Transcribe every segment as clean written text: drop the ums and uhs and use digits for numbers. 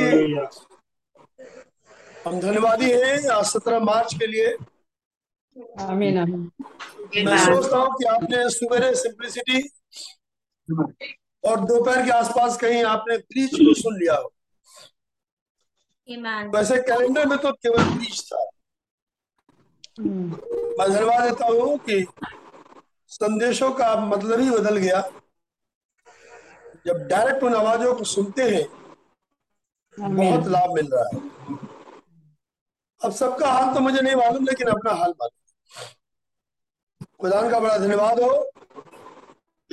के हम धन्यवादी हैं आज 17 मार्च के लिए। आमीन। मैं सोचता हूँ कि आपने सुबह सिंप्लिसिटी और दोपहर के आसपास कहीं आपने प्रीच को सुन लिया हो। वैसे कैलेंडर में तो केवल प्रीच था। मैं धन्यवाद देता हूँ कि संदेशों का मतलब ही बदल गया। जब डायरेक्ट उन आवाजों को सुनते हैं बहुत लाभ मिल रहा है। अब सबका हाल तो मुझे नहीं मालूम लेकिन अपना हाल मालूम। खुदा का बड़ा धन्यवाद हो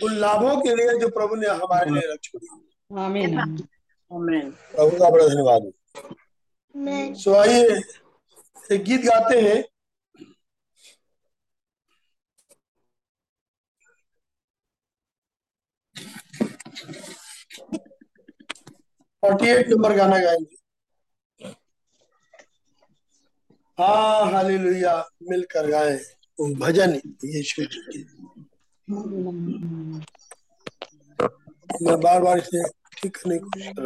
उन लाभों के लिए जो प्रभु ने हमारे लिए रख छोड़ी। आमीन। प्रभु का बड़ा धन्यवाद हो। सो आइए एक गीत गाते हैं। फोर्टी 48 नंबर गाना गाएंगे। हाँ हालेलुया मिलकर गाएं भजन यीशु जी। मैं बार बार इसे ठीक करने की कोशिश कर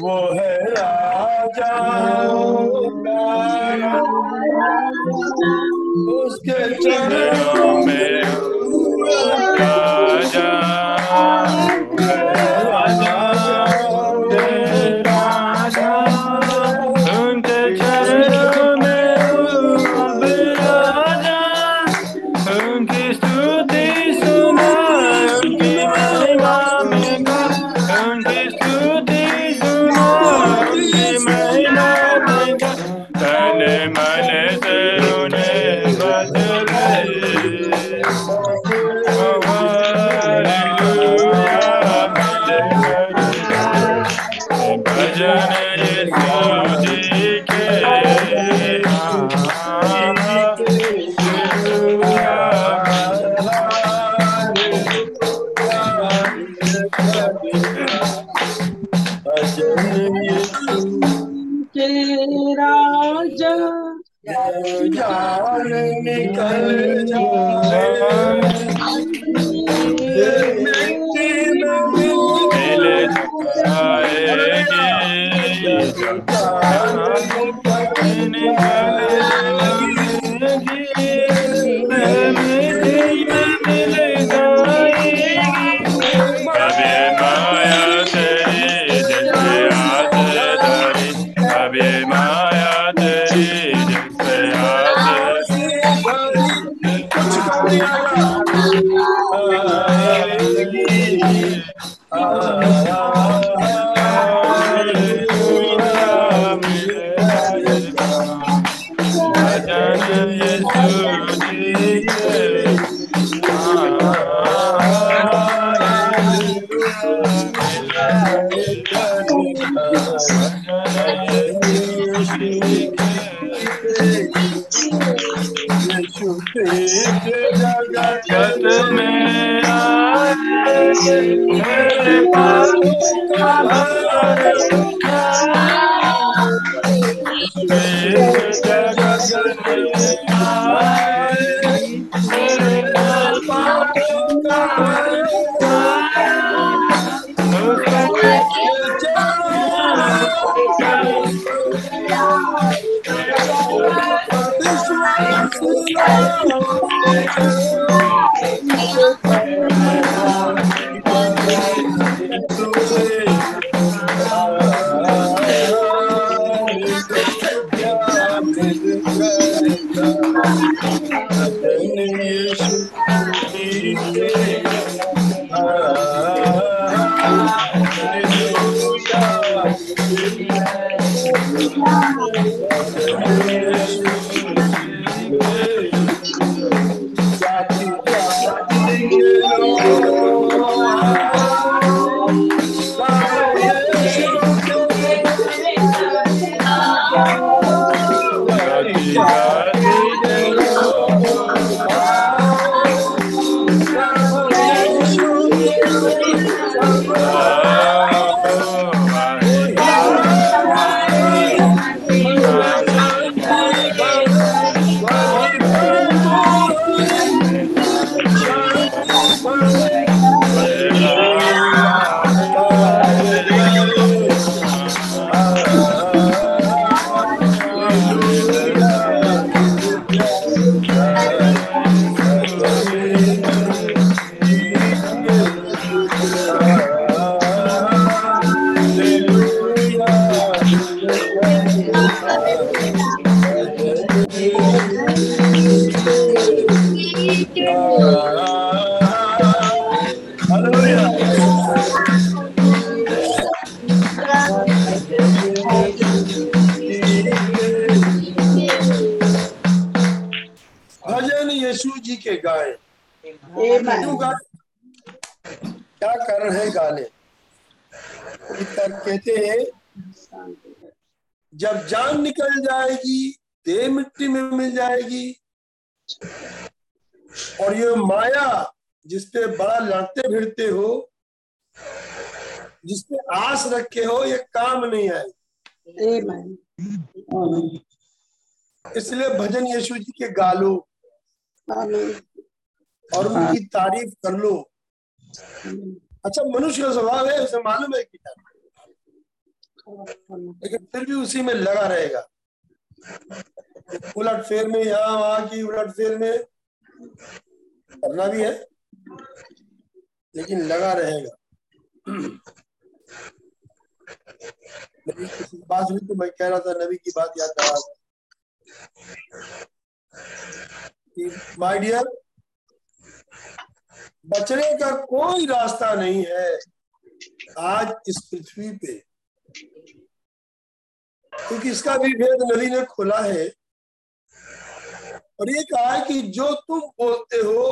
वो है राजा उसके चरणों में राजा जब जान निकल जाएगी देह मिट्टी में मिल जाएगी और ये माया जिसपे बड़ा लड़ते भिड़ते हो, जिसपे आस रखे हो, ये काम नहीं आएगी। इसलिए भजन यीशु जी के गा लो और उनकी तारीफ कर लो। अच्छा, मनुष्य का स्वभाव है, उसे मालूम है कि लेकिन फिर भी उसी में लगा रहेगा, उलटफेर में, यहाँ वहां की उलटफेर में करना भी है लेकिन लगा रहेगा। नबी की बात हुई तो मैं कह रहा था, नबी की बात याद आ गई। माय डियर, बचने का कोई रास्ता नहीं है आज इस पृथ्वी पे, क्योंकि इसका भी भेद नबी ने खोला है और ये कहा है कि जो तुम बोलते हो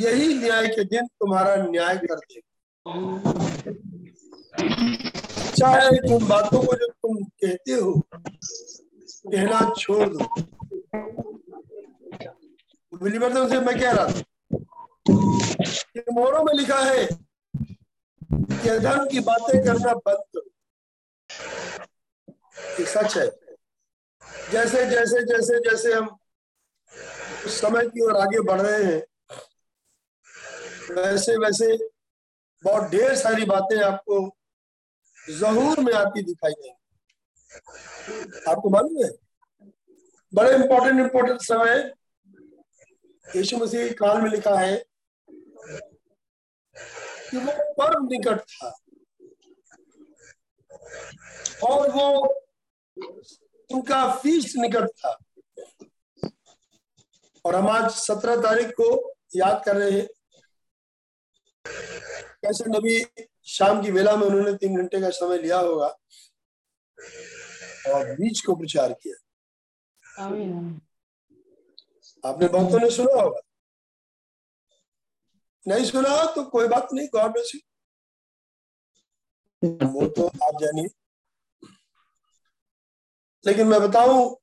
यही न्याय के दिन तुम्हारा न्याय कर देगा। चाहे तुम बातों को जो तुम कहते हो कहना छोड़ दो। बिलीवर्स से मैं कह रहा था, मोहरों में लिखा है कि अधर्म की बातें करना बंद करो। सच है। जैसे जैसे जैसे जैसे हम उस समय की ओर आगे बढ़ रहे हैं, वैसे वैसे बहुत ढेर सारी बातें आपको जहूर में आती दिखाई देंगी। आपको मालूम है, बड़े इम्पोर्टेंट समय यीशु मसीह के काल में लिखा है कि वो परम निकट था और वो उनका फीस निकट था। और हम आज 17 तारीख को याद कर रहे हैं कैसे नबी शाम की वेला में उन्होंने 3 घंटे का समय लिया होगा और बीच को प्रचार किया। आपने बहुतों ने सुना होगा, नहीं सुना तो कोई बात नहीं, गॉड ब्लेस यू, वो तो आप जानिए। लेकिन मैं बताऊं,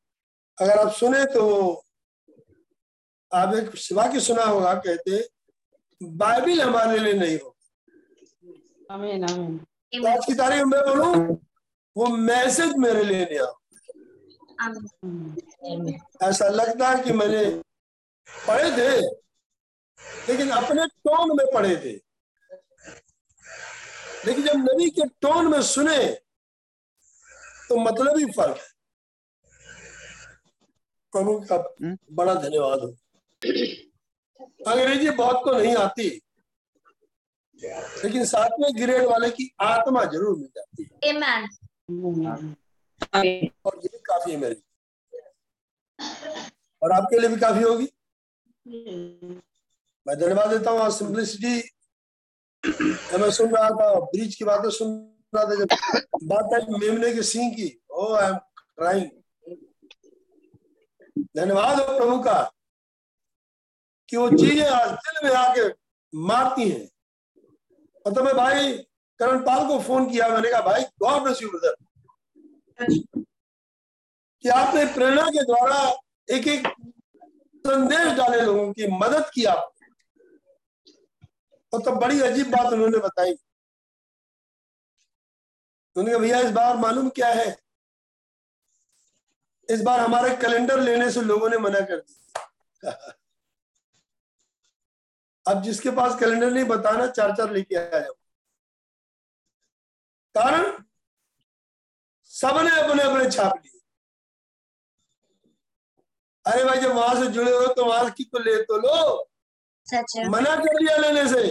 अगर आप सुने तो आप एक वाक्य सुना होगा, कहते बाइबिल हमारे लिए नहीं हो। आमीन आमीन। तो आज की तारीख में बोलूं, वो मैसेज मेरे लिए नहीं आया। ऐसा लगता है कि मैंने पढ़े थे लेकिन अपने टोन में पढ़े थे, लेकिन जब नबी के टोन में सुने तो मतलब ही फर्क है। प्रभु का बड़ा धन्यवाद हो। अंग्रेजी बहुत तो नहीं आती लेकिन 7वें ग्रेड वाले की आत्मा जरूर मिल जाती है। Amen। और ये काफी है मेरी और आपके लिए भी काफी होगी। मैं धन्यवाद देता हूँ। सिंप्लिसिटी मैं सुन रहा था, ब्रिज की बातें सुन रहा था, जब बात आई मेमने के सिंह की, ओ आई एम राइट। धन्यवाद हो प्रभु का कि वो चीजें आज दिल में आके मारती हैं। और तो मैं भाई करण पाल को फोन किया, मैंने कहा भाई गॉड ब्लेस यू ब्रदर कि आपने प्रेरणा के द्वारा एक एक संदेश डाले, लोगों की मदद की आप। और तब बड़ी अजीब बात उन्होंने बताई, उन्होंने कहा भैया इस बार मालूम क्या है, इस बार हमारे कैलेंडर लेने से लोगों ने मना कर दिया। अब जिसके पास कैलेंडर नहीं बताना चार चार लेके आया है, कारण सबने अपने अपने छाप लिए। अरे भाई जब वहां से जुड़े हो तो वहां की तो ले तो लो, मना कर दिया लेने से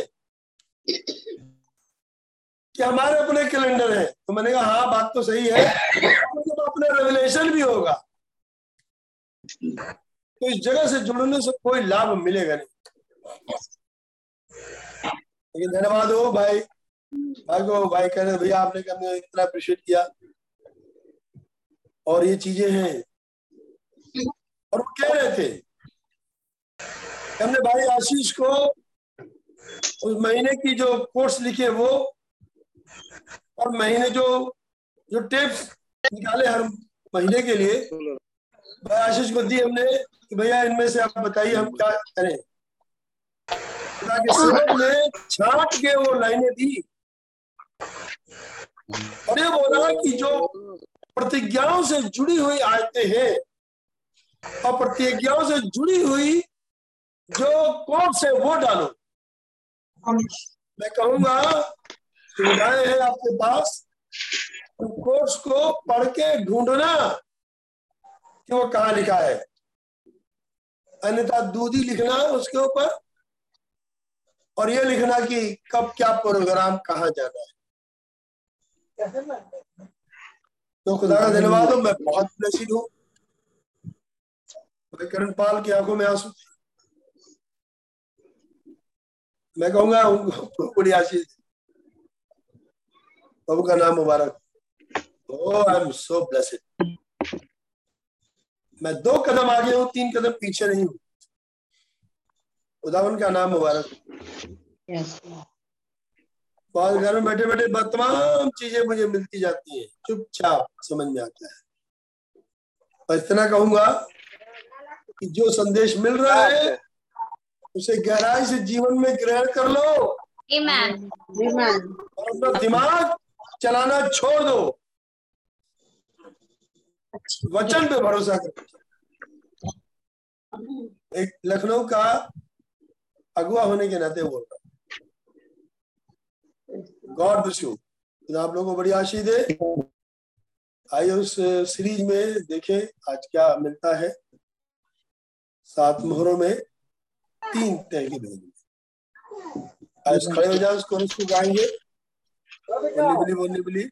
कि हमारे अपने कैलेंडर है। तो मैंने कहा हाँ बात तो सही है, तो अपना रेवलेशन भी होगा, तो इस जगह से जुड़ने से कोई लाभ मिलेगा नहीं। लेकिन धन्यवाद हो भाई, भागो भाई कह रहे भैया आपने कहा इतना अप्रिशिएट किया, और ये चीजें हैं। और वो कह रहे थे हमने भाई आशीष को उस महीने की जो कोर्स लिखे वो, और महीने जो टिप्स निकाले हर महीने के लिए भाई आशीष को दी हमने कि भैया इनमें से आप बताइए हम क्या करें, ताकि सब ने छाट के वो लाइनें दी। और ये बोला कि जो प्रतिज्ञाओं से जुड़ी हुई आयतें हैं और प्रतिज्ञाओं से जुड़ी हुई जो कोर्स है वो डालो। मैं कहूंगा सुविधाएं हैं आपके पास, उस कोर्स को पढ़ के ढूंढना कि वो कहाँ लिखा है, अन्यथा दूधी लिखना उसके ऊपर और ये लिखना कि कब क्या प्रोग्राम कहाँ जाना है। तो खुदा का धन्यवाद हो, मैं बहुत ब्लेसिड हूँ। करण पाल की आंखों में आंसू, मैं कहूंगा उनको बड़ी आशीष, प्रभु का नाम मुबारक। ओह आई एम सो ब्लेस्ड, मैं 2 कदम आगे हूँ, 3 कदम पीछे नहीं हूँ। खुदावन का नाम मुबारक। बहुत घर में बैठे बैठे तमाम चीजें मुझे मिलती जाती हैं, चुपचाप समझ में आता है। और इतना कहूंगा कि जो संदेश मिल रहा है उसे गहराई से जीवन में ग्रहण कर लो। Amen. Amen. और अपना दिमाग चलाना छोड़ दो, वचन पे भरोसा करो। एक लखनऊ का अगुआ होने के नाते बोल रहा, गॉड ब्लेस यू, आप लोगों को बड़ी आशीष दे। आइए उस सीरीज में देखें आज क्या मिलता है। 7 मोहरों में 3 तह की भेंगे। आज खड़े हो जाओ, उसको गाएंगे बोली,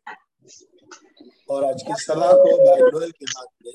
और आज की सभा को भाई नोएल के हाथ में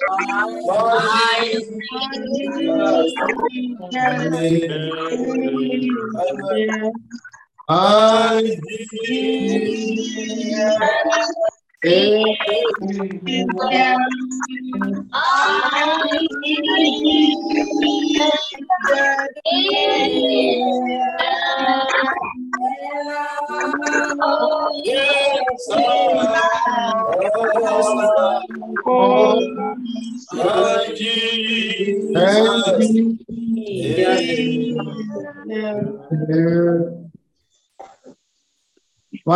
हमारे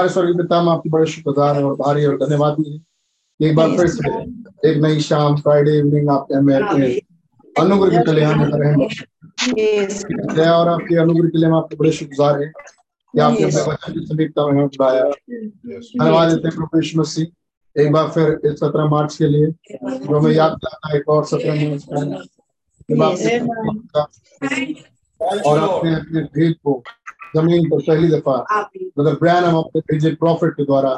स्वर्गीय पिता हम आपके बड़े शुक्रगुजार हैं और भारी और धन्यवादी हैं। एक बार फिर से एक नई शाम फ्राइडे इवनिंग आपके हमें अनुग्रह के लिए हम हैं और आपके अनुग्रह के लिए हम आपके बड़े शुक्रगुजार हैं कि आपके अपने समीपता में बुलाया। धन्यवाद देते हैं प्रभु यीशु मसीह एक बार फिर इस 17 मार्च के लिए जो हमें याद दिलाना एक और 17 मार्च और अपने अपने भेद को जमीन पर पहली दफा मतलब ब्रैनम अपने भेजे प्रॉफिट के द्वारा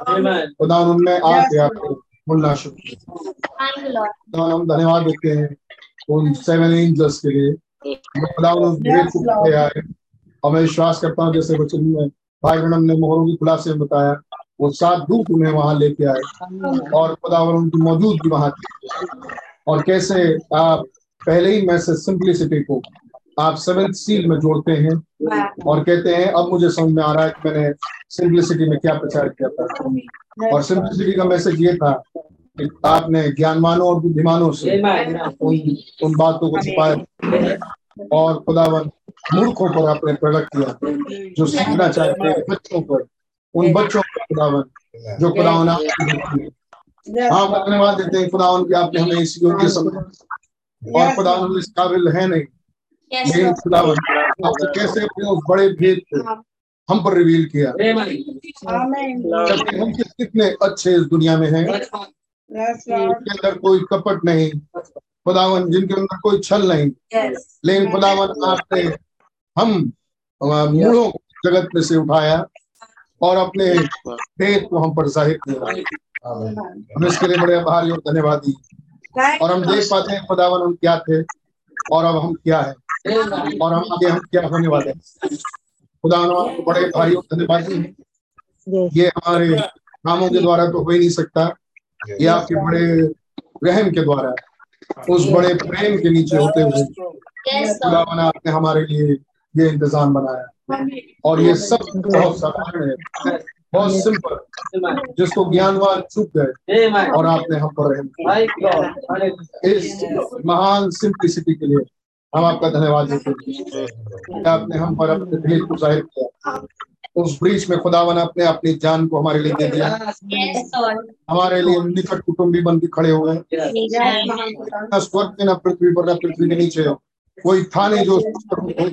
खुदा उनमें आके आपको मुलना शुरू खुदा हम धन्यवाद देते हैं उन 7 एंजल्स के लिए खुदा उस भेद को लेके आए। और मैं विश्वास करता हूँ जैसे वचन में भाई ब्रैनम ने मोहरों की खुलासे में बताया वो 7 दूत उन्हें वहां लेके आए और खुदा उनकी मौजूदगी वहां थी। और कैसे आप पहले ही मैसेज सिंप्लिसिटी को आप 7th Seal में जोड़ते हैं और कहते हैं अब मुझे समझ में आ रहा है कि मैंने सिंप्लिसिटी में क्या प्रचार किया था। और सिंप्लिसिटी का मैसेज ये था कि आपने ज्ञानवानों और बुद्धिमानों से उन बातों को छिपाया और खुदावन मूर्खों पर आपने प्रकट किया जो सीखना चाहते हैं बच्चों पर उन बच्चों पर खुदावन जो खुदावन आप धन्यवाद देते हैं खुदावन की आपने हमें इस योग्य समझा और खुदावन इस काबिल है नहीं लेकिन खुदावन आपने कैसे अपने उस बड़े भेद को हम पर रिवील किया जबकि हम कितने अच्छे इस दुनिया में हैं जिनके अंदर कोई कपट नहीं खुदावन जिनके अंदर कोई छल नहीं लेकिन खुदावन आपने हम मूढ़ों को जगत में से उठाया और अपने भेद को हम पर जाहिर किया। हम इसके लिए बड़े आभारी और धन्यवादी और हम देख पाते हैं खुदावन हम क्या थे और अब हम क्या है और हम आगे हम क्या होने वाले हैं। खुदा आपको बड़े भारी धन्यवाद हैं। ये हमारे कामों के द्वारा तो हो ही नहीं सकता ये आपके बड़े रहम के द्वारा उस बड़े प्रेम के नीचे होते हुए खुदा आपने हमारे लिए ये इंतजाम बनाया और ये सब बहुत साधारण है बहुत सिंपल जिसको ज्ञानवान चूक गए और आपने हम पर रहम इस महान सिंप्लिसिटी के लिए हम आपका धन्यवाद देते हैं। आपने हम पर अपने भेद को जाहिर किया उस ब्रीच में खुदावन आपने अपनी जान को हमारे लिए दे दिया हमारे लिए निकट कुटुंबी बंदी खड़े हुए न स्वर्ग के न पृथ्वी पर न पृथ्वी के नीचे कोई था नहीं जो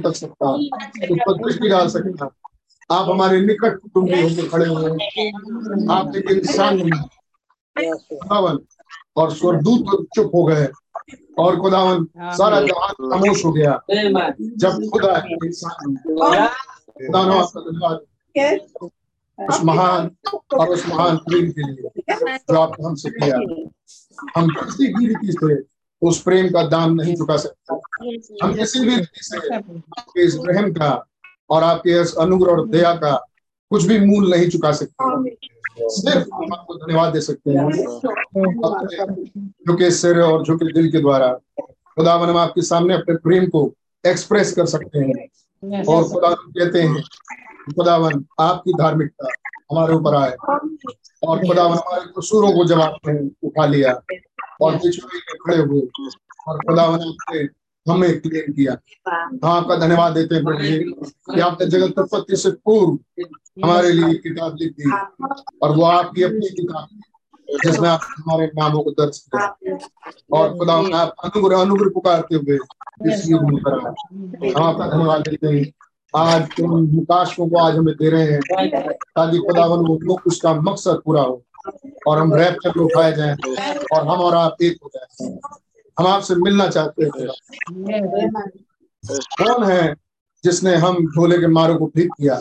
तक सकता उस पर दृष्टि डाल सकता। आप हमारे निकट कुटुंबी होकर खड़े हुए हैं। आप एक इंसान खुदावन और स्वर्गदूत चुप हो गए और खुदावन सारा जहान खामोश हो गया जब खुदा इंसान खुदावन आपका धन्यवाद उस महान प्रेम के लिए जो आपने हमसे किया। हम किसी भी रीति से उस प्रेम का दाम नहीं चुका सकते। हम किसी भी रीति से इस प्रेम का और आपके इस अनुग्रह और दया का कुछ भी मूल नहीं चुका सकते। सिर्फ हम आपको धन्यवाद दे सकते हैं झुके सिर और झुके दिल के द्वारा खुदावन हम आपके सामने अपने प्रेम को एक्सप्रेस कर सकते हैं और खुदावन कहते हैं खुदावन आपकी धार्मिकता हमारे ऊपर आए और खुदावन हमारे कसूरों को जब आपने उठा लिया और बिछुए खड़े हुए और खुदावन आपने हमें क्लेम किया। हाँ आपका धन्यवाद देते हैं प्रभु जी कि आपने जगत उत्पत्ति से पूर्व हमारे लिए किताब लिख दी और वो आपकी अपनी किताब जिसमें आप हमारे नामों को दर्ज किया और खुदा आप अनुग्रह पुकारते हुए इस युग में करा। हाँ आपका धन्यवाद देते हैं आज तुम मुकाशों को आज हमें दे रहे हैं ताकि खुदावन वो उसका मकसद पूरा हो और हम रैप्चर में उठाए जाएं और हम और आप एक हो जाए। हम आपसे मिलना चाहते हैं। कौन है जिसने हम झोले के मारों को ठीक किया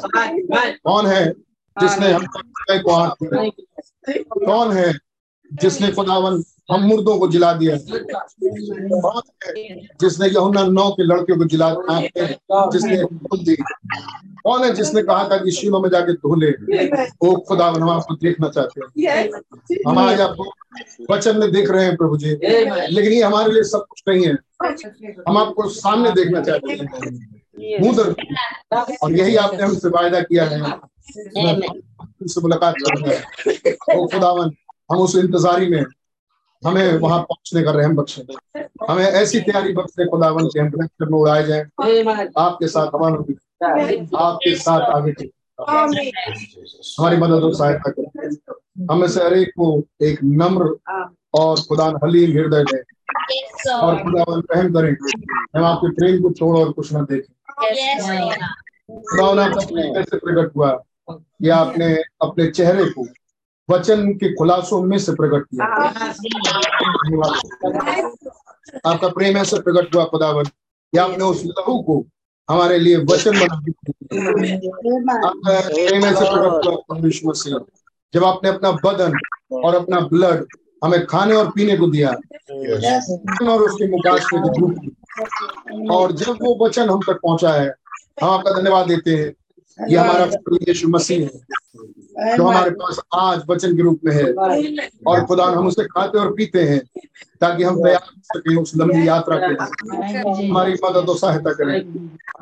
कौन है जिसने हम को कौन है जिसने खुदावन हम मुर्दों को जिला दिया। बात है जिसने यूहन्ना 9 के लड़के को जिला दिया, जिसने धूल दी। कौन है जिसने कहा था कि शीलो में जाके धूले? ओ खुदा, हम आपको देखना चाहते हैं। हम आज आपको वचन में देख रहे हैं प्रभु जी, लेकिन ये हमारे लिए सब कुछ नहीं है। हम आपको सामने देखना चाहते हैं, मुंह दर, और यही आपने हमसे वायदा किया है। से मुलाकात करूंगा। ओ खुदावन, हम उस इंतजारी में हमें वहां पहुंचने का रहम बख्शे, हमें ऐसी तैयारी बख्शे खुदावन के हम रैप्चर में उड़ाए जाए। आपके साथ हमारे, आपके साथ आगे चले, हमारी मदद और सहायता करें। हमें से हर एक को एक नम्र और खुदान हलीम हृदय दें, और खुदावन रहम करें। हम आपके प्रेम को छोड़ और कुछ ना देखें। खुदावन आपने कैसे प्रकट हुआ, ये आपने अपने चेहरे को वचन के खुलासों में से प्रकट किया। आपका प्रेम ऐसे प्रकट हुआ खुदावन, या आपने उस लहू को हमारे लिए वचन बना दिया। आपका प्रेम ऐसे प्रकट हुआ परमेश्वर मसीह, जब आपने अपना बदन और अपना ब्लड हमें खाने और पीने को दिया, और उसके मुकाबले की धूप, और जब वो वचन हम तक पहुंचा है, हम आपका धन्यवाद देते हैं। ये हमारा प्रभु यीशु मसीह है, जो हमारे पास आज वचन के रूप में है, और खुदा हम उसे खाते और पीते हैं ताकि हम तैयार हो सकें उस लंबी यात्रा के लिए। हमारी मदद और सहायता करें।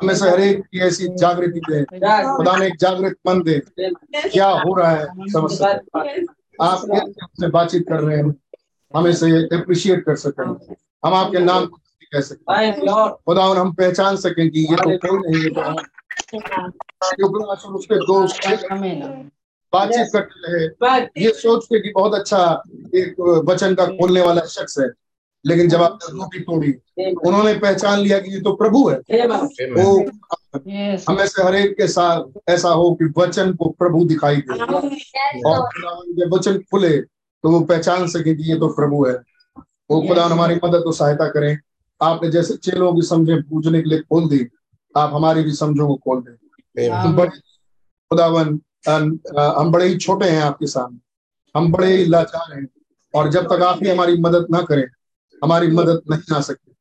हमें से हर एक की ऐसी जागृति दें खुदा ने, एक जागृत मन दे, क्या हो रहा है समझ सकें। आप से बातचीत कर रहे हैं, हमें से अप्रिशिएट कर सकें, हम आपके नाम कह सकते, खुदा हम पहचान सकें कि ये तो कोई नहीं है, उसके दोस्त बातचीत करते रहे, ये सोच के कि बहुत अच्छा एक वचन का खोलने वाला शख्स है। लेकिन जब आपने रोटी तोड़ी, उन्होंने पहचान लिया कि ये तो प्रभु है। वो हमें से हर एक के साथ ऐसा हो कि वचन को प्रभु दिखाई दे, और जब वचन खुले तो वो पहचान सके कि ये तो प्रभु है। वो खुदा हमारी मदद और सहायता करें। आपने जैसे चेलों की समझे पूछने के लिए खोल दी, आप हमारी भी समझों को खोल दें। खुदावन, हम बड़े ही छोटे हैं आपके सामने, हम बड़े ही लाचार हैं, और जब तक आप ही हमारी मदद ना करें, हमारी मदद नहीं आ सकती।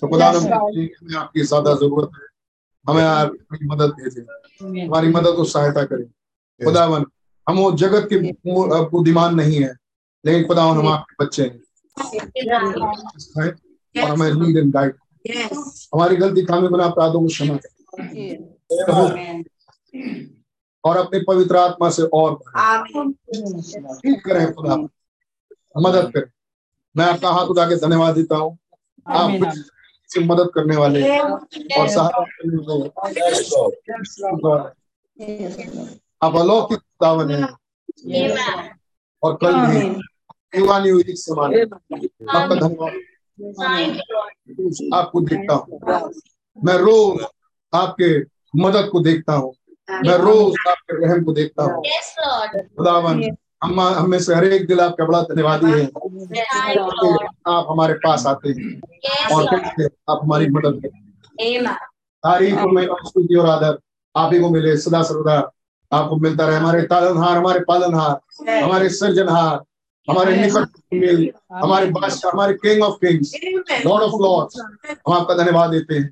तो खुदावन, हमें आपकी ज्यादा जरूरत है, हमें आपकी मदद भेजें, हमारी मदद को सहायता करें। खुदावन, हम वो जगत के बुद्धिमान नहीं है, लेकिन खुदावन हम आपके बच्चे हैं, और हमें लीड एंड गाइड। हमारी गलती खामी बना अपराधों को क्षमा करें, और अपने पवित्र आत्मा से और ठीक करें। खुदा मदद करें। मैं आपका हाथ उठा के धन्यवाद देता हूँ। आप से मदद करने वाले और सहारा करने वाले आप अलौकिक खुदावन है, और कल भी युवानी हुई समान। आपका धन्यवाद। आपको देखता हूँ मैं, रोज आपके मदद को देखता हूँ मैं, रोज आपके रहम को देखता हूँ। खुदावन, हमें से हर एक दिल आपका बड़ा धन्यवादी है। आप हमारे पास आते हैं और कहते हैं आप हमारी मदद करें। तारीफ में स्तुति और आदर आप ही को मिले सदा सर्वदा। आपको मिलता रहे हमारे तालनहार, हमारे पालनहार, हमारे सर्जनहार, हमारे निकट, हमारे बादशाह, हमारे king of kings, Lord of lords. हम आपका धन्यवाद देते हैं।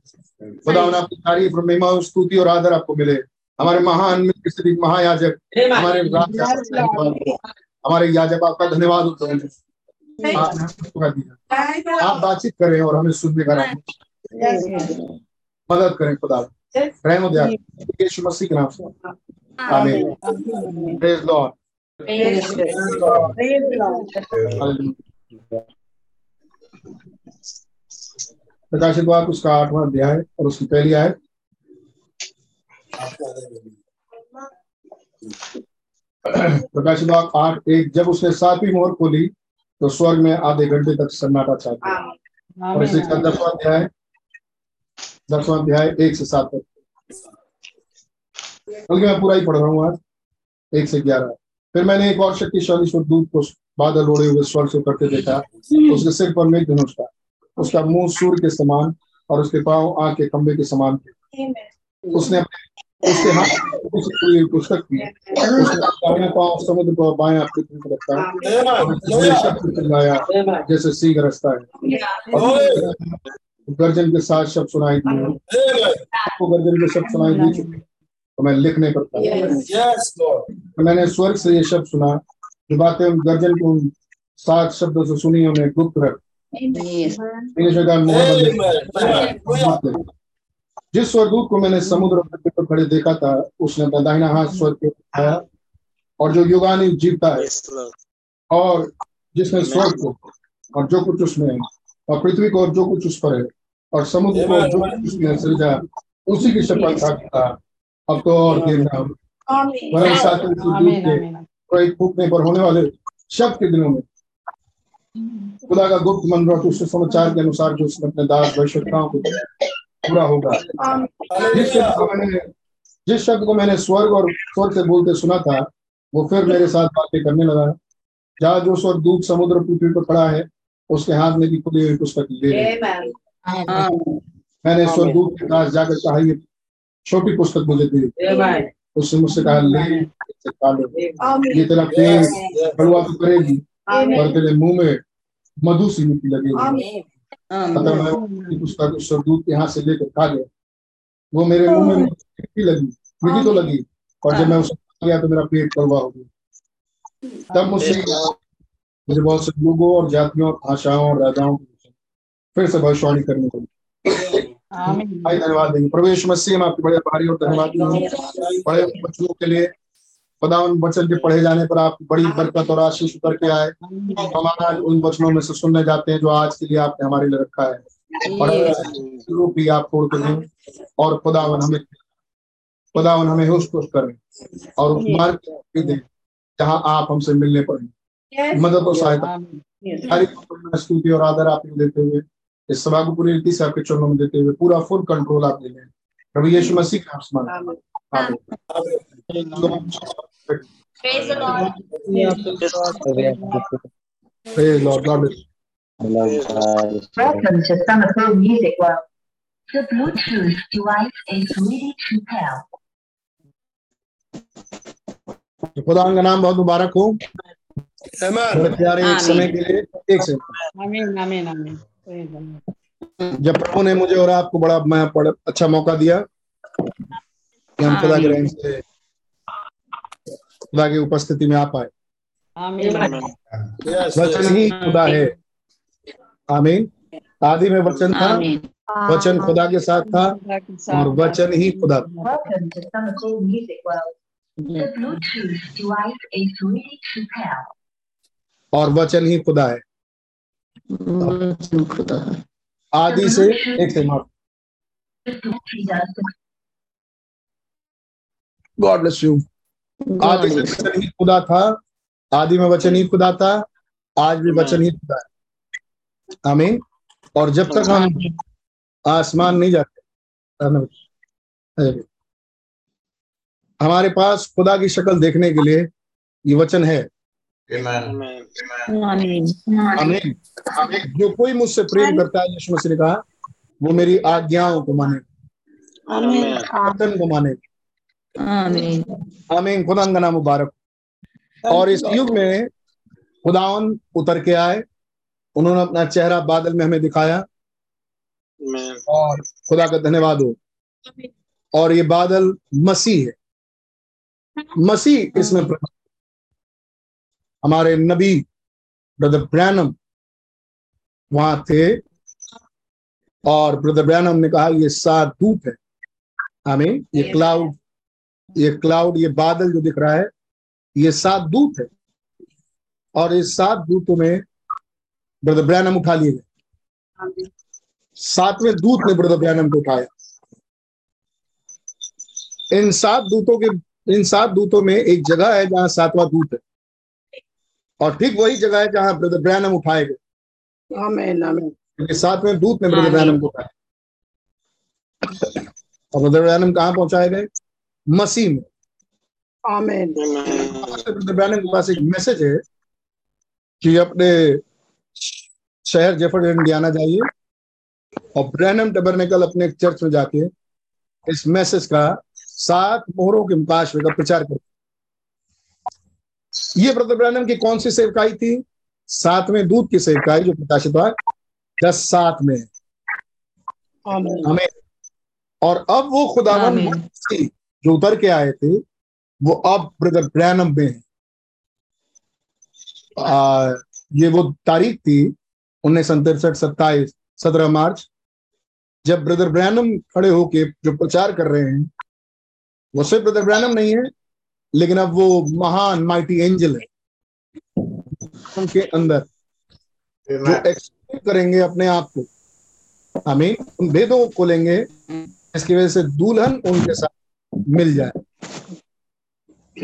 खुदावन, आपकी तारीफ और महिमा और स्तुति और आदर आपको मिले। हमारे महान मिस्त्री महायाजक, हमारे याजक, आपका धन्यवाद होता है। आप बातचीत करें और हमें सुनने का मदद करें। खुदावन रहम दया यीशु मसीह के नाम से आमीन। Praise Lord. प्रकाशित वाक्य उसका 8वां अध्याय और उसकी पहली आयत। प्रकाशित वाक्य 8:1, जब उसने 7वीं मोहर खोली तो स्वर्ग में आधे घंटे तक सन्नाटा छा गया। और इसका 10वां अध्याय 1 से 7 तक। बल्कि मैं पूरा ही पढ़ रहा हूँ आज, 1 से 11। फिर मैंने एक और शक्तिशाली स्वर्गदूत को बादल ओढ़े हुए स्वर्ग से उतरते देखा। उसके सिर पर मेघ धनुष था, उसका मुंह सूर्य के समान और उसके पांव आग के खंभे के समान थे। उसने अपने उसके हाथ पुस्तक थी, उसने जैसे सिंह रचता है, गर्जन के साथ शब्द सुनाई दिए, गर्जन के शब्द सुनाई दी तो मैं लिखने पर था। मैंने स्वर्ग से ये शब्द सुना, जो बातें उन गर्जन को उन 7 शब्दों से सुनी उन्हें गुप्त रख। जिस स्वर्गदूत को मैंने समुद्र पर खड़े देखा था, उसने अपना दाहिना हाथ स्वर्ग पे उठाया, और जो युगानी जीवता है और जिसने स्वर्ग को और जो कुछ उसमें है और पृथ्वी को और जो कुछ उस पर है और समुद्र को और जो कुछ उसमें सृजा, उसी की शपथ खाता अब तो और देर ना हो। फूकने पर होने वाले शब्द के दिनों में खुदा का गुप्त मंत्र उस समाचार के अनुसार जो उसने अपने दास भविष्यद्वक्ताओं को पूरा होगा। जिस शब्द को मैंने स्वर्ग और स्वर्ग से बोलते सुना था, वो फिर मेरे साथ बातें करने लगा। जहाँ जो स्वर्गदूत समुद्र पृथ्वी पर खड़ा है, उसके हाथ में भी खुली हुई पुस्तक ले ली। मैंने स्वर्गदूत के पास जाकर कहा, ये छोटी पुस्तक मुझे दे। उसने मुझसे कहा, ले, ये तेरा पेट बलवा तो करेगी और तेरे मुंह में मधु सी मिट्टी लगेगी। पुस्तक उस स्वर्गदूत के हाथ से लेकर खा गया, वो मेरे मुंह में मिट्टी लगी, मिट्टी तो लगी, और जब मैं उसे खा गया तो मेरा पेट बलवा हो गया। तब मुझे बहुत से लोगों और जातियों और भाषाओं और राजाओं को फिर से भविष्यवाणी करनी पड़ी। भाई धन्यवाद देंगे प्रवेश मसीह में आपके बड़े आभारी और धन्यवादी हूँ। बड़े बच्चों के लिए खुदा उन वचन के पढ़े जाने पर आप बड़ी बरकत और आशीष उतर के आए। हमारा उन वचनों में से सुनने जाते हैं जो आज के लिए आपने हमारे लिए रखा है, और भी आप छोड़ कर दें। और खुदावन हमें होश पुष्ट करें और उस मार्ग दें जहाँ आप हमसे मिलने पड़े। मदद और सहायता स्तुति और आदर आपको देते हुए, इस सभा को पूरी रीति से आपके चरणों में देते हुए, पूरा फुल कंट्रोल आप ले लें। प्रभु यीशु मसीह का नाम Welcome to Summerfield Music World. The Bluetooth device is ready to pair. खुदा का नाम बहुत मुबारक हो। प्यारे एक समय के लिए एक से जब प्रभु ने मुझे और आपको बड़ा अच्छा मौका दिया कि हम खुदा की उपस्थिति में आ पाए। वचन ही खुदा है। आमीन। आदि में वचन था, वचन खुदा के साथ था और वचन ही खुदा था, और वचन ही खुदा है। आदि से एक से गॉड ब्लेस यू। आदि से वचन ही खुदा था, आदि में वचन ही खुदा था, आज भी वचन ही खुदा है। आमीन। और जब तक हम आसमान नहीं जाते, हमारे पास खुदा की शक्ल देखने के लिए ये वचन है। आमीन। जो कोई मुझसे प्रेम करता है, यीशु मसीह ने कहा, वो मेरी आज्ञाओं को मानेगा, वचन को मानेगा। आमीन। खुदा का नाम मुबारक। और इस युग में खुदावन उतर के आए, उन्होंने अपना चेहरा बादल में हमें दिखाया, और खुदा का धन्यवाद हो। और ये बादल मसीह है। मसीह इसमें हमारे नबी ब्रदर ब्रैनम वहां थे, और ब्रदर ब्रैनम ने कहा, ये सात धूप है। आमीन। ये क्लाउड ये बादल जो दिख रहा है, ये सात धूप है, और इस सात धूपों में ब्रदर ब्रैनम उठा लिए गए। सातवें दूत ने ब्रदर ब्रैनम को उठाया। इन सात दूतों में एक जगह है जहां सातवां दूत है, और ठीक वही जगह है जहां ब्रदर ब्रैनम उठाए गए। आमीन। आमीन। सातवें दूत ने ब्रदर ब्रैनम को उठाया, और ब्रदर ब्रैनम कहाँ पहुंचाए गए? मसीह में। आमीन। ब्रदर ब्रैनम के पास एक मैसेज है कि अपने शहर जेफरसन इंडियाना जाइए, और ब्रैनम टैबरनेकल अपने चर्च में जाके इस मैसेज का सात मोहरों के मुकाशवे का प्रचार करते। ये ब्रदर ब्रैनम की कौन सी सेवकाई थी? सातवें दूत की सेवकाई जो प्रकाशित हुआ 10:7 में। आमीन। और अब वो खुदावंद जो उतर के आए थे वो अब ब्रदर ब्रैनम में है। ये वो तारीख थी 1967-27 17 मार्च, जब ब्रदर ब्रैनम खड़े होके जो प्रचार कर रहे हैं वो सिर्फ ब्रदर ब्रैनम नहीं है, लेकिन अब वो महान माइटी एंजल है उनके अंदर जो एक्सप्लेन करेंगे अपने आप को। आमीन। उन भेदों को खोलेंगे इसकी वजह से दुल्हन उनके साथ मिल जाए,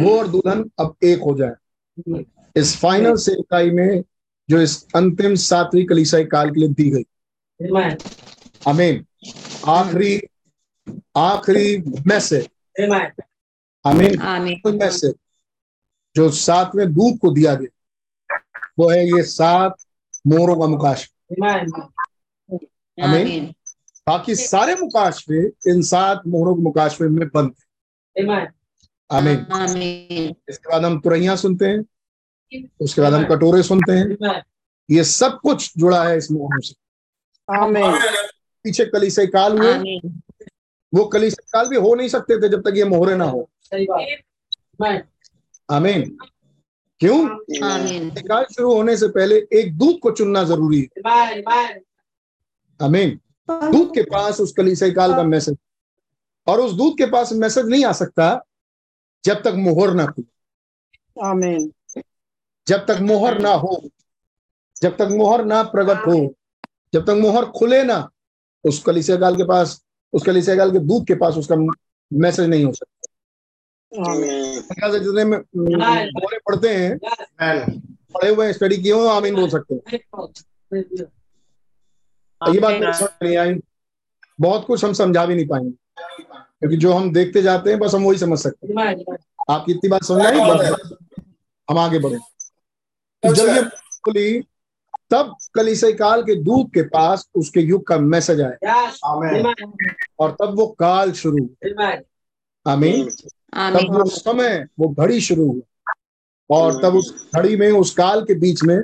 वो और दुल्हन अब एक हो जाए। इस फाइनल सेवकाई में जो इस अंतिम सातवीं कलीसियाई काल के लिए दी गई। आमीन। आखिरी मैसेज। आमीन। मैसेज जो सातवें दूत को दिया गया वो है ये सात मोहरों का मुकाशवा। आमीन। बाकी सारे मुकाशवे इन सात मोहरों के मुकाशवे में बंद है। आमीन। इसके बाद हम तुरैया सुनते हैं, उसके बाद हम कटोरे सुनते हैं, ये सब कुछ जुड़ा है इस मोहरों से। आमीन। पीछे कलीसियाई काल हुए, वो कलीसियाई काल भी हो नहीं सकते थे जब तक ये मोहरे ना हो। आमीन। क्यों? कलीसियाई काल शुरू होने से पहले एक दूत को चुनना जरूरी है। आमीन। दूत के पास उस कलीसियाई काल का मैसेज, और उस दूत के पास मैसेज नहीं आ सकता जब तक मोहर ना खुले। आमीन। जब तक मोहर ना हो, जब तक मोहर ना प्रकट हो, जब तक मोहर खुले ना, उस कलीसिया काल के पास, उस कलीसिया काल के दूत के पास उसका मैसेज नहीं हो सकता। आमीन। जितने मोहरे पढ़ते हैं, पढ़े हुए स्टडी किए हो, आमीन बोल सकते हैं। ये बात नहीं आई, बहुत कुछ हम समझा भी नहीं पाएंगे क्योंकि जो हम देखते जाते हैं बस हम वही समझ सकते हैं। आपकी इतनी बात समझ आई, हम आगे बढ़े। जब ये खुली तब कलीसिया काल के दूत के पास उसके युग का मैसेज आया। आमीन। और तब वो काल शुरू। आमीन। तब वो समय, वो घड़ी शुरू हुआ, और तब उस घड़ी में, उस काल के बीच में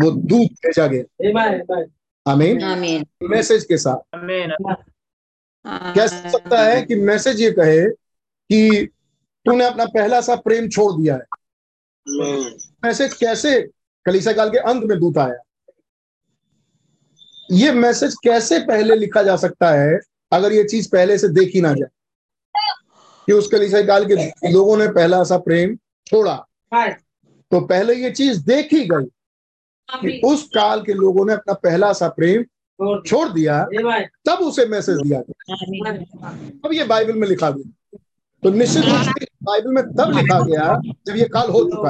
वो दूत भेजा गया। आमीन। मैसेज के साथ। क्या सकता है कि मैसेज ये कहे कि तूने अपना पहला सा प्रेम छोड़ दिया है। मैसेज कैसे? कलीसिया काल के अंत में दूत आया। ये मैसेज कैसे पहले लिखा जा सकता है अगर ये चीज पहले से देखी ना जाए कि उस कलीसिया काल के लोगों ने पहला सा प्रेम छोड़ा? तो पहले ये चीज देखी गई कि उस काल के लोगों ने अपना पहला सा प्रेम छोड़ दिया, तब उसे मैसेज दिया गया, तब ये बाइबल में लिखा गया। तो निश्चित रूप से बाइबल में तब लिखा गया जब ये काल हो चुका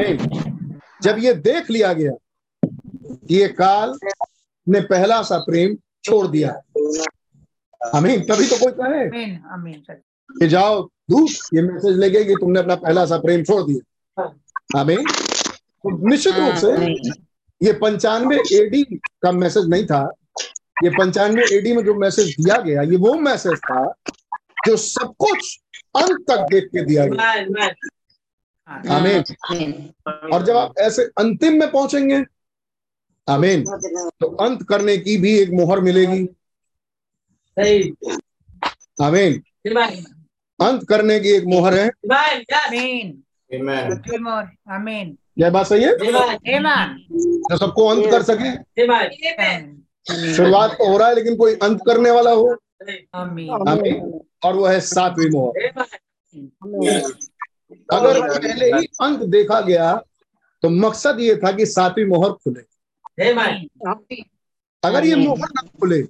है, जब ये देख लिया गया ये काल ने पहला सा प्रेम छोड़ दिया। आमीन। तभी तो कोई कहे कि जाओ दूत ये मैसेज लेके कि तुमने अपना पहला सा प्रेम छोड़ दिया। आमीन। निश्चित रूप से ये 95 AD का मैसेज नहीं था। ये 95 AD में जो मैसेज दिया गया ये वो मैसेज था जो सब कुछ अंत तक देख के दिया गया। आमीन। और जब आप ऐसे अंतिम में पहुंचेंगे, आमीन, तो अंत करने की भी एक मोहर मिलेगी। आमीन। अंत करने की एक मोहर है। यह बात सही है जो सबको अंत कर सके। शुरुआत तो हो रहा है लेकिन कोई अंत करने वाला हो। आमीन। और वो है सातवीं मोहर। अगर पहले ही अंत देखा गया तो मकसद ये था कि सातवीं मोहर खुले। अगर ये मोहर ना खुले,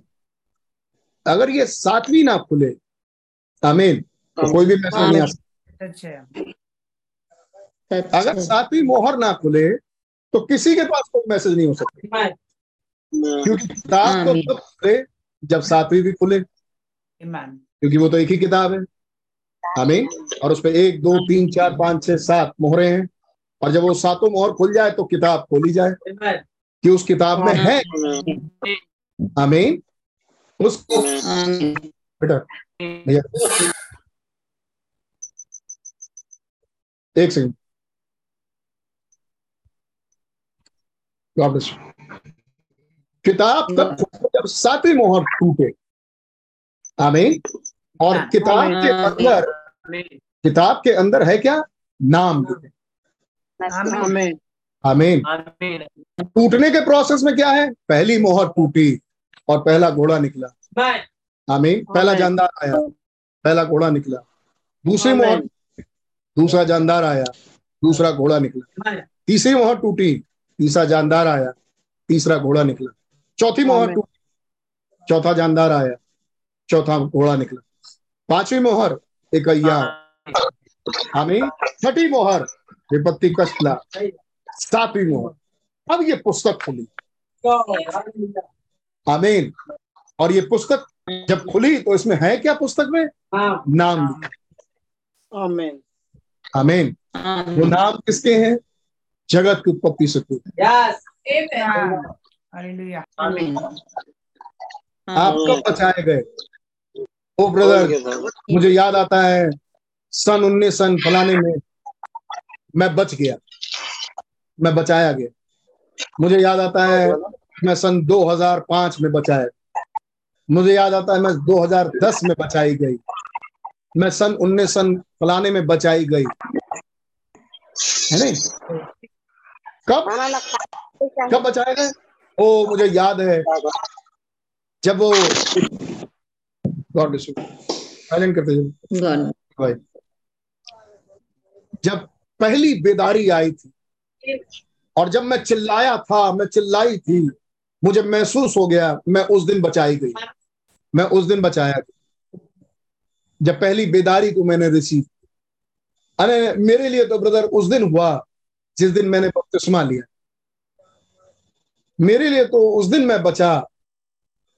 अगर ये सातवीं ना खुले, आमीन, तो कोई भी मैसेज नहीं आ सकता। अगर सातवीं मोहर ना खुले तो किसी के पास कोई मैसेज नहीं हो सकता, क्योंकि किताब तो तब खुले जब सातवीं भी खुले, क्योंकि वो तो एक ही किताब है। आमीन। और उसपे 1, 2, 3, 4, 5, 6, 7 मोहरे हैं, और जब वो सातों मोहर खुल जाए तो किताब खोली जाए कि उस किताब में है। आमीन। उस बेटा भैया एक सेकंड। किताब तब जब सातवीं मोहर टूटे, आमीन। और किताब के अंदर है क्या? नाम। आमीन आमीन। टूटने के प्रोसेस में क्या है? पहली मोहर टूटी और पहला घोड़ा निकला, आमीन। पहला जानदार आया, पहला घोड़ा निकला। दूसरी मोहर, दूसरा जानदार आया, दूसरा घोड़ा निकला। तीसरी मोहर टूटी, तीसरा जानदार आया, तीसरा घोड़ा निकला। चौथी मोहर टूटी, चौथा जानदार आया, चौथा घोड़ा निकला। पांचवी मोहर एकैया, आमीन। छठी मोहर विपत्ति कसला, सातवीं मोहर अब ये पुस्तक खुली, आमीन। और ये पुस्तक जब खुली तो इसमें है क्या? पुस्तक में नाम लिखा, आमीन आमीन। वो नाम किसके हैं? जगत की उत्पत्ति से पूर्व। यस आमीन हालेलुया आमीन। आप कब बचाए गए? ओ ब्रदर मुझे याद आता है सन फलाने में मैं बच गया, मैं बचाया गया। मुझे याद आता है मैं सन 2005 में बचाया। मुझे याद आता है मैं 2010 में बचाई गई। मैं सन 19 फलाने में बचाई गई, है नहीं? कब बचाए गए? ओ मुझे याद है जब वो जब पहली बेदारी आई थी और जब मैं चिल्लाया था, मैं चिल्लाई थी, मुझे महसूस हो गया मैं उस दिन बचाई गई, मैं उस दिन बचाया गया जब पहली बेदारी को मैंने रिसीव। अरे मेरे लिए तो ब्रदर उस दिन हुआ जिस दिन मैंने बपतिस्मा लिया। मेरे लिए तो उस दिन मैं बचा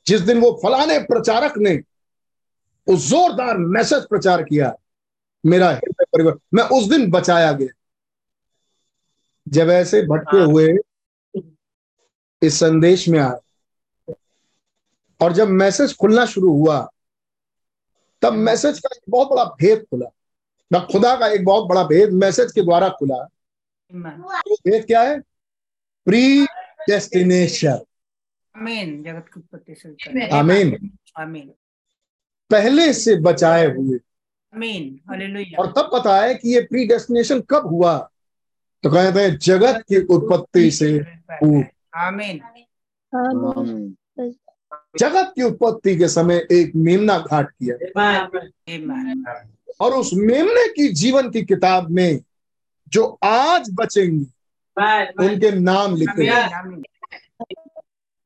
जिस दिन वो फलाने प्रचारक ने उस जोरदार मैसेज प्रचार किया, मेरा हृदय परिवर्तन। मैं उस दिन बचाया गया जब ऐसे भटके हुए इस संदेश में आए। और जब मैसेज खुलना शुरू हुआ तब मैसेज का एक बहुत बड़ा भेद खुला। तब खुदा का एक बहुत बड़ा भेद मैसेज के द्वारा खुला। भेद क्या है? प्री डेस्टिनेशन, आमीन। जगत की उत्पत्ति से, आमीन आमीन। पहले से बचाए हुए, आमीन हालेलुया। और तब पता है कि ये प्री डेस्टिनेशन कब हुआ? तो कहते हैं जगत की उत्पत्ति से पूर्व, आमीन। जगत की उत्पत्ति के समय एक मेमना घाट किया और उस मेमने की जीवन की किताब में जो आज बचेंगी उनके नाम लिखे,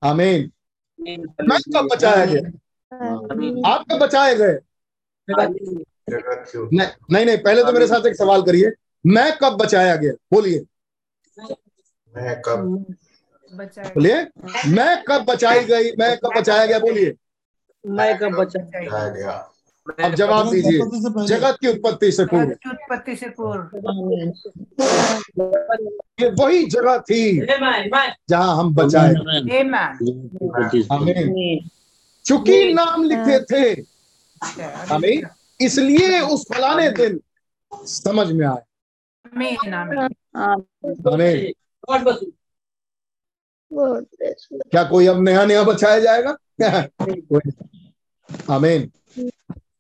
आमीन। मैं कब बचाया गया? आप कब बचाए गए? नहीं, पहले तो मेरे साथ एक सवाल करिए, मैं कब बचाया गया? बोलिए मैं कब बचाई गई? मैं कब बचाया गया? बोलिए मैं कब बचाया गया? अब जवाब दीजिए। जगत की उत्पत्ति से पूर्व। उत्पत्ति से पूर्व ये वही जगह थी जहां हम बचाए, आमीन। चूंकि नाम लिखे थे, आमीन, इसलिए उस फलाने दिन समझ में आए, आमीन। क्या कोई अब नया बचाया जाएगा? आमीन।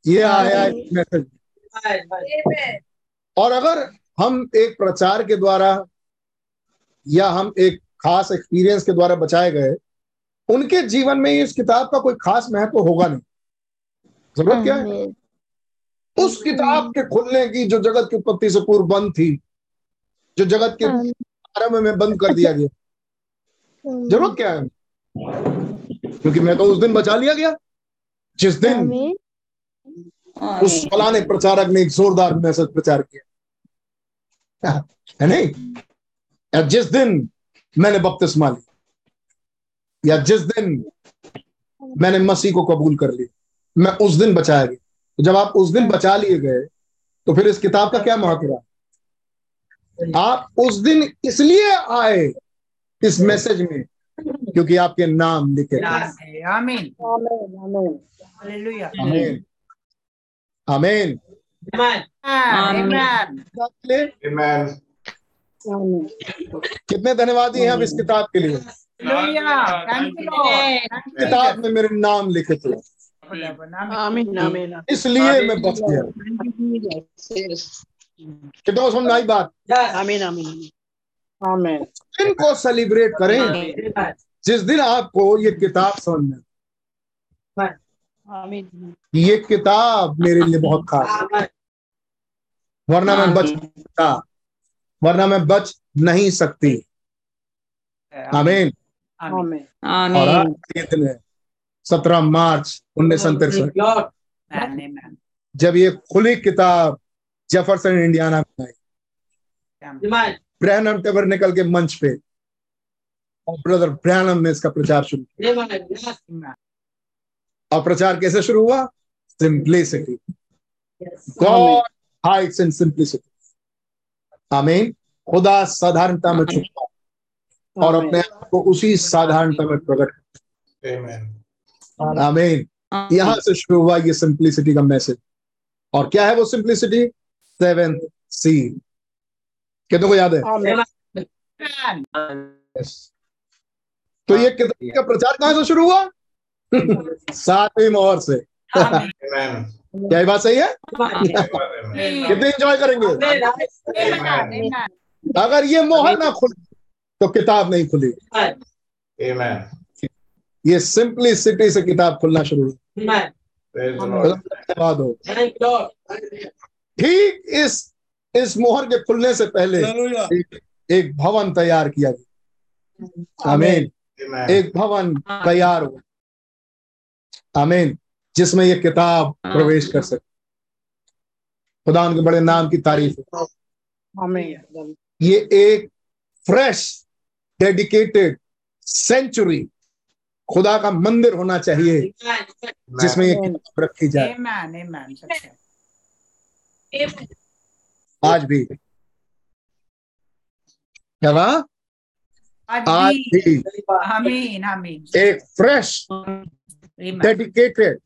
ये आया मैसेज। और अगर हम एक प्रचार के द्वारा या हम एक खास एक्सपीरियंस के द्वारा बचाए गए, उनके जीवन में इस किताब का कोई खास महत्व होगा नहीं। जरूरत क्या है? उस किताब के खुलने की जो जगत की उत्पत्ति से पूर्व बंद थी, जो जगत के आरंभ में बंद कर दिया गया, जरूरत क्या है? क्योंकि मैं तो उस दिन बचा लिया गया जिस दिन उस फलाने प्रचारक ने एक जोरदार मैसेज प्रचार किया, है नहीं? जिस दिन मैंने बपतिस्मा लिया या जिस दिन मैंने मसीह को कबूल कर लिया, मैं उस दिन बचाया गया। तो जब आप उस दिन बचा लिए गए तो फिर इस किताब का क्या महत्व रहा? आप उस दिन इसलिए आए इस मैसेज में क्योंकि आपके नाम लिखे, आमीन Hallelujah. Amen. Amen. Amen. Amen. Amen. कितने धन्यवादी हैं हम इस किताब के लिए। किताब में मेरे नाम लिखे थे, इसलिए मैं बच गया। समझाई बात। इनको सेलिब्रेट करें जिस दिन आपको ये किताब समझ में। ये किताब मेरे लिए बहुत खास है, वरना मैं बच नहीं सकती। आमीन। और आज दिन है 17 मार्च 1963 जब ये खुली किताब जेफरसन इंडियाना में आई, ब्रैनहम टैबरनेकल के मंच पे, और ब्रदर ब्रैनहम ने इसका प्रचार शुरू किया। और प्रचार कैसे शुरू हुआ? Simplicity. God hides in simplicity. आमीन। खुदा साधारणता में छुपा और अपने आप को उसी साधारणता में प्रकट। आमीन। आमीन। यहां से शुरू हुआ ये सिंप्लिसिटी का मैसेज। और क्या है वो सिंप्लिसिटी? Seventh seal. कितनों को याद है? तो ये किताब का प्रचार कहां से शुरू हुआ? 7वीं मोहर से। क्या बात सही है? कितने एंजॉय करेंगे अगर ये मोहर ना खुल तो किताब नहीं खुली। ये सिंप्लिसिटी से किताब खुलना शुरू हो। ठीक इस मोहर के खुलने से पहले एक भवन तैयार किया गया। आमीन। एक भवन तैयार हुआ। आमीन। जिसमें ये किताब प्रवेश कर सके। खुदा उनके बड़े नाम की तारीफ हो। आमीन। ये एक फ्रेश डेडिकेटेड सेंचुरी खुदा का मंदिर होना चाहिए जिसमें ये किताब रखी जाए। आज भी क्या आज भी एक fresh dedicated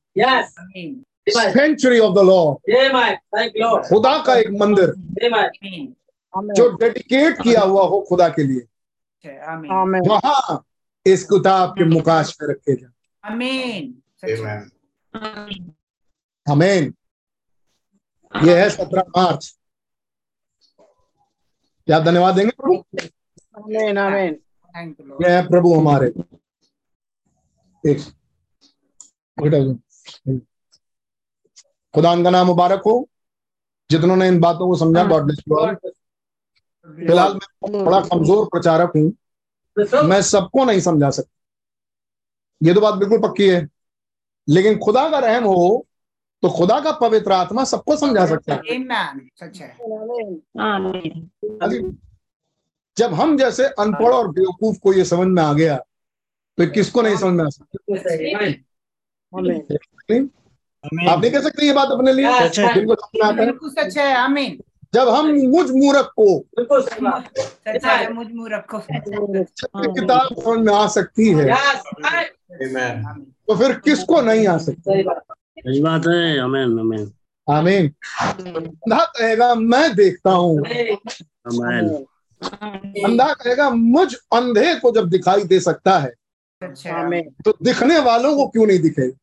century of the Lord, खुदा का एक मंदिर जो डेडिकेट किया हुआ हो खुदा के लिए, वहाँ इस किताब के मुकाश में रखे जाए। आमीन। आमीन। यह है 17 मार्च। क्या धन्यवाद देंगे प्रभु? यह है प्रभु हमारे। खुदा उनका नाम मुबारक हो। जितनों ने इन बातों को समझा, गॉड ब्लेस यू ऑल। फिलहाल मैं बड़ा कमजोर प्रचारक हूं, मैं सबको नहीं समझा सकता, ये तो बात बिल्कुल पक्की है। लेकिन खुदा का रहम हो तो खुदा का पवित्र आत्मा सबको समझा सकता है। जब हम जैसे अनपढ़ और बेवकूफ को ये समझ में आ गया तो किसको नहीं समझ में आ सकता? आप नहीं कह सकते ये बात अपने लिए। बिल्कुल सच है। आमीन। जब हम मुझ मूरख को किताब समझ में आ सकती है तो फिर किसको नहीं आ सकती? सही बात है। आमीन। आमीन। आमीन। अंधा कहेगा मैं देखता हूँ, अंधा कहेगा मुझ अंधे को जब दिखाई दे सकता है तो दिखने वालों को क्यों नहीं दिखेगा?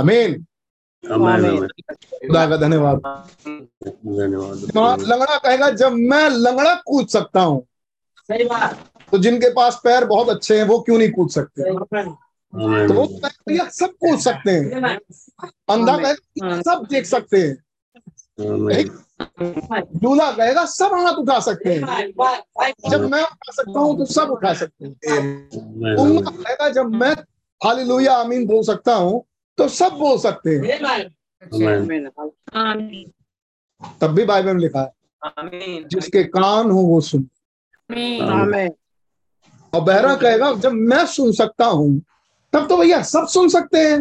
आमीन। खुदा का धन्यवाद। लंगड़ा कहेगा जब मैं लंगड़ा कूद सकता हूँ तो जिनके पास पैर बहुत अच्छे हैं वो क्यों नहीं कूद सकते? तो वो सब कूद सकते हैं। अंधा कहेगा सब देख सकते हैं। दूल्हा कहेगा सब हाथ उठा सकते हैं। जब मैं उठा सकता हूँ तो सब उठा सकते हैं। उम्मा कहेगा जब मैं हालेलुया आमीन बोल सकता हूं तो सब बोल सकते हैं। तब भी बाइबल में लिखा है जिसके कान हो वो सुन। और बहरा कहेगा जब मैं सुन सकता हूं तब तो भैया सब सुन सकते हैं।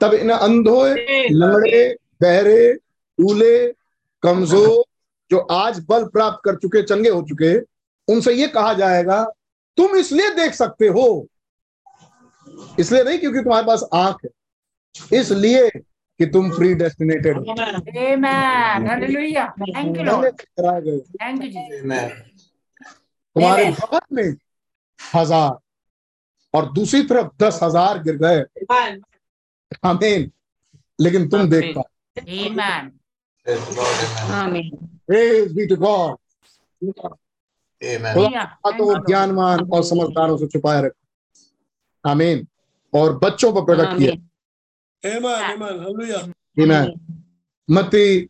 तब इन अंधे, लंगड़े, बहरे, दूल्हे, कमजोर जो आज बल प्राप्त कर चुके, चंगे हो चुके, उनसे ये कहा जाएगा तुम इसलिए देख सकते हो इसलिए नहीं क्योंकि तुम्हारे पास आंख है, इसलिए कि तुम प्री डेस्टिनेटेड हो। Amen, hallelujah, thank you Lord, thank you Jesus. Amen. तुम्हारे भवन में 1000 और दूसरी तरफ 10,000 गिर गए। आमीन। लेकिन तुम देख पाए। आमीन, आमीन, प्रेज बी टू गॉड। तो ज्ञानवान और समझदारों से छुपाए रखा। आमीन। और बच्चों पर प्रकट किया। मत्ती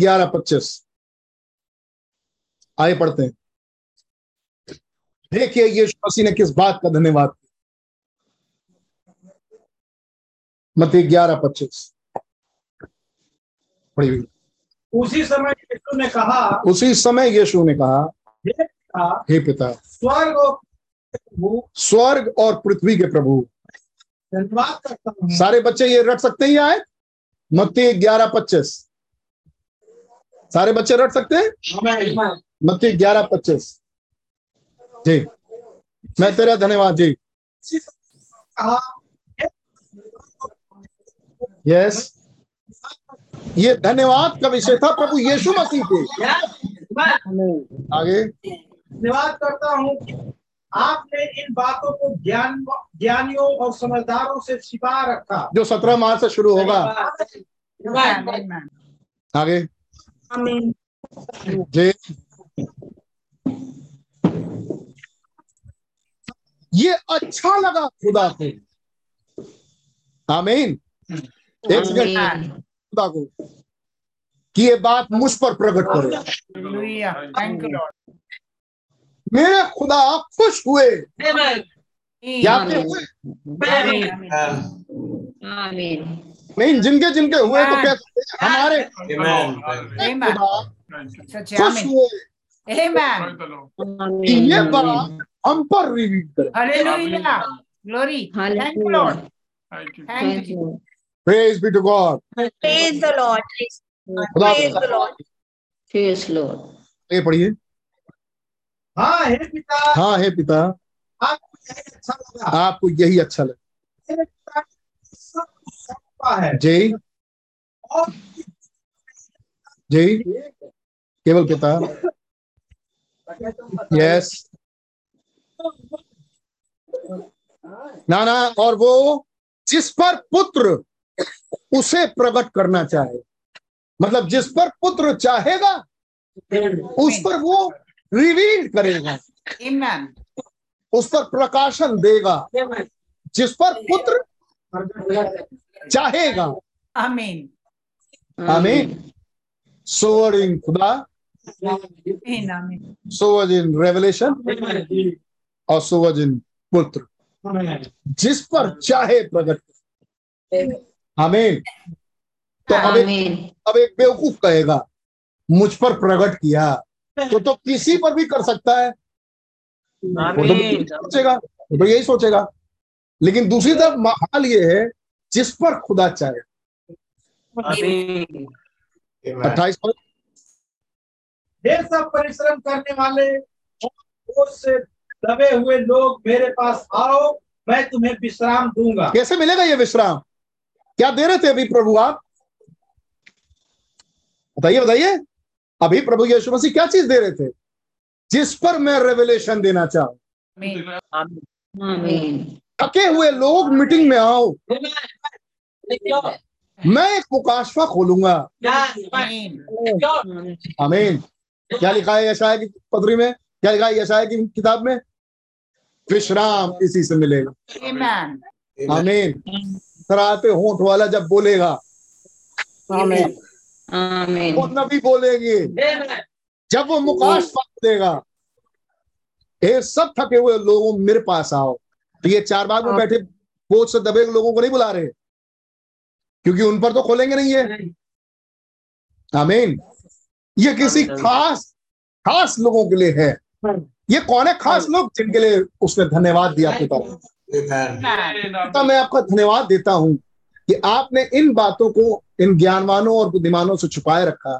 11:25 आए पढ़ते हैं। देखिए यीशु मसीह ने किस बात का धन्यवाद किया। मत्ती 11:25 पढ़ी हुई। उसी समय यीशु ने कहा हे पिता, स्वर्ग और पृथ्वी के प्रभु, धन्यवाद करता हूं। सारे बच्चे ये रट सकते हैं आयत मत्ती 11:25। सारे बच्चे रट सकते हैं मत्ती 11:25। जी मैं तेरा धन्यवाद। जी यस, ये धन्यवाद का विषय था प्रभु यीशु मसीह के। आगे धन्यवाद करता हूं, आपने इन बातों को ज्ञानियों और समझदारों से छिपा रखा। जो 17 मार्च से शुरू होगा। आगे जी, ये अच्छा लगा खुदा को। आमीन। एक सेकंड, खुदा को कि ये बात मुझ पर प्रकट करे। मेरे खुदा खुश हुए। नहीं, जिनके जिनके हुए तो कहते हैं हमारे खुश हुए। ये बात हम पर रिवील करें। Hallelujah, glory, thank you Lord, thank you, praise be to God, praise the Lord, praise the Lord, praise Lord. ये पढ़िए। हाँ हे पिता, आपको यही अच्छा लगा। जी जी, केवल पिता। यस, नाना। और वो जिस पर पुत्र उसे प्रकट करना चाहे, मतलब जिस पर पुत्र चाहेगा उस पर वो रिवील करेगा। Amen. उस पर प्रकाशन देगा। Amen. जिस पर पुत्र चाहेगा। आमीन, आमीन। सोवरिन खुदा, सोवरिन रेवलेशन, और सोवरिन पुत्र, जिस पर चाहे प्रकट। आमीन। तो अब एक बेवकूफ कहेगा मुझ पर प्रकट किया, तो किसी पर भी कर सकता है। तो यही सोचेगा। लेकिन दूसरी तरफ हाल ये है जिस पर खुदा चाहे। 28 ढेर सब परिश्रम करने वाले और से दबे हुए लोग मेरे पास आओ, मैं तुम्हें विश्राम दूंगा। कैसे मिलेगा ये विश्राम? क्या दे रहे थे अभी प्रभु आप? बताइए अभी प्रभु यीशु मसीह क्या चीज दे रहे थे? जिस पर मैं रेवलेशन देना चाहूं। थके हुए लोग मीटिंग में आओ, मैं एक मुकाशफा खोलूंगा। आमीन। क्या लिखा है यशाया की पत्री में? क्या लिखा है यशाया की किताब में? विश्राम इसी से मिलेगा। आमीन। सराहते होंठ वाला जब बोलेगा, आमीन, वो नबी बोलेंगे जब वो मुकाशफा देगा, ये सब थके हुए लोगों मेरे पास आओ। तो ये चार बाग में बैठे बोझ से दबे लोगों को नहीं बुला रहे, क्योंकि उन पर तो खोलेंगे नहीं है। आमीन। ये किसी खास लोगों के लिए है। ये कौन है खास लोग? जिनके लिए उसने धन्यवाद दिया। पिता मैं आपका धन्यवाद देता हूं कि आपने इन बातों को इन ज्ञानवानों और बुद्धिमानों से छुपाए रखा।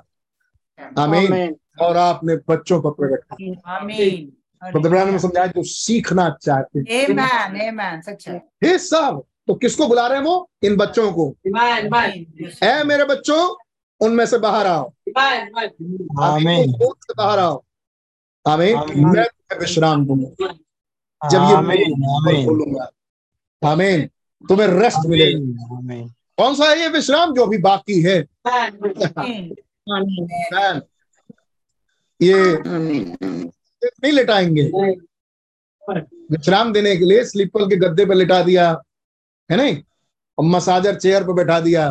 आमीन। और आपने बच्चों पर प्रकट किया। आमीन, ब्रदर ने समझाया जो सीखना चाहते। आमेन आमेन सच है। हे सब तो किसको बुला रहे हैं वो? इन बच्चों को। ऐ मेरे बच्चों उनमें से बाहर आओ। आमीन। से बाहर आओ। आमीन। मैं विश्राम दूंगा जब ये खोलूंगा। आमीन। तुम्हें रेस्ट मिलेगा। कौन सा है ये विश्राम? जो भी बाकी है। ये नहीं लिटाएंगे, विश्राम देने के लिए स्लीपर के गद्दे पे लिटा दिया है नहीं, और मसाजर चेयर पे बैठा दिया,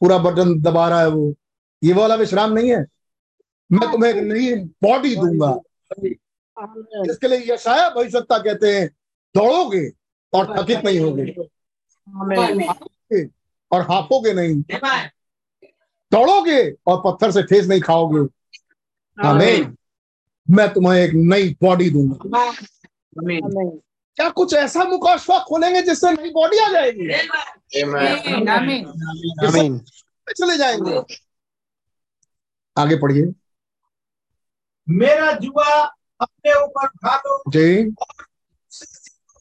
पूरा बटन दबा रहा है वो। ये वाला विश्राम नहीं है। मैं तुम्हें नहीं बॉडी दूंगा। इसके लिए यशाया भविष्यवक्ता कहते हैं दौड़ोगे और थकित नहीं होगे और हाँपोगे नहीं, दौड़ोगे और पत्थर से ठेस नहीं खाओगे। आमीन। मैं तुम्हें एक नई बॉडी दूंगा। क्या कुछ ऐसा मुकाशफा खोलेंगे जिससे नई बॉडी आ जाएगी, चले जाएंगे। आगे पढ़िए। मेरा जुआ अपने ऊपर उठा लो जी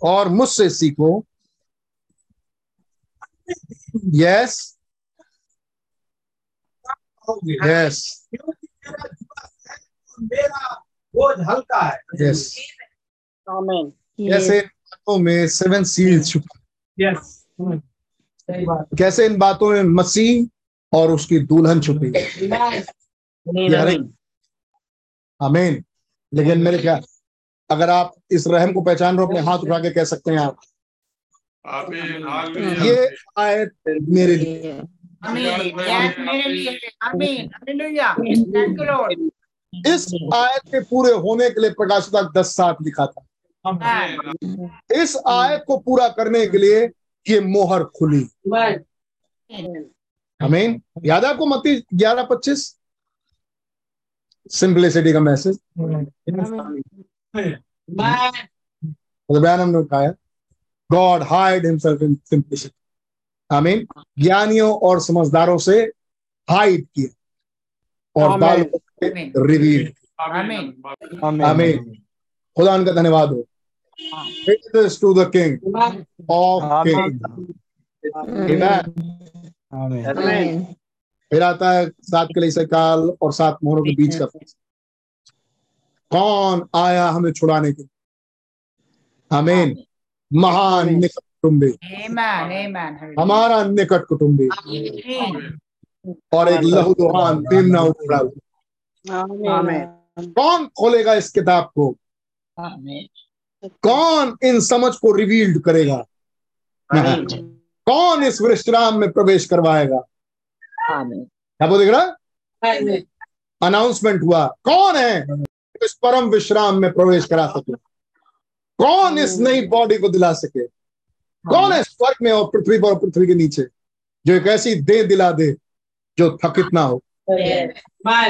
और मुझसे सीखो। Yes yes. मेरा बोझ हल्का है। यस। आमीन। कैसे इन बातों में सेवन सील छुपा। यस। कैसे इन बातों में मसीह और उसकी दुल्हन छुपी। आमीन। लेकिन मेरे ख्याल अगर आप इस रहम को पहचान रहे हो, अपने हाथ उठा के कह सकते हैं आप, ये आयत मेरे लिए। इस आयत के पूरे होने के लिए प्रकाशित 10:7 लिखा था। इस आयत को पूरा करने के लिए ये मोहर खुली। आमीन। याद है आपको मत्ती 11:25 सिंप्लिसिटी का मैसेज ब्रैनम ने उठाया। God hide himself in simplicity. आमीन। ज्ञानियों और समझदारों से हाइड किया और बाल रिवील। आमीन। आमीन। खुदा उनका धन्यवाद हो। Praise to the King of Kings। आमीन। फिर आता है 7 कलीसिया काल और 7 मोहरों के बीच का फैसला। कौन आया हमें छुड़ाने के लिए? आमीन। महान निकट कुटुंबी। हमारा निकट कुटुंबी और एक लहूदोहान मेमना उभरा हुआ। कौन खोलेगा इस किताब को? कौन इन समझ को रिवील्ड करेगा? कौन इस विश्राम में प्रवेश करवाएगा? आपको देख रहा है अनाउंसमेंट हुआ। कौन है इस परम विश्राम में प्रवेश करा सके? कौन इस नई बॉडी को दिला सके? कौन है स्वर्ग में और पृथ्वी पर और पृथ्वी के नीचे जो एक ऐसी दे दिला दे जो थकित ना हो।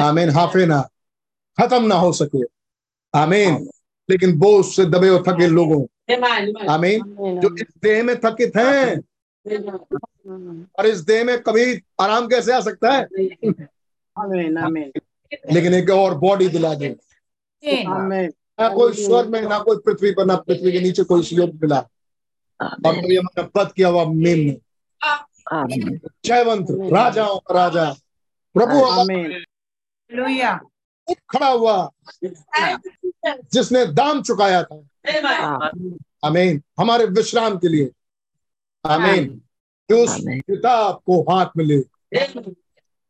आमीन। हाफे ना, खत्म ना हो सके। आमीन। लेकिन बोझ से दबे और थके लोगों, आमीन, जो इस देह में थकित हैं। और इस देह में कभी आराम कैसे आ सकता है? आमीन। आमीन। लेकिन एक और बॉडी दिला दे। ना कोई स्वर्ग में, ना कोई पृथ्वी पर, ना पृथ्वी के नीचे कोई सहयोग मिला। और तो ये हमारा पद किया हुआ मेम ने जयवंत राजाओं का राजा प्रभु खड़ा हुआ जिसने दाम चुकाया था। आमीन। हमारे विश्राम के लिए। आमीन। उस किताब को हाथ में ले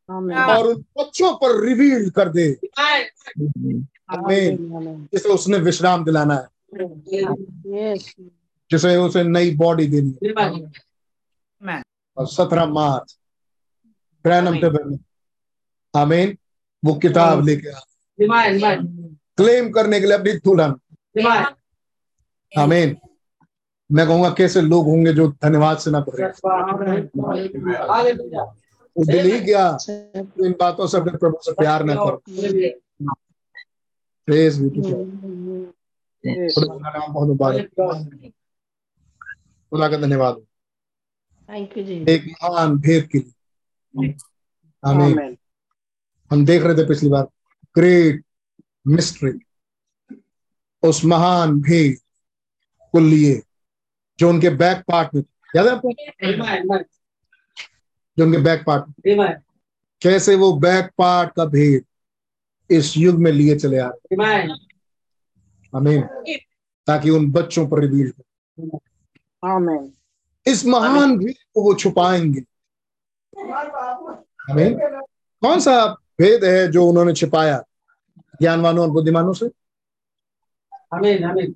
और उन बच्चों पर रिवील कर दे। आमीन। जिसे उसने विश्राम दिलाना है, जिसे उसे नई बॉडी देनी है। और 17 मार्च ब्रैनम टेबरनेकल, आमीन, वो किताब लेके आ क्लेम करने के लिए अपनी दुल्हन। आमीन। मैं कहूंगा कैसे लोग होंगे जो धन्यवाद से ना भरेगा। उस दिल ही क्या इन बातों से अपने प्रभु से प्यार ना करो। प्रेज भी बहुत मुबारक। खुदा का धन्यवाद हो। थैंक यू जी। एक महान भेद के लिए। आमीन। हम देख रहे थे पिछली बार ग्रेट मिस्ट्री, उस महान भीड़ को लिए जो उनके बैक पार्ट में, याद है आपको, जो उनके बैक पार्ट, कैसे वो बैक पार्ट का भीड़ इस युग में लिए चले आ रहे हैं। आमीन। ताकि उन बच्चों पर रिवील हो। आमीन। इस महान भीड़ को वो छुपाएंगे। आमीन। कौन सा भेद है जो उन्होंने छिपाया ज्ञानवानों और बुद्धिमानों से? आमीन। आमीन।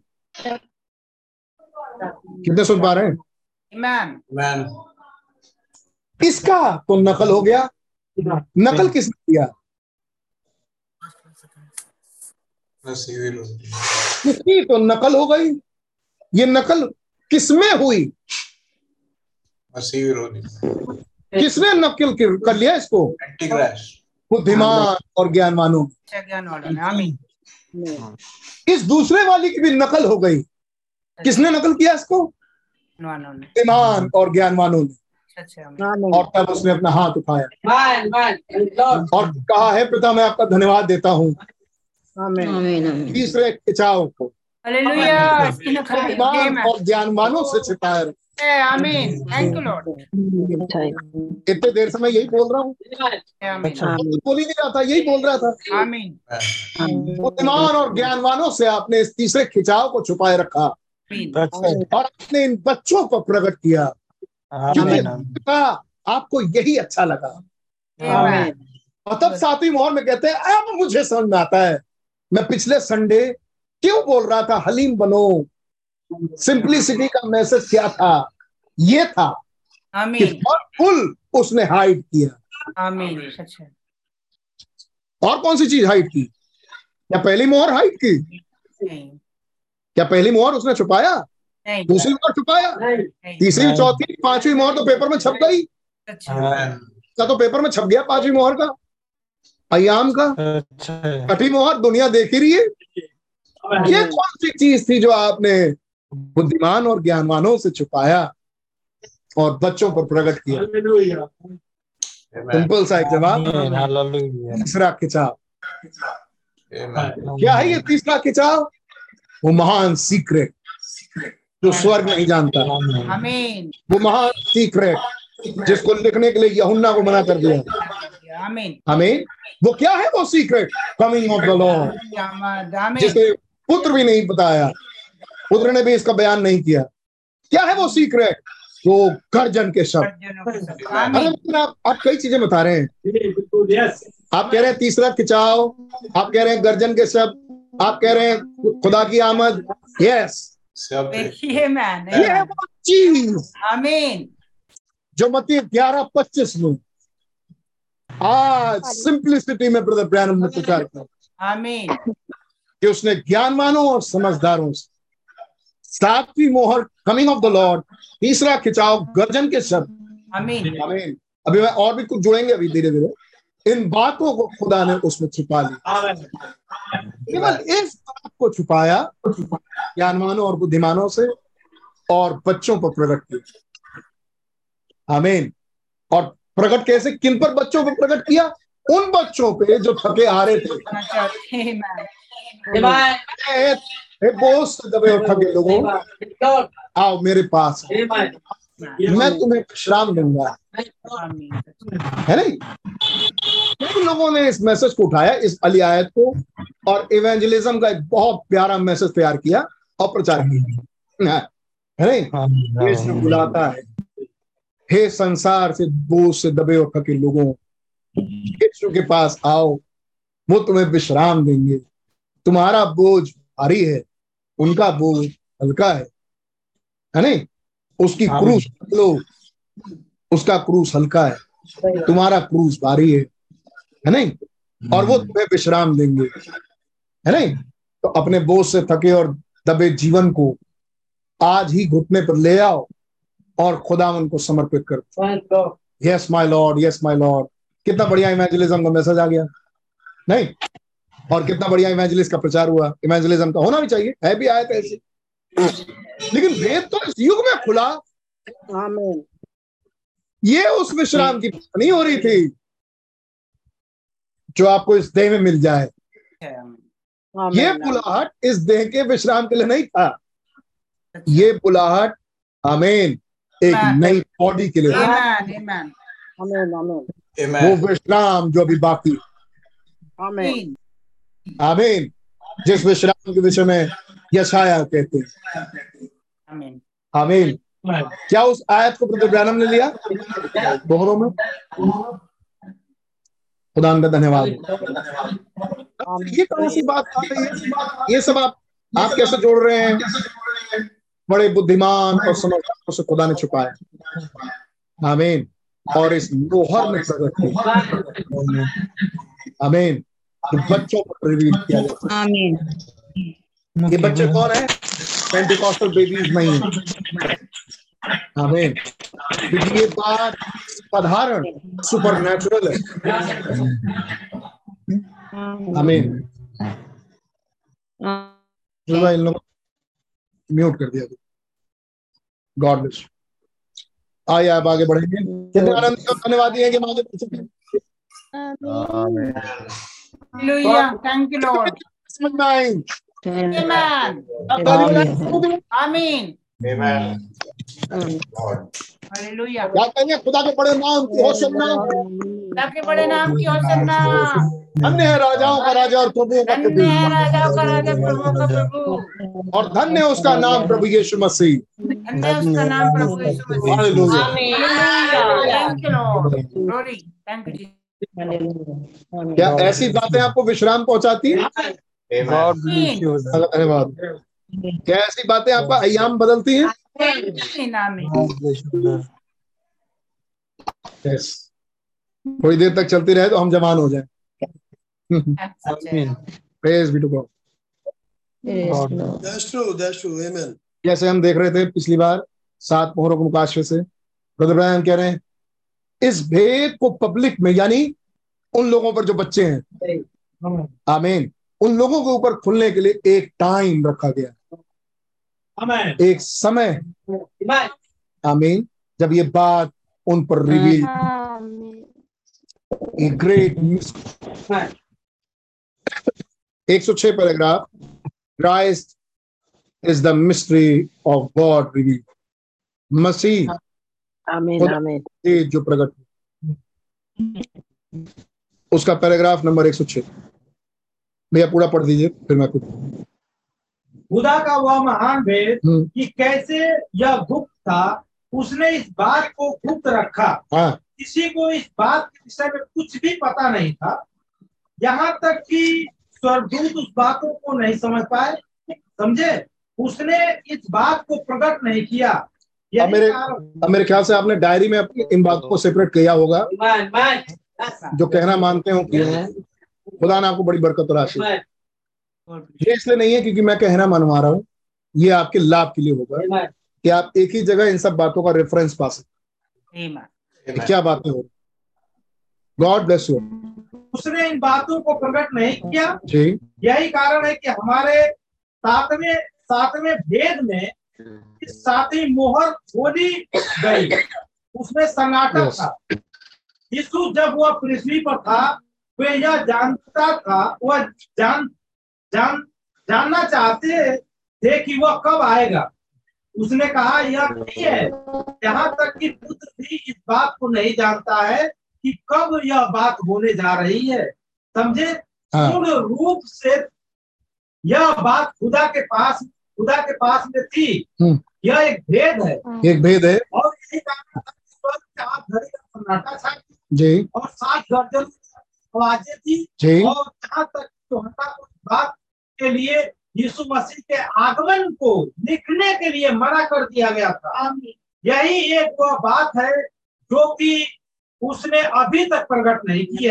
कितने सुन पा रहे हैं? आमीन। इसका तो नकल हो गया। नकल किसने किया? इसकी तो नकल हो गई। ये नकल किसमें हुई? किसने नकल कर लिया इसको? बुद्धिमान और ज्ञानवानों। इस दूसरे वाली की भी नकल हो गई। किसने नकल किया इसको? बुद्धिमान और ज्ञानवानों ने। और तब उसने अपना हाथ उठाया और कहा, है पिता मैं आपका धन्यवाद देता हूँ। तीसरे खिंचाव को और ज्ञानवानों से छिपाया। इतने देर से मैं यही बोल रहा हूँ, बोल ही नहीं रहा था, यही बोल रहा था। बुद्धिमान और ज्ञानवानों से आपने इस तीसरे खिंचाव को छुपाए रखा और आपने इन बच्चों को प्रकट किया क्योंकि आपको यही अच्छा लगा। और तब सातवीं मोहर में कहते हैं, अब मुझे समझ में आता है मैं पिछले संडे क्यों बोल रहा था हलीम बनो। सिंपलिसिटी का मैसेज क्या था? ये था कि फुल उसने हाइड किया। और कौन सी चीज हाइड की? क्या पहली मोहर हाइड की? क्या पहली मोहर उसने छुपाया? दूसरी मोहर छुपाया? तीसरी, चौथी, पांचवी मोहर तो पेपर में छप गई। का तो पेपर में छप गया पांचवी मोहर का, अय्याम का। छठी मोहर दुनिया देख ही रही है। ये कौन सी चीज थी जो आपने बुद्धिमान और ज्ञानवानों से छुपाया और बच्चों पर प्रकट किया? सिंपल सा जवाब, तीसरा खिंचाव। क्या है ये तीसरा खिंचाव? वो महान सीक्रेट जो स्वर्ग नहीं जानता। आमीन। वो महान सीक्रेट जिसको लिखने के लिए यूहन्ना को मना कर दिया। आमीन। आमीन। वो क्या है वो secret? Coming of the Lord, जिसे पुत्र भी नहीं बताया, पुत्र ने भी इसका बयान नहीं किया। क्या है वो सीक्रेट? वो गर्जन के शब्द। आप कई चीजें बता रहे हैं। आप कह रहे हैं तीसरा खिंचाव, आप कह रहे हैं गर्जन के शब्द, आप कह रहे हैं खुदा की आमद। यस, ये है वो चीज। आमीन। जो मत्ती 11:25 में आज सिंपलिसिटी में ब्रदर ब्रैनम ने प्रचार किया। आमीन। कि उसने ज्ञानवानों और समझदारों से सातवीं मोहर कमिंग ऑफ द लॉर्ड, तीसरा खिंचाव, गर्जन के शब्द। आमीन। आमीन। अभी मैं और भी कुछ जुड़ेंगे अभी धीरे धीरे। इन बातों को खुदा ने उसमें छुपा लिया। केवल इस बात को छुपाया ज्ञानवानों और बुद्धिमानों से और बच्चों पर प्रकट किया। आमीन। और प्रकट कैसे, किन पर बच्चों पर प्रकट किया? उन बच्चों पे जो थके हारे थे, बोझ से दबे और थके लोगों आओ मेरे पास, मैं तुम्हें विश्राम दूंगा। है नहीं? कई लोगों ने इस मैसेज को उठाया, इस अली आयत को, और इवेंजलिज्म का एक बहुत प्यारा मैसेज तैयार किया और प्रचार किया। है नहीं? यीशु बुलाता है, हे संसार से बोझ से दबे और थके लोगों, यीशु के पास आओ, वो तुम्हें विश्राम देंगे। तुम्हारा बोझ भारी है, उनका बोझ हल्का है। है नहीं? उसकी क्रूस लो, उसका क्रूस हल्का है, तुम्हारा क्रूस भारी है। है नहीं? और वो तुम्हें विश्राम देंगे। है नहीं? तो अपने बोझ से थके और दबे जीवन को आज ही घुटने पर ले आओ और खुदावन को समर्पित करो। Yes my Lord, yes my Lord. कितना बढ़िया इवेंजलिज्म का मैसेज आ गया। नहीं? और कितना बढ़िया इवेंजलिस्ट का प्रचार हुआ। इवेंजलिज्म का होना भी चाहिए, है भी आयत ऐसी। लेकिन भेद तो इस युग में खुला। आमीन। ये उस विश्राम की बात नहीं हो रही थी जो आपको इस देह में मिल जाए। ये बुलाहट इस देह के विश्राम के लिए नहीं था, ये बुलाहट आमीन एक नई बॉडी के लिए, आमीन आमीन वो विश्राम जो अभी बाकी, आमीन आमीन, जिस विश्राम के विषय में यशायाह कहते हैं, आमीन आमीन। क्या उस आयत को ब्रदर ब्रैनम ने लिया दोहरों में? खुदा का धन्यवाद। ये कौन सी बात आ रही है? ये सब आप कैसे जोड़ रहे हैं? बड़े बुद्धिमान और समझदारों से खुदा ने छुपाया, आमीन, और इस नोहर में प्रकट किया, आमीन, बच्चों को रिवील किया, आमीन। ये बच्चे कौन है? पेंटिकॉस्टल बेबीज नहीं है, आमीन, क्योंकि ये बात साधारण सुपरनैचुरल है, आमीन। इन लोगों म्यूट कर दिया, गॉड ब्लेस। आइए आप आगे बढ़ेंगे। कितने आनंद का धन्यवादी है कि हम आगे बढ़ सकते हैं। Hallelujah, thank you Lord. समझ में आई, आमीन आमीन हालेलुया। क्या कहेंगे? खुदा के बड़े नाम की होशाना, खुदा के बड़े नाम की होशाना। धन्य है राजाओं का राजा और प्रभुओं का प्रभु, धन्य है राजाओं का राजा प्रभुओं का प्रभु, और धन्य है उसका नाम प्रभु यीशु मसीह, धन्य है उसका नाम प्रभु यीशु मसीह। Hallelujah, thank you Lord, glory, thank you जी। क्या ऐसी बातें आपको विश्राम पहुंचाती है? धन्यवाद। क्या ऐसी बातें आपका अय्याम बदलती हैं? yes. थोड़ी देर तक चलती रहे तो हम जवान हो जाएं। जैसे हम देख रहे थे पिछली बार 7 मोहरों के मुकाशफे से, ब्रदर ब्रायन कह रहे हैं इस भेद को पब्लिक में, यानी उन लोगों पर जो बच्चे हैं, आमीन, उन लोगों के ऊपर खुलने के लिए एक टाइम रखा गया, एक समय, आमीन, जब ये बात उन पर reveal, great. 106 paragraph, Christ is the mystery of God reveal, मसीह, आमीन आमीन, जो प्रकट, उसका पैराग्राफ नंबर 106। भैया पूरा पढ़ दीजिए फिर मैं कुछ। खुदा का वह महान भेद कि कैसे यह गुप्त था, उसने इस बात को गुप्त रखा, किसी को इस बात के विषय में कुछ भी पता नहीं था, यहाँ तक कि स्वर्गदूत उस बातों को नहीं समझ पाए, समझे, उसने इस बात को प्रकट नहीं किया। मेरे ख्याल से आपने डायरी में अपनी इन बातों को सेपरेट किया होगा, जो कहना मानते हो कि खुदा ने आपको बड़ी बरकत और आशीर्वाद। ये इसलिए नहीं है क्योंकि मैं कहना मनवा रहा हूँ, ये आपके लाभ के लिए होगा कि आप एक ही जगह इन सब बातों का रेफरेंस पा सकते। क्या बातें हो, गॉड ब्लेस यू। उसने इन बातों को प्रकट नहीं किया जी, यही कारण है कि हमारे सातवें भेद में इस सातवीं मोहर खोली गई, उसमें सन्नाटा था। यीशु जब वह पृथ्वी पर था, वे यह जानता था, वह जानना चाहते थे कि वह कब आएगा। उसने कहा यह नहीं है, यहाँ तक कि पुत्र भी इस बात को नहीं जानता है कि कब यह बात होने जा रही है, समझे। पूर्ण रूप से यह बात खुदा के पास में थी। यह एक भेद है, एक भेद है, और यही कारण घड़ी का सन्नाटा था जी, और 7 गर्जन आवाजें थी, और जहाँ तक चौहत्ता को बात के लिए यीशु मसीह के आगमन को लिखने के लिए मना कर दिया गया था। यही एक वह बात है जो कि उसने अभी तक प्रकट नहीं की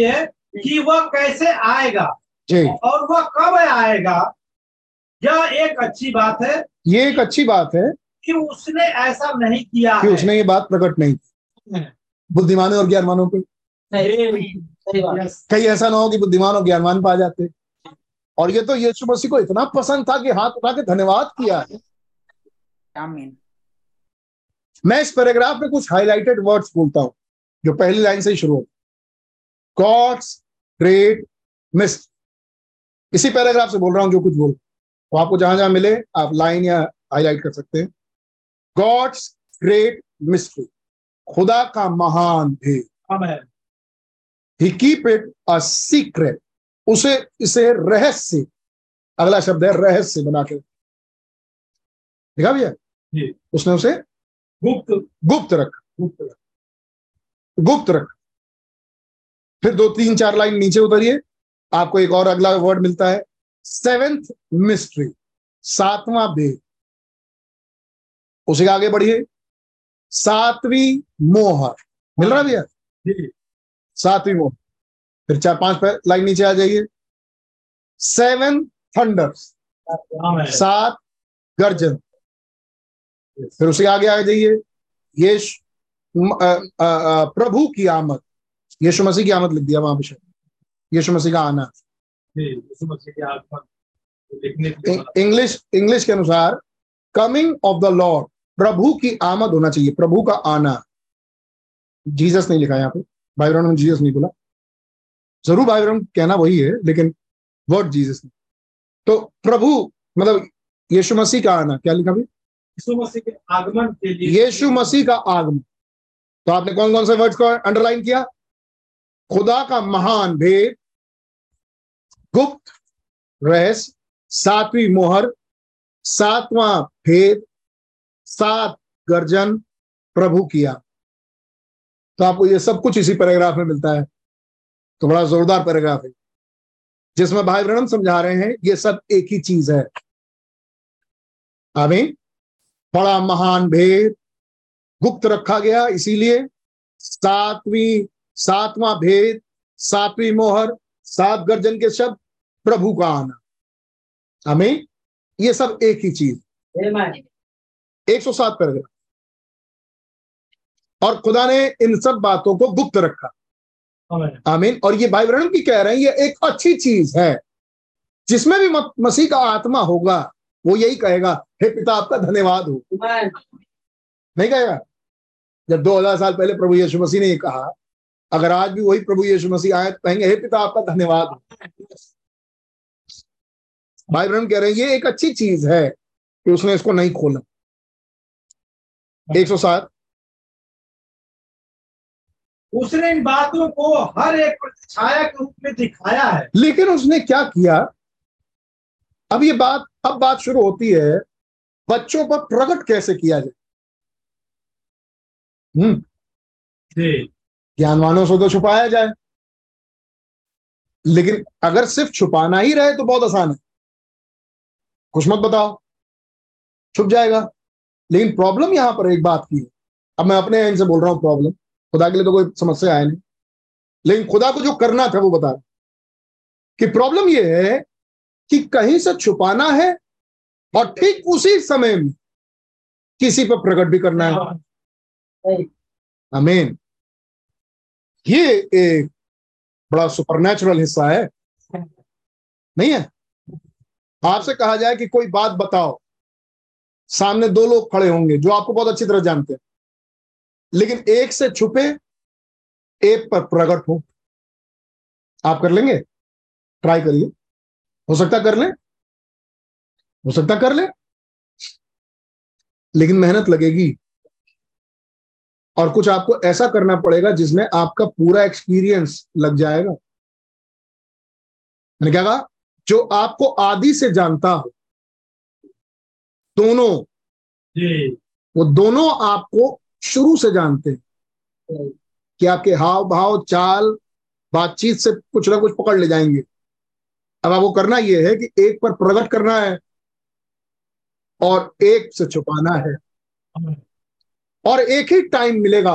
है, कि वह कैसे आएगा और वह कब आएगा। यह एक अच्छी बात है, ये एक अच्छी बात है कि उसने ऐसा नहीं किया, कि उसने ये बात प्रकट नहीं की। बुद्धिमानों और ज्ञानवानों पे कहीं ऐसा ना हो कि बुद्धिमान और ज्ञानवान पा जाते। और ये तो यीशु मसीह को इतना पसंद था कि हाथ उठा के धन्यवाद किया। आमीन। मैं इस पैराग्राफ में कुछ हाईलाइटेड वर्ड्स बोलता हूँ जो पहली लाइन से ही शुरू होते। God's great mystery। इसी पैराग्राफ से बोल रहा हूं जो कुछ बोल, तो आपको जहां जहां मिले आप लाइन या हाईलाइट कर सकते हैं। God's great mystery, खुदा का महान भेद। आमेन। He keep it a secret, उसे इसे रहस्य, अगला शब्द है रहस्य, बना के देखा भैया, उसने उसे गुप्त रखा। फिर 2-3-4 लाइन नीचे उतरिए, आपको एक और अगला वर्ड मिलता है सेवेंथ मिस्ट्री, सातवां भेद। उसे आगे बढ़िए, सातवीं मोहर, मिल रहा भैया, सातवीं मोहर। फिर 4-5 लाइन नीचे आ जाइए, सेवन थंडर्स, सात गर्जन। फिर उसे आगे आ जाइए, ये प्रभु की आमद, यीशु मसीह की आमद लिख दिया वहां पे, यीशु मसीह का आना, यीशु मसीह की आगमन। इंग्लिश के अनुसार कमिंग ऑफ द लॉर्ड, प्रभु की आमद होना चाहिए, प्रभु का आना। जीसस नहीं लिखा यहाँ पे, भाई ब्रह्म ने जीसस नहीं बोला, जरूर भाई ब्रह्म कहना वही है लेकिन वर्ड जीसस नहीं। तो प्रभु मतलब यीशु मसीह का आना, क्या लिखा भाई, यीशु मसीह के आगमन के लिए, यीशु मसीह का आगमन। तो आपने कौन कौन से वर्ड्स को अंडरलाइन किया? खुदा का महान भेद, गुप्त रहस्य, सातवीं मोहर, सातवां भेद, सात गर्जन, प्रभु किया। तो आपको ये सब कुछ इसी पैराग्राफ में मिलता है। तो बड़ा जोरदार पैराग्राफ है जिसमें भाई ब्रह्म समझा रहे हैं ये सब एक ही चीज है। आमीन। बड़ा महान भेद गुप्त रखा गया, इसीलिए सातवां भेद, सातवीं मोहर, सात गर्जन के शब्द, प्रभु का आना। आमीन। ये सब एक ही चीज। आमीन। 107 पैराग्राफ। और खुदा ने इन सब बातों को गुप्त रखा। आमीन। और ये भाई ब्रह्म की कह रहे हैं ये एक अच्छी चीज है, जिसमें भी मसीह का आत्मा होगा वो यही कहेगा, हे पिता आपका धन्यवाद हो। नहीं कहेगा? जब 2000 साल पहले प्रभु यीशु मसीह ने ये कहा, अगर आज भी वही प्रभु यीशु मसीह आए तो कहेंगे, हे पिता आपका धन्यवाद हो। भाई ब्रह्म कह रहे हैं ये एक अच्छी चीज है कि उसने इसको नहीं खोला। 107, उसने इन बातों को हर एक प्रतिछाया के रूप में दिखाया है। लेकिन उसने क्या किया? अब ये बात, अब बात शुरू होती है बच्चों पर प्रकट कैसे किया जाए। ज्ञानवानों से तो छुपाया जाए, लेकिन अगर सिर्फ छुपाना ही रहे तो बहुत आसान है, कुछ मत बताओ छुप जाएगा। लेकिन प्रॉब्लम यहां पर एक बात की है, अब मैं अपने एंड से बोल रहा हूं, प्रॉब्लम खुदा के लिए तो कोई समस्या आया नहीं, लेकिन खुदा को जो करना था वो बता रहा कि प्रॉब्लम ये है कि कहीं से छुपाना है और ठीक उसी समय में किसी पर प्रकट भी करना है। आमीन। ये एक बड़ा सुपरनेचुरल हिस्सा है, नहीं है? आपसे कहा जाए कि कोई बात बताओ, सामने दो लोग खड़े होंगे जो आपको बहुत अच्छी तरह जानते हैं, लेकिन एक से छुपे, एक पर प्रकट हो। आप कर लेंगे? ट्राई करिए, हो सकता कर ले, हो सकता कर ले, लेकिन मेहनत लगेगी और कुछ आपको ऐसा करना पड़ेगा जिसमें आपका पूरा एक्सपीरियंस लग जाएगा। मैंने क्या कहा? जो आपको आदि से जानता हो, दोनों जी, वो दोनों आपको शुरू से जानते हैं कि आपके हाव भाव, चाल, बातचीत से कुछ ना कुछ पकड़ ले जाएंगे। अब आपको करना यह है कि एक पर प्रकट करना है और एक से छुपाना है, और एक ही टाइम मिलेगा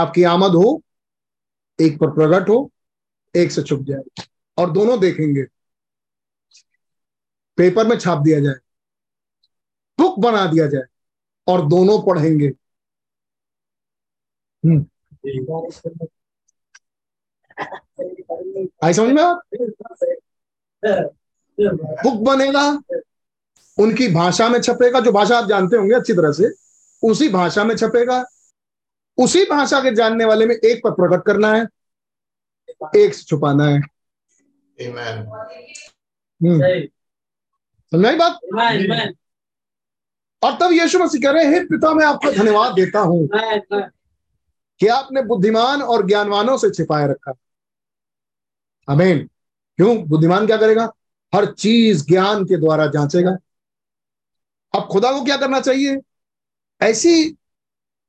आपकी आमद हो, एक पर प्रकट हो, एक से छुप जाए, और दोनों देखेंगे, पेपर में छाप दिया जाए, बुक बना दिया जाए और दोनों पढ़ेंगे। आई समझ में आप? बुक बनेगा, उनकी भाषा में छपेगा, जो भाषा आप जानते होंगे अच्छी तरह से, उसी भाषा में छपेगा, उसी भाषा के जानने वाले में एक पर प्रकट करना है, एक से छुपाना है। समझ आई बात? Amen. और तब यीशु मसीह कह रहे हैं, हे पिता मैं आपको धन्यवाद देता हूं कि आपने बुद्धिमान और ज्ञानवानों से छिपाए रखा। आमीन। क्यों? बुद्धिमान क्या करेगा? हर चीज ज्ञान के द्वारा जांचेगा। अब खुदा को क्या करना चाहिए?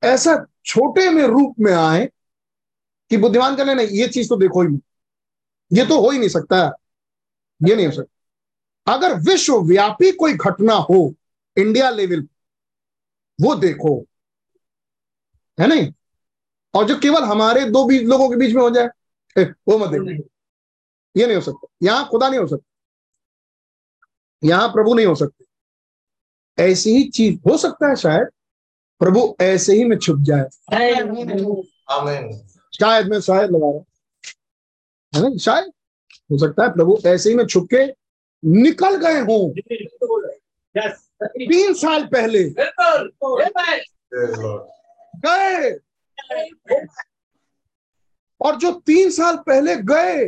ऐसा छोटे में रूप में आए कि बुद्धिमान कहने नहीं, ये चीज तो देखो ही, ये तो हो ही नहीं सकता, ये नहीं हो सकता। अगर विश्वव्यापी कोई घटना हो इंडिया लेवल, वो देखो, है नहीं? और जो केवल हमारे दो लोगों के बीच में हो जाए, वो मत देखो, ये नहीं हो सकता। यहां खुदा नहीं हो सकता, यहां प्रभु नहीं हो सकते। ऐसी ही चीज हो सकता है, शायद प्रभु ऐसे ही में छुप जाए। आमीन। शायद मैं शायद लगा रहा हूं, शायद हो सकता है प्रभु ऐसे ही में छुप के निकल गए हों 3 साल पहले गए, और जो 3 साल पहले गए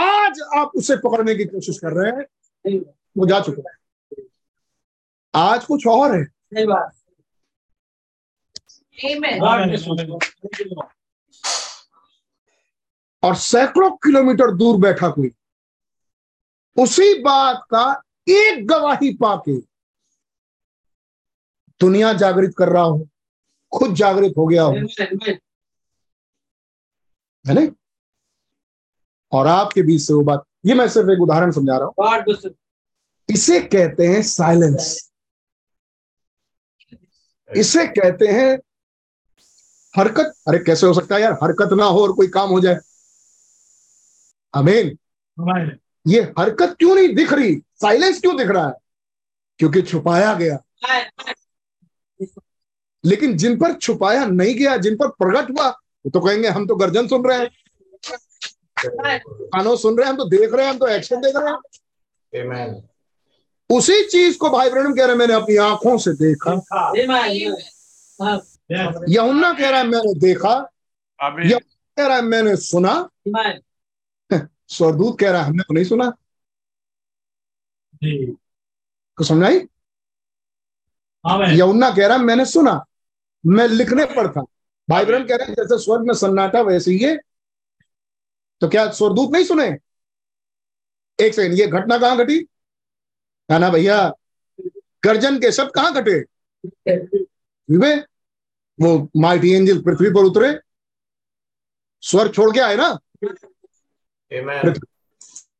आज आप उसे पकड़ने की कोशिश कर रहे हैं, वो जा चुका है। आज कुछ और है। और सैकड़ों किलोमीटर दूर बैठा कोई उसी बात का एक गवाही पाके दुनिया जागृत कर रहा हो, खुद जागृत हो गया हो, है ना? और आपके बीच से वो बात, ये मैं सिर्फ एक उदाहरण समझा रहा हूं। इसे कहते हैं साइलेंस, इसे कहते हैं हरकत। अरे कैसे हो सकता है यार, हरकत ना हो और कोई काम हो जाए? आमीन। ये हरकत क्यों नहीं दिख रही, साइलेंस क्यों दिख रहा है? क्योंकि छुपाया गया। लेकिन जिन पर छुपाया नहीं गया, जिन पर प्रकट हुआ, वो तो कहेंगे हम तो गर्जन सुन रहे हैं, कानों सुन रहे हैं, हम तो देख रहे हैं, हम तो एक्शन देख रहे हैं। Amen. उसी चीज को भाई ब्रैनम कह रहे हैं, मैंने अपनी आंखों से देखा। यूहन्ना कह रहा है मैंने देखा, कह रहा है मैंने सुना, स्वर्गदूत कह रहा है हमने तो नहीं सुना। कुछ समझ आई? यूहन्ना कह रहा है मैंने सुना, मैं लिखने पर था। भाई ब्रैनम कह रहे हैं जैसे स्वर्ग में सन्नाटा वैसे ही है। तो क्या स्वर्गदूत नहीं सुने? एक सेकंड, ये घटना कहां घटी? ना भैया, गर्जन के शब्द कहां घटे? वो माइटी एंजल पृथ्वी पर उतरे, स्वर्ग छोड़ के आए ना। Amen.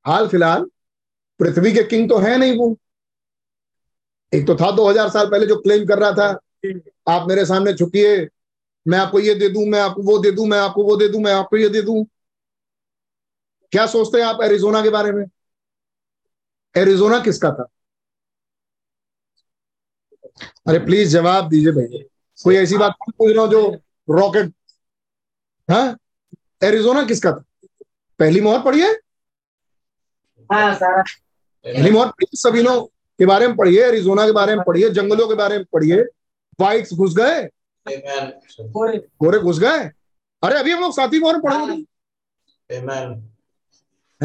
हाल फिलहाल पृथ्वी के किंग तो है नहीं वो। एक तो था 2000 साल पहले जो क्लेम कर रहा था आप मेरे सामने झुकिए, मैं आपको ये दे दूं, मैं आपको वो दे दूं, मैं आपको वो दे दूं, मैं आपको ये दे दूं। क्या सोचते हैं आप एरिजोना के बारे में? एरिजोना किसका था? अरे प्लीज जवाब दीजिए भाई, कोई ऐसी बात नहीं पूछ रहा हूं जो रॉकेट। हाँ, एरिजोना किसका था? पहली मोहर पढ़िए, पहली मोहर पढ़िए, सबीनों के बारे में पढ़िए, एरिजोना के बारे में पढ़िए, जंगलों के बारे में पढ़िए। वाइट्स घुस गए, गोरे घुस गए। अरे अभी हम लोग 7वीं मोहर पढ़ेंगे, है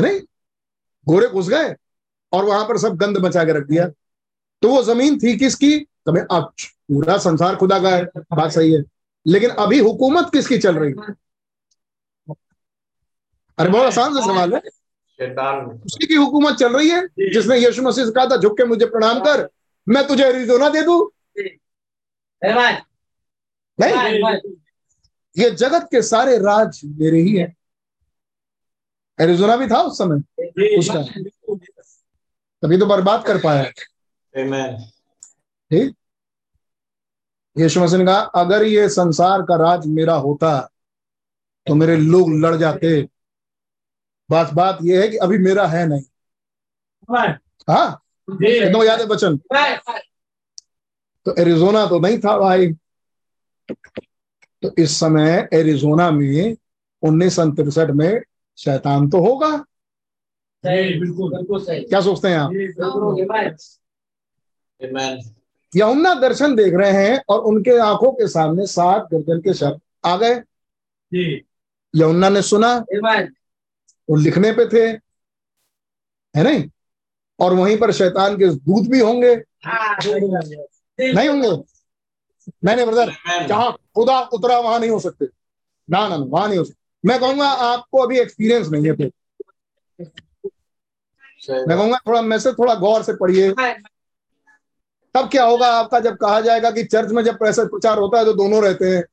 नहीं? गोरे घुस गए और वहां पर सब गंद मचा के रख दिया। तो वो जमीन थी किसकी? तुम्हें अब पूरा संसार खुदा का है, बात सही है, लेकिन अभी हुकूमत किसकी चल रही है? अरे बहुत आसान से सवाल है, उसी की हुकूमत चल रही है जिसने यीशु मसीह से कहा था झुक के मुझे प्रणाम कर, मैं तुझे एरिजोना दे दूं। नहीं, ये जगत के सारे राज मेरे ही है। एरिजोना भी था उस समय उसका, तभी तो बर्बाद कर पाया। ठीक, यीशु मसीह ने कहा अगर ये संसार का राज मेरा होता तो मेरे लोग लड़ जाते। बात ये है कि अभी मेरा है नहीं। हाँ, कितना याद है बचन? तो एरिजोना तो नहीं था भाई। तो इस समय एरिजोना में 1963 में शैतान तो होगा। सही, बिल्कुल सही। क्या सोचते हैं आप? यमुना दर्शन देख रहे हैं और उनके आंखों के सामने 7 गर्दन के शब्द आ गए। यमुना ने सुना, वो लिखने पे थे, है नहीं? और वहीं पर शैतान के दूत भी होंगे, नहीं होंगे? नहीं ब्रदर, जहां खुदा उतरा वहां नहीं हो सकते, ना ना वहां नहीं हो सकते। मैं कहूंगा आपको अभी एक्सपीरियंस नहीं है फिर। मैं कहूंगा थोड़ा मैसेज थोड़ा गौर से पढ़िए, तब क्या होगा आपका। जब कहा जाएगा कि चर्च में जब ऐसा प्रचार होता है तो दोनों रहते हैं।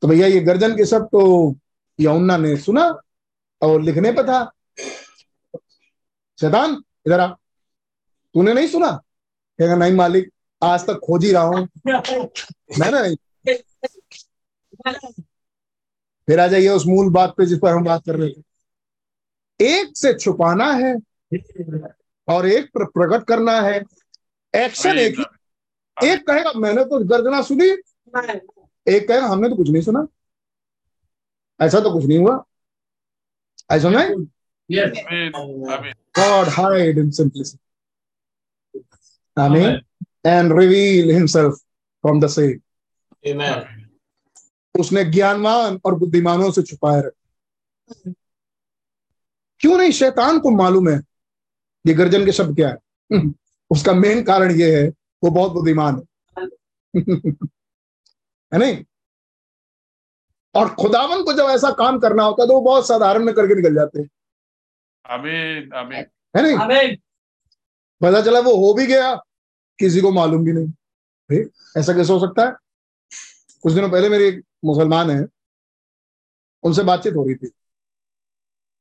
तो भैया ये गर्जन के शब्द तो यमुना ने सुना और लिखने पर था। शैतान इधर आ, तूने नहीं सुना? कहेगा नहीं मालिक, आज तक खोज ही रहा हूं। नहीं फिर आ जाइए उस मूल बात पे जिस पर हम बात कर रहे थे। एक से छुपाना है और एक पर प्रकट करना है। एक्शन एक ही। एक कहेगा मैंने तो गर्जना सुनी, एक कहेगा हमने तो कुछ नहीं सुना, ऐसा तो कुछ नहीं हुआ, ऐसा नहीं। God hide in simplicity. Amen. And reveal himself from the same. Amen. उसने ज्ञानवान और बुद्धिमानों से छुपाए रखा। क्यों नहीं? शैतान को मालूम है ये गर्जन के शब्द क्या है। उसका मेन कारण ये है वो बहुत बुद्धिमान है। है नहीं? और खुदावन को जब ऐसा काम करना होता है तो वो बहुत साधारण में करके निकल जाते हैं। आमीन आमीन, है नहीं? आमीन। पता चला वो हो भी गया, किसी को मालूम भी नहीं। ठीक, ऐसा कैसे हो सकता है? कुछ दिनों पहले मेरे एक मुसलमान है, उनसे बातचीत हो रही थी।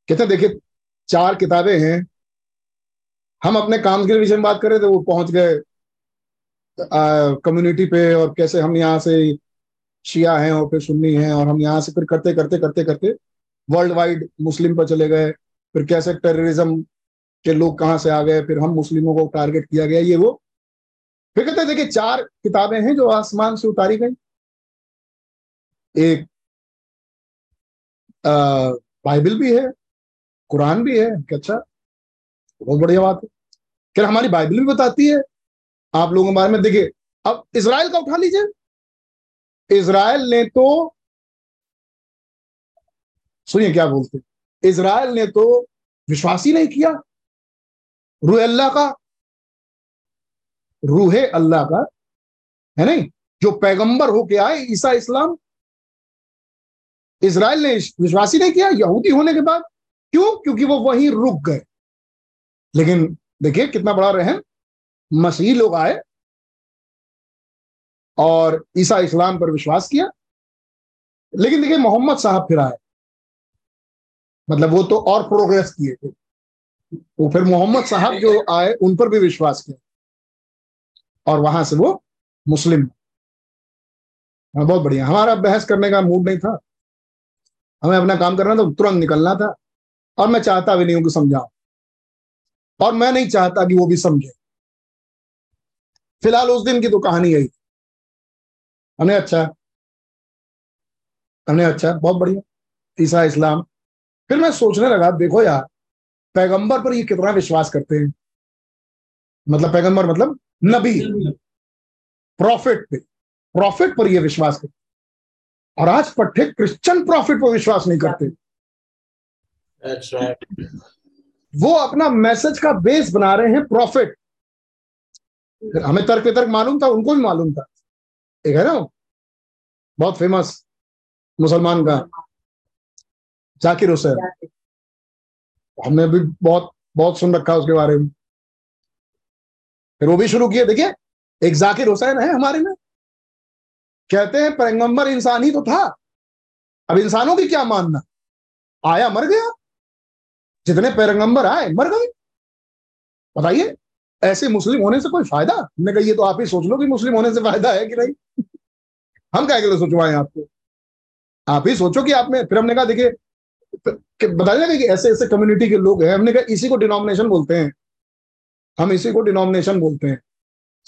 कहते देखिए 4 किताबें हैं, हम अपने काम के विषय में बात कर रहे थे, वो पहुंच गए कम्युनिटी पे और कैसे हम यहाँ से शिया हैं और फिर सुन्नी हैं और हम यहाँ से फिर करते करते करते करते वर्ल्ड वाइड मुस्लिम पर चले गए, फिर कैसे टेररिज्म के लोग कहाँ से आ गए, फिर हम मुस्लिमों को टारगेट किया गया, ये वो। फिर कहते हैं देखिए 4 किताबें हैं जो आसमान से उतारी गई, एक बाइबल भी है, कुरान भी है। अच्छा, बहुत बढ़िया बात है। फिर हमारी बाइबल भी बताती है आप लोगों के बारे में। देखिए अब इसराइल का उठा लीजिए, इसराइल ने तो सुनिए क्या बोलते हैं, इजराइल ने तो विश्वास ही नहीं किया। रूहे अल्लाह का, है नहीं, जो पैगंबर होके आए ईसा इस्लाम, इजराइल ने विश्वास ही नहीं किया यहूदी होने के बाद। क्यों? क्योंकि वो वहीं रुक गए। लेकिन देखिए कितना बड़ा रहम, मसीह लोग आए और ईसा इस्लाम पर विश्वास किया। लेकिन देखिए मोहम्मद साहब फिर आए, मतलब वो तो और प्रोग्रेस किए थे, वो फिर मोहम्मद साहब जो आए उन पर भी विश्वास किया और वहां से वो मुस्लिम। बहुत बढ़िया। हमारा बहस करने का मूड नहीं था, हमें अपना काम करना था, तुरंत निकलना था और मैं चाहता भी नहीं हूं कि समझाओ और मैं नहीं चाहता कि वो भी समझे। फिलहाल उस दिन की तो कहानी यही। हमने अच्छा बहुत बढ़िया ईसा इस्लाम। फिर मैं सोचने लगा देखो यार पैगंबर पर ये कितना विश्वास करते हैं, मतलब पैगंबर मतलब नबी, प्रॉफिट पर ये विश्वास करते, और आज पट्टे क्रिश्चियन प्रॉफिट पर विश्वास नहीं करते। That's right. वो अपना मैसेज का बेस बना रहे हैं प्रॉफिट। हमें तर्क वितर्क मालूम था, उनको भी मालूम था। एक है ना बहुत फेमस मुसलमान का जाकिर हुसैन, हमने भी बहुत बहुत सुन रखा उसके बारे में। फिर वो भी शुरू किए, देखिए एक जाकिर हुसैन है हमारे में, कहते हैं पैगंबर इंसान ही तो था, अब इंसानों की क्या मानना, आया मर गया, जितने पैगंबर आए मर गए। बताइए ऐसे मुस्लिम होने से कोई फायदा? हमने कहा ये तो आप ही सोच लो कि मुस्लिम होने से फायदा है कि नहीं। हम क्या सोचवाएं आपको, आप ही सोचो कि आप में। फिर हमने कहा देखिए बताइए कि ऐसे ऐसे कम्युनिटी के लोग हैं, हमने कहा इसी को डिनोमिनेशन बोलते हैं, हम इसी को डिनोमिनेशन बोलते हैं।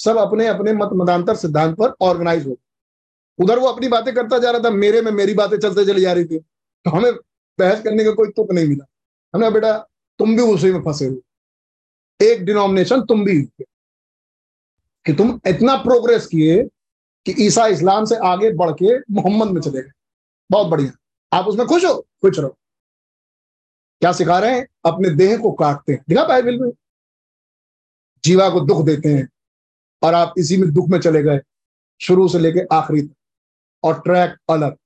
सब अपने अपने मत मतांतर सिद्धांत पर ऑर्गेनाइज हो। उधर वो अपनी बातें करता जा रहा था, मेरे में मेरी बातें चलते चली जा रही थी, तो हमें बहस करने का कोई तुक नहीं मिला। हमने बेटा तुम भी उसी में फंसे हुए, एक डिनोमिनेशन तुम भी कि तुम इतना प्रोग्रेस किए कि ईसा इस्लाम से आगे बढ़ के मोहम्मद में चले गए। बहुत बढ़िया, आप उसमें खुश हो, खुश रहो। क्या सिखा रहे हैं? अपने देह को काटते हैं, दिखा बाइबल में, जीवा को दुख देते हैं, और आप इसी में दुख में चले गए शुरू से लेके आखिरी तक, और ट्रैक अलग।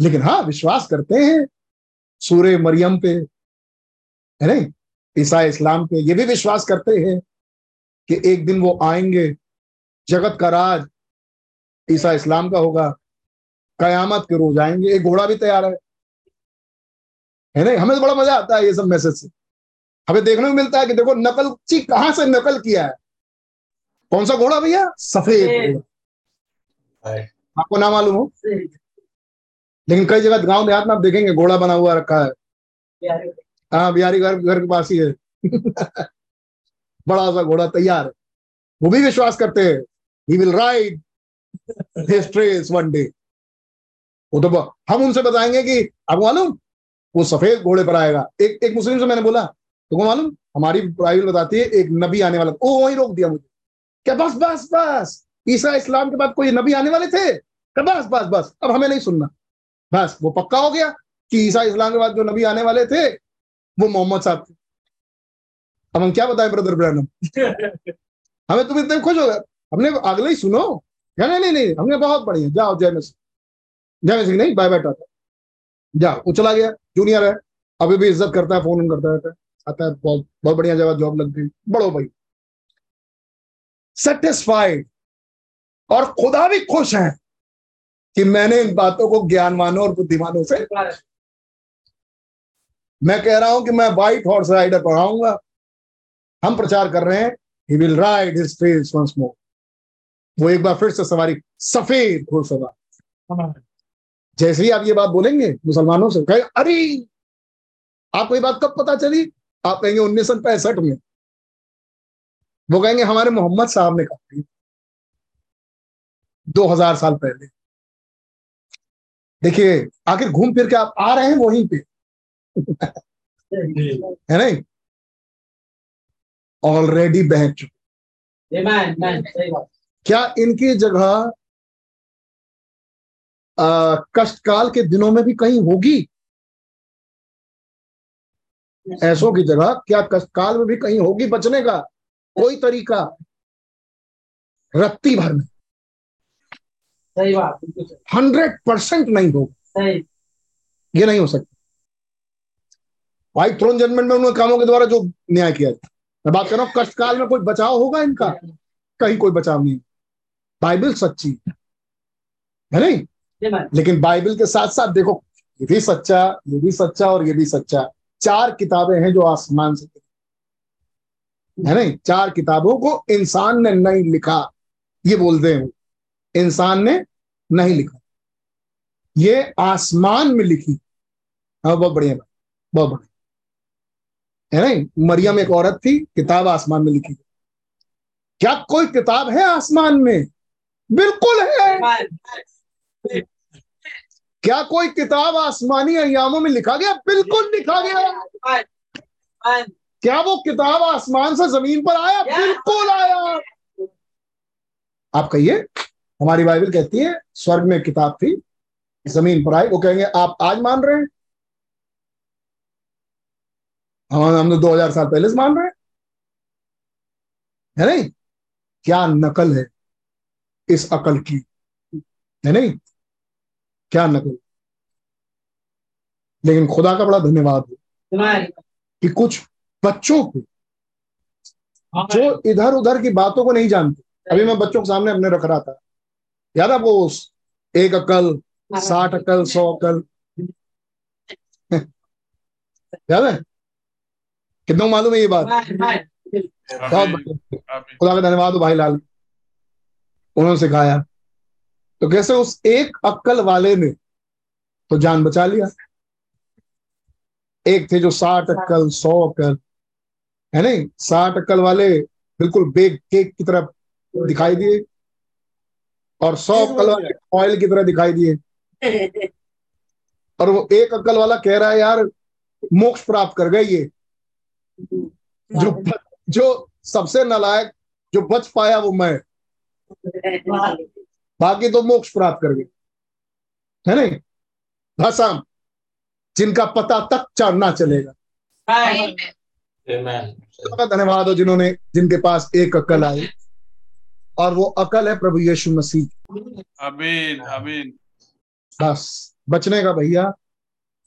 लेकिन हाँ, विश्वास करते हैं सूर्य मरियम पे, है नहीं, ईसा इस्लाम पे। ये भी विश्वास करते हैं कि एक दिन वो आएंगे, जगत का राज ईसा इस्लाम का होगा, कयामत के रोज आएंगे। एक घोड़ा भी तैयार है नहीं। हमें तो बड़ा मजा आता है ये सब मैसेज से, हमें देखने को मिलता है कि देखो नकल ची कहां से नकल किया है। कौन सा घोड़ा भैया? सफेद, आपको ना मालूम हो, लेकिन कई जगह गांव देहात में आप देखेंगे घोड़ा बना हुआ रखा है। हाँ, बिहारी घर के पास ही है बड़ा सा घोड़ा तैयार है। वो भी विश्वास करते हैं he will ride his trace one day. वो तो हम उनसे बताएंगे कि आपको मालूम वो सफेद घोड़े पर आएगा। एक मुस्लिम से मैंने बोला, तुमको मालूम हमारी बाइबल बताती है एक नबी आने वाला, वो वहीं रोक दिया मुझे। क्या बस बस बस, ईसा इस्लाम के बाद कोई नबी आने वाले थे? क्या बस बस बस, अब हमें नहीं सुनना। बस वो पक्का हो गया कि ईसा इस्लाम के बाद जो नबी आने वाले थे वो मोहम्मद साहब थे। अब हम क्या बताएं ब्रदर ब्रैनम हमें तुम इतने खुश हो गए, हमने अगले ही सुनो। नहीं, हमने बहुत बढ़िया, जाओ जय मसीह नहीं, बाय बाय टाटा, जाओ। वो चला गया, जूनियर है, अभी भी इज्जत करता है, फोन करता रहता है, आता है, बहुत बढ़िया जगह जॉब लग गई। बड़ो भाई सेटिस्फाइड, और खुदा भी खुश है कि मैंने इन बातों को ज्ञानवानों और बुद्धिमानों से, मैं कह रहा हूं कि मैं व्हाइट हॉर्स राइडर पढ़ाऊंगा, हम प्रचार कर रहे हैं he will ride his trace once more. वो एक बार फिर से सवारी, सफेद घोड़सवार। जैसे ही आप ये बात बोलेंगे मुसलमानों से, कहें अरे आपको ये बात कब पता चली? आप कहेंगे 1965 में। वो कहेंगे हमारे मोहम्मद साहब ने कहा 2000 साल पहले। देखिए आखिर घूम फिर के आप आ रहे हैं वहीं पे है नहीं, ऑलरेडी बहक चुके। क्या इनकी जगह कष्टकाल के दिनों में भी कहीं होगी? ऐसों की जगह क्या कष्टकाल में भी कहीं होगी? बचने का कोई तरीका रत्ती भर में 100% नहीं होगा, ये नहीं हो सकता। वाइट थ्रोन जजमेंट में उन्होंने कामों के द्वारा जो न्याय किया था, मैं बात कर रहा हूं कष्टकाल में कोई बचाव होगा इनका? कहीं कोई बचाव नहीं। बाइबल सच्ची है नहीं, लेकिन बाइबल के साथ साथ देखो ये भी सच्चा, ये भी सच्चा और ये भी सच्चा। 4 किताबें हैं जो आसमान से है नहीं, 4 किताबों को इंसान ने नहीं लिखा, ये बोलते हैं इंसान ने नहीं लिखा, ये आसमान में लिखी। हाँ, बहुत बढ़िया बात, बहुत बढ़िया है नहीं। मरियम एक औरत थी, किताब आसमान में लिखी। क्या कोई किताब है आसमान में? बिल्कुल है। क्या कोई किताब आसमानी अय्यामों में लिखा गया? बिल्कुल लिखा गया। क्या वो किताब आसमान से जमीन पर आया? बिल्कुल आया। आप कहिए हमारी बाइबल कहती है स्वर्ग में किताब थी, जमीन पर आई। वो कहेंगे आप आज मान रहे हैं? हम तो 2000 साल पहले से मान रहे हैं, है नहीं। क्या नकल है इस अकल की, है नहीं, क्या नकल। लेकिन खुदा का बड़ा धन्यवाद है कि कुछ बच्चों को जो इधर उधर की बातों को नहीं जानते। अभी मैं बच्चों के सामने अपने रख रहा था, याद आपको, उस 1 अकल 60 अकल 100 अकल याद है? कितनों मालूम है ये बात? खुदा का धन्यवाद हो भाई लाल, उन्होंने सिखाया। तो कैसे उस 1 अक्ल वाले ने तो जान बचा लिया, एक थे जो 60 अक्ल 100 अक्ल है नहीं। 60 अक्ल वाले बिल्कुल बेक केक की तरफ दिखाई दिए, और 100 अक्ल वाले ऑयल की तरह दिखाई दिए। और वो 1 अक्ल वाला कह रहा है यार मोक्ष प्राप्त कर गए ये, जो सबसे नालायक जो बच पाया वो मैं, बाकी तो मोक्ष प्राप्त कर गए, है नहीं भस्म, जिनका पता तक चढ़ना चलेगा। आमीन। धन्यवाद हो जिन्होंने, जिनके पास एक अकल आई और वो अकल है प्रभु यीशु मसीह। आमीन आमीन। बस बचने का भैया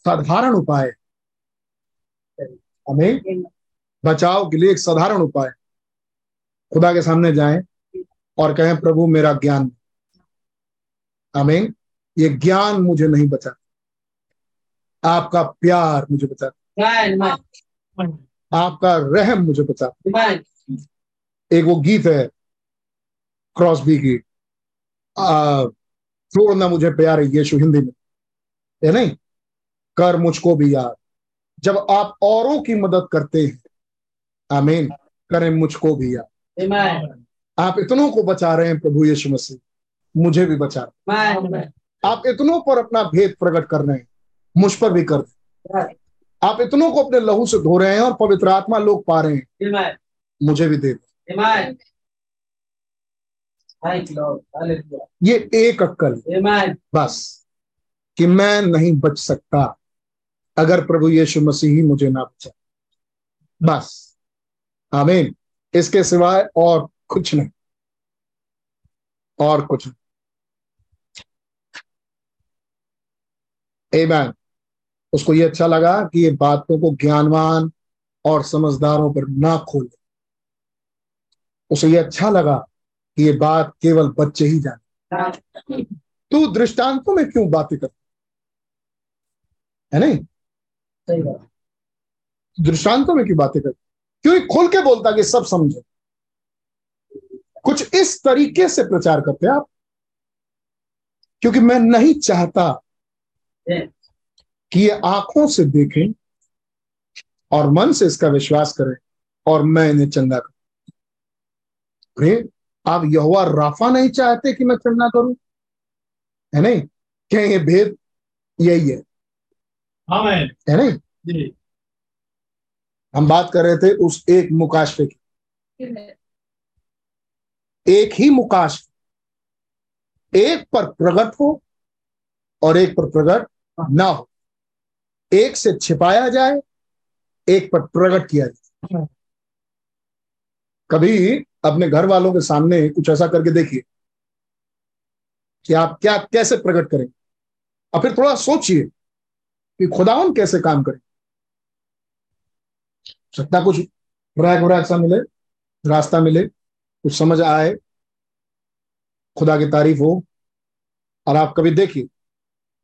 साधारण उपाय, हमें बचाव के लिए एक साधारण उपाय, खुदा के सामने जाएं और कहें प्रभु मेरा ज्ञान, आमीन, ये ज्ञान मुझे नहीं बचा, आपका प्यार मुझे बचा, आपका रहम मुझे बचा। एक वो गीत है क्रॉसबी की, छोड़ना मुझे प्यार यीशु, हिंदी में है नहीं, कर मुझको भी यार, जब आप औरों की मदद करते हैं, आमीन, करें मुझको भी यार। आमीन। आप इतनों को बचा रहे हैं प्रभु यीशु मसीह, मुझे भी बचा रहे। आप इतनों पर अपना भेद प्रकट कर रहे हैं, मुझ पर भी कर दे। आप इतनों को अपने लहू से धो रहे हैं और पवित्र आत्मा लोग पा रहे हैं, मुझे भी दे दो। ये एक अक्कल, बस, कि मैं नहीं बच सकता अगर प्रभु यीशु मसीह ही मुझे ना बचा, बस, आमीन, इसके सिवाय और कुछ नहीं, और कुछ नहीं। आमीन। उसको ये अच्छा लगा कि ये बातों को ज्ञानवान और समझदारों पर ना खोले, उसे ये अच्छा लगा ये बात केवल बच्चे ही जाने। तू दृष्टांतों में क्यों बातें करता है, नहीं दृष्टांतों में क्यों बातें करता, क्यों खोल के बोलता कि सब समझे, कुछ इस तरीके से प्रचार करते आप, क्योंकि मैं नहीं चाहता कि ये आंखों से देखें और मन से इसका विश्वास करें और मैं इन्हें चंगा करूं। आप यहोवा राफा नहीं चाहते कि मैं चढ़ना करूं, है नहीं, क्या ये भेद यही है, है नहीं। हम बात कर रहे थे उस एक मुकाशफे की, एक ही मुकाशफे, एक पर प्रकट हो और एक पर प्रकट ना हो, एक से छिपाया जाए, एक पर प्रकट किया जाए। कभी अपने घर वालों के सामने कुछ ऐसा करके देखिए कि आप क्या कैसे प्रकट करें, और फिर थोड़ा सोचिए कि खुदावन कैसे काम करें। सकता कुछ बुराक सा मिले, रास्ता मिले, कुछ समझ आए, खुदा की तारीफ हो। और आप कभी देखिए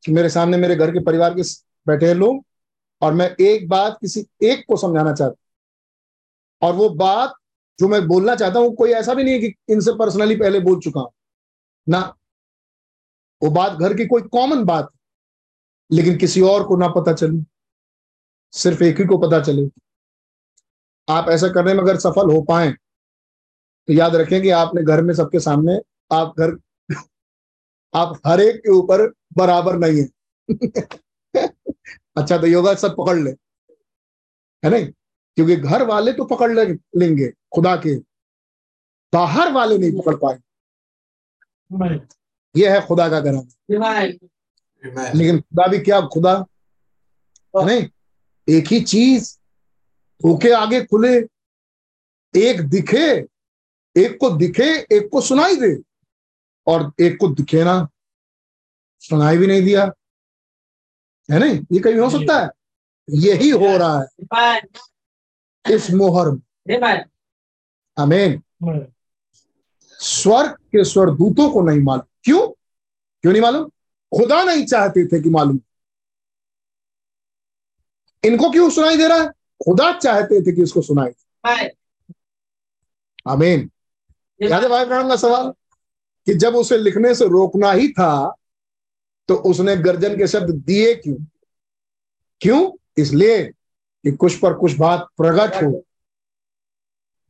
कि मेरे सामने मेरे घर के परिवार के बैठे हैं लोग और मैं एक बात किसी एक को समझाना चाहता हूं, और वो बात जो मैं बोलना चाहता हूं कोई ऐसा भी नहीं है कि इनसे पर्सनली पहले बोल चुका हूं ना, वो बात घर की कोई कॉमन बात है, लेकिन किसी और को ना पता चले, सिर्फ एक ही को पता चले। आप ऐसा करने में अगर सफल हो पाए तो याद रखें कि आपने घर में सबके सामने, आप घर, आप हर एक के ऊपर बराबर नहीं है। अच्छा तो योगा सब पकड़ ले, है नहीं, क्योंकि घर वाले तो पकड़ लेंगे, खुदा के बाहर वाले नहीं पकड़ पाए। यह है खुदा का घराना। लेकिन खुदा भी क्या, खुदा नहीं, एक ही चीज होके आगे खुले, एक दिखे, एक को दिखे, एक को सुनाई दे, और एक को दिखे ना, सुनाई भी नहीं दिया, है नहीं, ये कहीं हो सकता है? यही हो रहा है इस मोहर में। आमीन। स्वर्ग के स्वर्गदूतों को नहीं मालूम, क्यों क्यों नहीं मालूम? खुदा नहीं चाहते थे कि मालूम। इनको क्यों सुनाई दे रहा है? खुदा चाहते थे कि इसको सुनाई दे। आमीन। याद है भाई ब्राह्मण का सवाल कि जब उसे लिखने से रोकना ही था तो उसने गर्जन के शब्द दिए क्यों? क्यों? इसलिए कि कुछ पर कुछ बात प्रकट हो,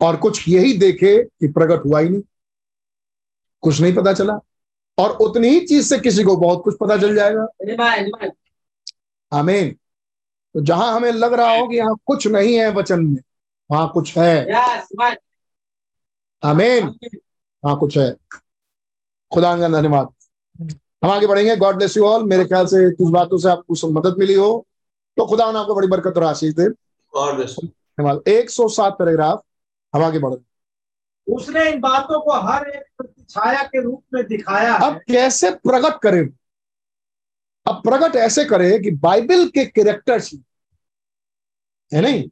और कुछ यही देखे कि प्रकट हुआ ही नहीं, कुछ नहीं पता चला, और उतनी ही चीज से किसी को बहुत कुछ पता चल जाएगा। आमीन। तो जहां हमें लग रहा हो कि यहाँ कुछ नहीं है वचन में, वहां कुछ है। आमीन, वहां कुछ है। खुदा का धन्यवाद। हम आगे बढ़ेंगे। God bless you all. मेरे ख्याल से कुछ बातों से आपको मदद मिली हो तो खुदा ने आपको बड़ी बरकत और आशीष दे। God bless you. 107 पैराग्राफ, हम आगे बढ़ेंगे। उसने इन बातों को हर एक प्रतिछाया के रूप में दिखाया। अब कैसे प्रकट करें? अब प्रकट ऐसे करें कि बाइबल के कैरेक्टर्स है नहीं,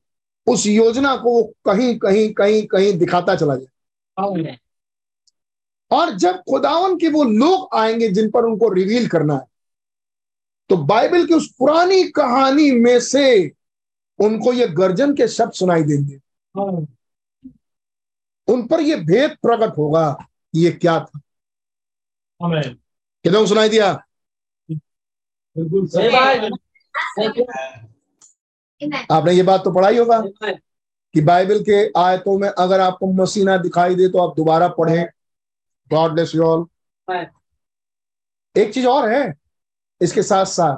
उस योजना को कहीं कहीं कहीं कहीं दिखाता चला जाए। और जब खुदावन के वो लोग आएंगे जिन पर उनको रिवील करना है, तो बाइबल की उस पुरानी कहानी में से उनको ये गर्जन के शब्द सुनाई देंगे। उन पर ये भेद प्रकट होगा, ये क्या था। कितना सुनाई दिया? आपने ये बात तो पढ़ाई होगा कि बाइबल के आयतों में अगर आपको मसीना दिखाई दे तो आप दोबारा पढ़ें। God bless you all. एक चीज और है इसके साथ साथ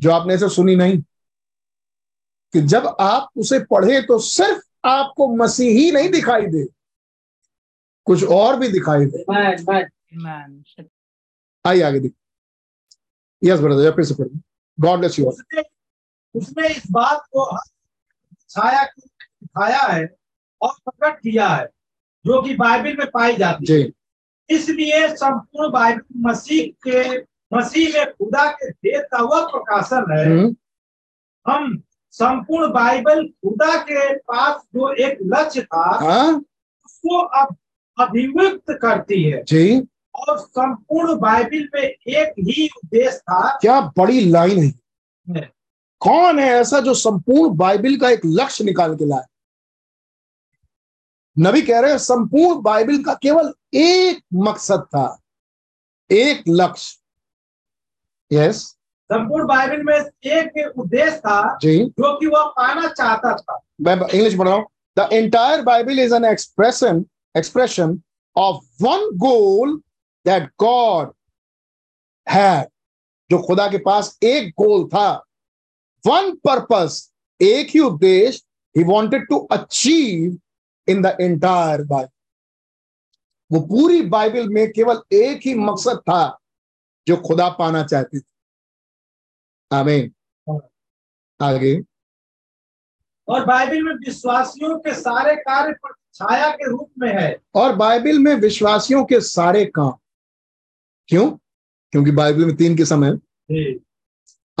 जो आपने ऐसे सुनी नहीं, कि जब आप उसे पढ़े तो सिर्फ आपको मसीही नहीं दिखाई दे, कुछ और भी दिखाई दे। आइए आगे देख। यस ब्रदर, फिर से पढ़िए। God bless you all. उसने इस बात को छाया दिखाया है और प्रकट किया है जो कि बाइबल में पाई जाती है। इसलिए संपूर्ण बाइबल मसीह में खुदा के भेद का वह प्रकाशन है। हम संपूर्ण बाइबल खुदा के पास जो एक लक्ष्य था उसको अब अभिव्यक्त करती है जी। और संपूर्ण बाइबल में एक ही उद्देश्य था। क्या बड़ी लाइन है। कौन है ऐसा जो संपूर्ण बाइबल का एक लक्ष्य निकाल के लाए? नबी कह रहे हैं संपूर्ण बाइबल का केवल एक मकसद था, एक लक्ष्य। यस, संपूर्ण बाइबल में एक उद्देश्य था जी, जो कि वह पाना चाहता था। मैं इंग्लिश पढ़ रहा हूँ। The entire Bible is an expression of one goal that God had. जो खुदा के पास एक गोल था, वन पर्पस, एक ही उद्देश्य ही wanted to achieve in the entire Bible. वो पूरी बाइबल में केवल एक ही मकसद था जो खुदा पाना चाहती थी। आमीन। आगे। और बाइबल में विश्वासियों के सारे कार्य पर छाया के रूप में है। और बाइबल में विश्वासियों के सारे काम, क्यों? क्योंकि बाइबल में 3 किस्म है।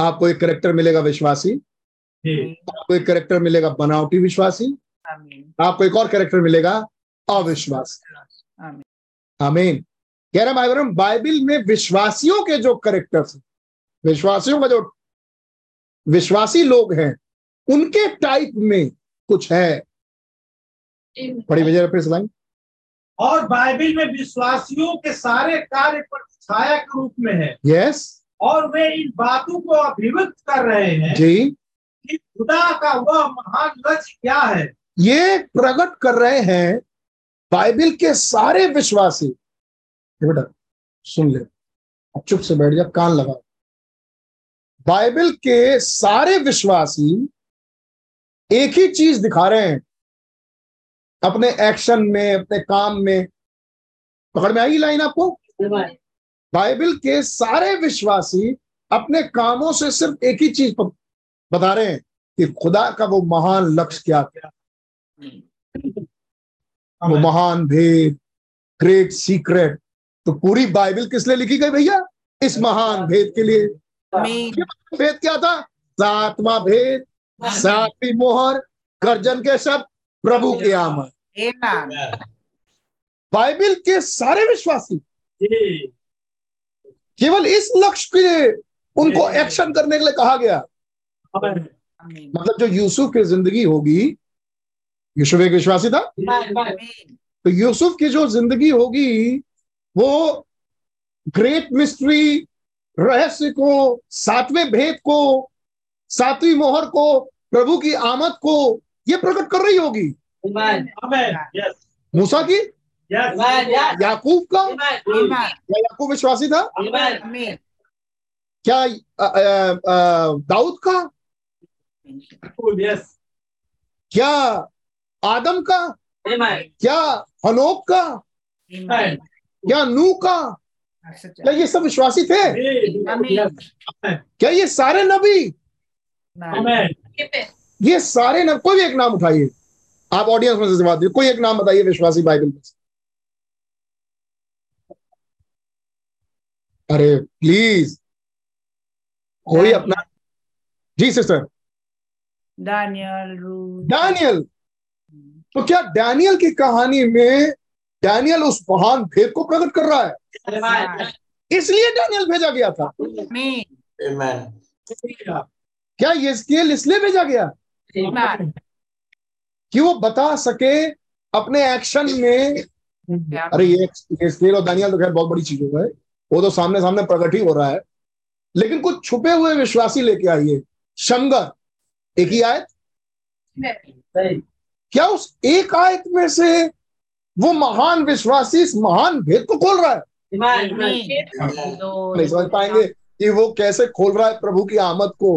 आपको एक करेक्टर मिलेगा विश्वासी, आपको एक करेक्टर मिलेगा बनावटी विश्वासी, आपको एक और करेक्टर मिलेगा अविश्वासी। आमीन। कह रहा भाई ब्रम, बाइबल में विश्वासियों के जो करेक्टर्स, विश्वासियों का जो विश्वासी लोग हैं, उनके टाइप में कुछ है। बड़ी वजह फिर सुनाई। और बाइबल में विश्वासियों के सारे कार्य पर छाया के रूप में है। यस, और वे इन बातों को अभिव्यक्त कर रहे हैं जी कि खुदा का वह महान लक्ष्य क्या है। ये प्रकट कर रहे हैं बाइबल के सारे विश्वासी। बेटा सुन ले, अब चुप से बैठ जा, कान लगा। बाइबल के सारे विश्वासी एक ही चीज दिखा रहे हैं अपने एक्शन में, अपने काम में। पकड़ में आई लाइन आपको? बाइबल के सारे विश्वासी अपने कामों से सिर्फ एक ही चीज बता रहे हैं कि खुदा का वो महान लक्ष्य क्या था, वो महान भेद, ग्रेट सीक्रेट। तो पूरी बाइबल किस लिए लिखी गई भैया? इस महान भेद के लिए। भेद क्या था? 7वां भेद, 7वीं मोहर, गर्जन के शब्द, प्रभु की आमद। बाइबल के सारे विश्वासी केवल इस लक्ष्य के लिए उनको एक्शन करने के लिए कहा गया। मतलब जो यूसुफ की जिंदगी होगी, यूसुफ एक विश्वासी था, तो यूसुफ की जो जिंदगी होगी वो ग्रेट मिस्ट्री, रहस्य को, 7वें भेद को, 7वीं मोहर को, प्रभु की आमद को ये प्रकट कर रही होगी। मूसा की, याकूब का, क्या याकूब विश्वासी था? क्या दाऊद का? क्या आदम का, क्या हनोक का, क्या नूह का, क्या ये सब विश्वासी थे? क्या ये सारे नबी? ये सारे नबी, कोई भी एक नाम उठाइए आप ऑडियंस में से बात करिए, कोई एक नाम बताइए विश्वासी बाइबल में। अरे प्लीज कोई अपना। जी सिस्टर। दानियल। तो क्या दानियल की कहानी में दानियल उस महान भेद को प्रकट कर रहा है, इसलिए दानियल भेजा गया था। क्या यज़कील इसलिए भेजा गया कि वो बता सके अपने एक्शन में। अरे यज़कील और दानियल तो खैर बहुत बड़ी चीज हो गए, वो तो सामने सामने प्रकट ही हो रहा है, लेकिन कुछ छुपे हुए विश्वासी लेके आइए। शमगर एक ही आयत, क्या उस एक आयत में से वो महान विश्वासी इस महान भेद को खोल रहा है? नहीं समझ पाएंगे कि वो कैसे खोल रहा है प्रभु की आमद को,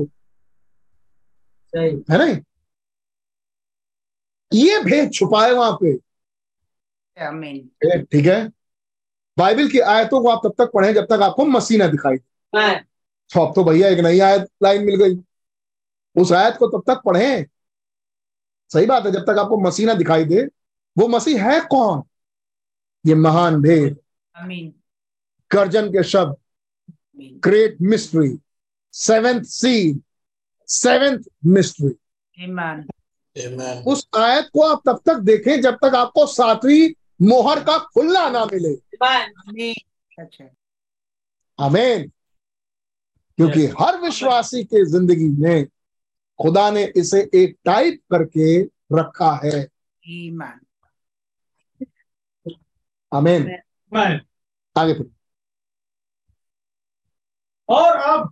है नहीं? ये भेद छुपा है वहां पे, ठीक है। बाइबल की आयतों को आप तब तक पढ़ें जब तक आपको मसीह ना दिखाई। तो अब तो भैया एक नई आयत लाइन मिल गई, उस आयत को तब तक पढ़ें, सही बात है, जब तक आपको मसीह ना दिखाई दे। वो मसीह है कौन? ये महान भेद, गर्जन के शब्द, great mystery, seventh seal, seventh mystery. उस आयत को आप तब तक देखें जब तक आपको सातवीं मोहर का खुलना ना मिले। आमीन। क्योंकि हर विश्वासी के जिंदगी में खुदा ने इसे एक टाइप करके रखा है। आमीन। आगे और अब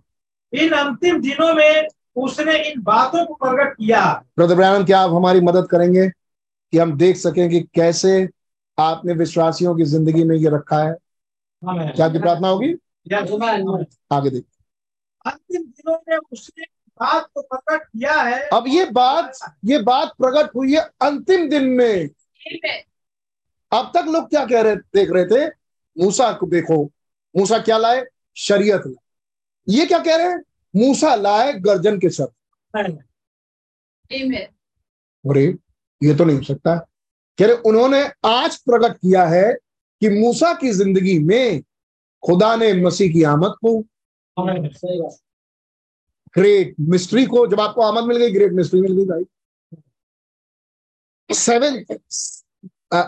इन अंतिम दिनों में उसने इन बातों को प्रकट किया। ब्रदर ब्रैनम, क्या आप हमारी मदद करेंगे कि हम देख सकें कि कैसे आपने विश्वासियों की जिंदगी में ये रखा है? क्या आपकी प्रार्थना होगी? आगे देख। अंतिम दिनों में उसने बात को प्रकट किया है। अब ये बात प्रकट हुई है अंतिम दिन में। अब तक लोग क्या कह रहे देख रहे थे? मूसा को देखो, मूसा क्या लाए? शरीयत लाए। ये क्या कह रहे हैं? मूसा लाए गर्जन के शब्द। अरे ये तो नहीं हो सकता। कह रहे उन्होंने आज प्रकट किया है कि मूसा की जिंदगी में खुदा ने मसीह की आमद को, ग्रेट मिस्ट्री को, जब आपको आमद मिल गई, ग्रेट मिस्ट्री मिल गई भाई, सेवेंथ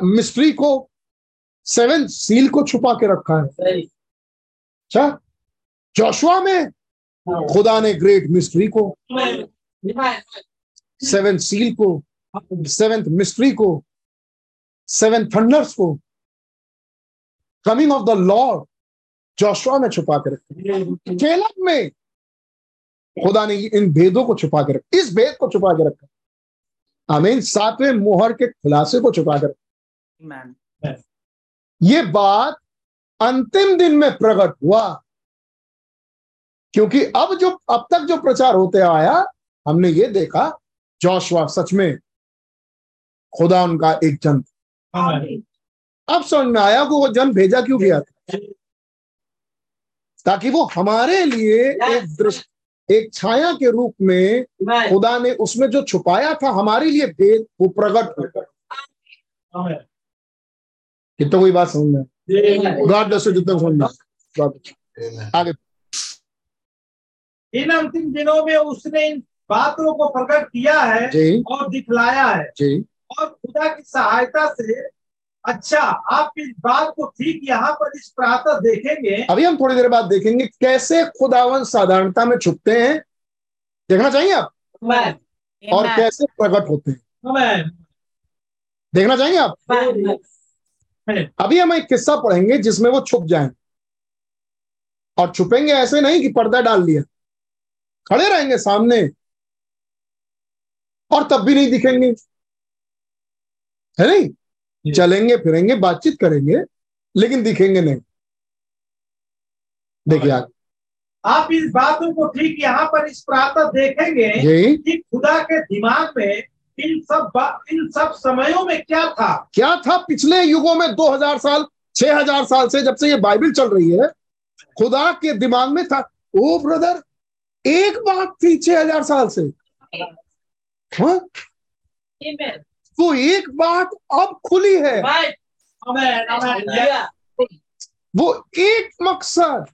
मिस्ट्री को, सेवेंथ सील को छुपा के रखा है। अच्छा, जोशुआ में खुदा ने ग्रेट मिस्ट्री को, सेवेंथ सील को, सेवेंथ मिस्ट्री को, सेवेंथ थंडर्स को, coming of the Lord Joshua ने छुपा के रखा। कैलब में खुदा ने इन भेदों को छुपा के रखा, इस भेद को छुपा के रखा। आमीन। सातवें मोहर के खुलासे को छुपा के रखा। ये बात अंतिम दिन में प्रकट हुआ, क्योंकि अब तक जो प्रचार होते आया, हमने ये देखा जोशुआ सच में खुदा उनका एक जन। अब समझ में आया कि वो जन भेजा क्यों गया था, ताकि वो हमारे लिए एक दृष्टि, एक छाया के रूप में खुदा ने उसमें जो छुपाया था हमारे लिए भेद, वो प्रकट हो। कितना कोई बात समझ में? God bless you. जितना समझना आगे। इन अंतिम दिनों में उसने इन बातों को प्रकट किया है और दिखलाया है और खुदा की सहायता से। अच्छा, आप इस बात को ठीक यहाँ पर इस प्रातः देखेंगे। अभी हम थोड़ी देर बाद देखेंगे कैसे खुदावन साधारणता में छुपते हैं, देखना चाहिए आप, और कैसे प्रकट होते हैं, देखना चाहिए आप। अभी हम एक किस्सा पढ़ेंगे जिसमें वो छुप जाएं, और छुपेंगे ऐसे नहीं कि पर्दा डाल लिया, खड़े रहेंगे सामने और तब भी नहीं दिखेंगे, है नहीं? चलेंगे फिरेंगे, बातचीत करेंगे, लेकिन दिखेंगे नहीं। देखिए आगे। आप इस बातों को ठीक यहाँ पर इस प्रातः देखेंगे कि खुदा के दिमाग में इन सब समयों में क्या था पिछले युगों में 2000 साल 6000 साल से जब से ये बाइबल चल रही है खुदा के दिमाग में था। ओ ब्रदर, एक बात थी 6000 साल से, हाँ तो एक बात अब खुली है। वो एक मकसद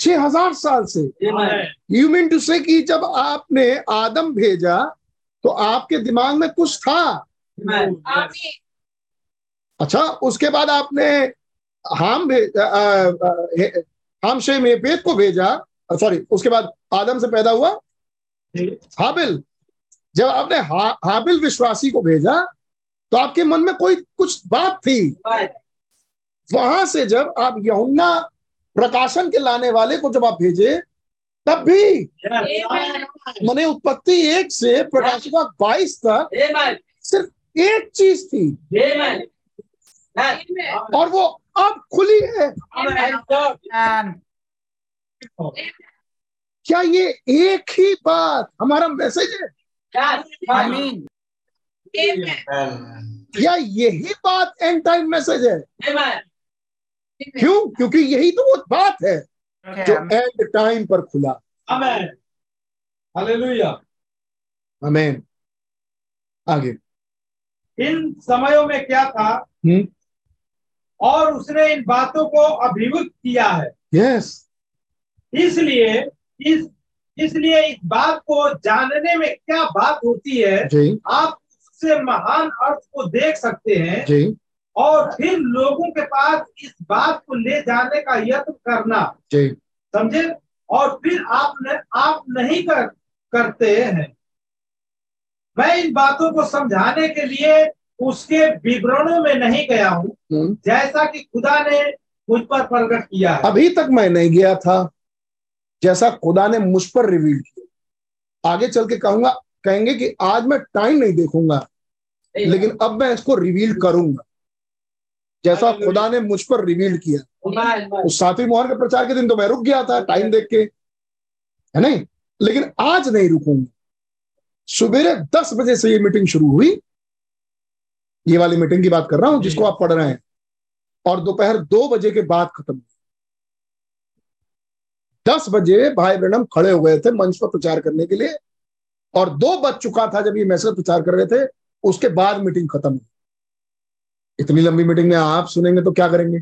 6000 साल से, यू मीन टू से कि जब आपने आदम भेजा तो आपके दिमाग में कुछ था। अच्छा, उसके बाद आपने हाम शेम एपेत को भेजा, सॉरी उसके बाद आदम से पैदा हुआ हाबिल। जब आपने हाबिल विश्वासी को भेजा तो आपके मन में कोई कुछ बात थी। वहां से जब आप यूहन्ना प्रकाशन के लाने वाले को जब आप भेजे तब भी मने उत्पत्ति 1 से प्रकाशिका 22 तक सिर्फ एक चीज थी और वो अब खुली है। क्या ये एक ही बात हमारा मैसेज है? क्या यही बात एंड टाइम मैसेज है? क्यों? क्योंकि यही तो वो बात है जो एंड टाइम पर खुला। Amen, hallelujah, amen. आगे, इन समयों में क्या था और उसने इन बातों को अभिव्यक्त किया है। यस, इसलिए इस बात को जानने में क्या बात होती है जी? आप उससे महान अर्थ को देख सकते हैं जी। और फिर लोगों के पास इस बात को ले जाने का यत्न करना, समझे, और फिर आप नहीं करते हैं। मैं इन बातों को समझाने के लिए उसके विवरणों में नहीं गया हूँ, जैसा कि खुदा ने मुझ पर प्रकट किया है। अभी तक मैं नहीं गया था जैसा खुदा ने मुझ पर रिवील किया। आगे चल के कहेंगे कि आज मैं टाइम नहीं देखूंगा, लेकिन अब मैं इसको रिवील करूंगा जैसा खुदा ने मुझ पर रिवील किया। उस 7वीं मोहर के प्रचार के दिन तो मैं रुक गया था टाइम देख के, है नहीं, लेकिन आज नहीं रुकूंगा। सुबह 10 बजे से ये मीटिंग शुरू हुई, ये वाली मीटिंग की बात कर रहा हूं जिसको आप पढ़ रहे हैं, और दोपहर 2 बजे के बाद खत्म। 10 बजे भाई ब्रैनम खड़े हो गए थे मंच पर प्रचार करने के लिए, और 2 बज चुका था जब ये मैसेज प्रचार कर रहे थे। उसके बाद मीटिंग खत्म हुई। इतनी लंबी मीटिंग में आप सुनेंगे तो क्या करेंगे?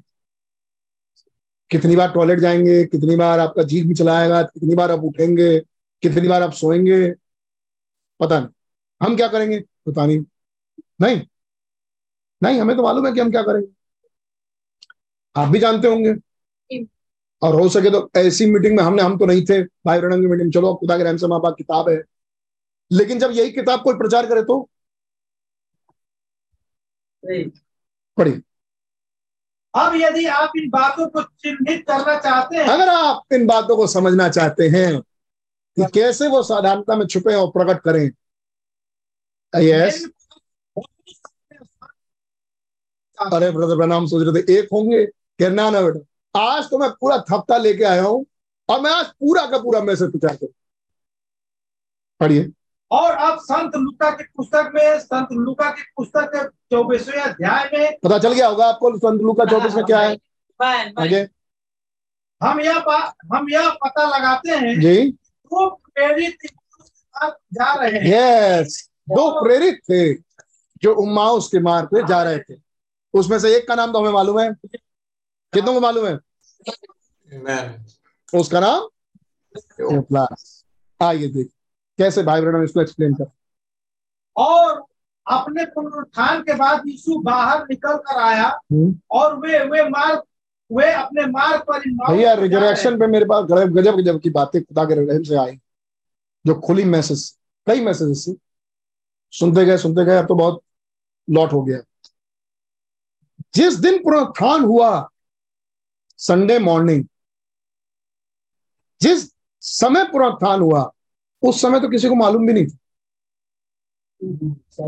कितनी बार टॉयलेट जाएंगे, कितनी बार आपका जीभ भी चलाएगा, कितनी बार आप उठेंगे, कितनी बार आप सोएंगे, पता नहीं। हम क्या करेंगे पता नहीं, नहीं नहीं हमें तो मालूम है कि हम क्या करेंगे, आप भी जानते होंगे। और हो सके तो ऐसी मीटिंग में हम तो नहीं थे भाई ब्रैनम की मीटिंग। चलो, खुदा के रहम से हमारे पास किताब है, लेकिन जब यही किताब कोई प्रचार करे तो पढ़ी। अब यदि आप इन बातों को चिन्हित करना चाहते हैं, अगर आप इन बातों को समझना चाहते हैं कि कैसे वो साधारणता में छुपे और प्रकट करें, यस। अरे ब्रदर ब्रैनम सोच रहे थे एक होंगे, कहना ना बेटा आज तो मैं पूरा थप्ता लेके आया हूं और मैं आज पूरा का पूरा मैसेज प्रचार करूं। पढ़िए। और अब संत लूका की पुस्तक में 24वें अध्याय में पता चल गया होगा आपको संत लूका 24 में क्या है। आगे हम यह पता लगाते हैं जी, दो प्रेरित जा रहे हैं। यस, दो प्रेरित थे जो इम्माउस के मार्ग पे जा रहे थे। उसमें से एक का नाम तो हमें मालूम है, कितनों को मालूम है उसका नाम? आइए देख कैसे भाई ब्रैनम इसको एक्सप्लेन कर। और अपने पुनरुत्थान के बाद यीशु बाहर निकल कर आया और वे अपने मार्ग पर। भैया रिजरेक्शन पे मेरे पास गजब की बातें खुदा के रहम से आई, जो खुली मैसेज, कई मैसेजेस से सुनते गए अब तो बहुत लॉट हो गया। जिस दिन पुनरुत्थान हुआ, संडे मॉर्निंग, जिस समय पुनरुत्थान हुआ उस समय तो किसी को मालूम भी नहीं था।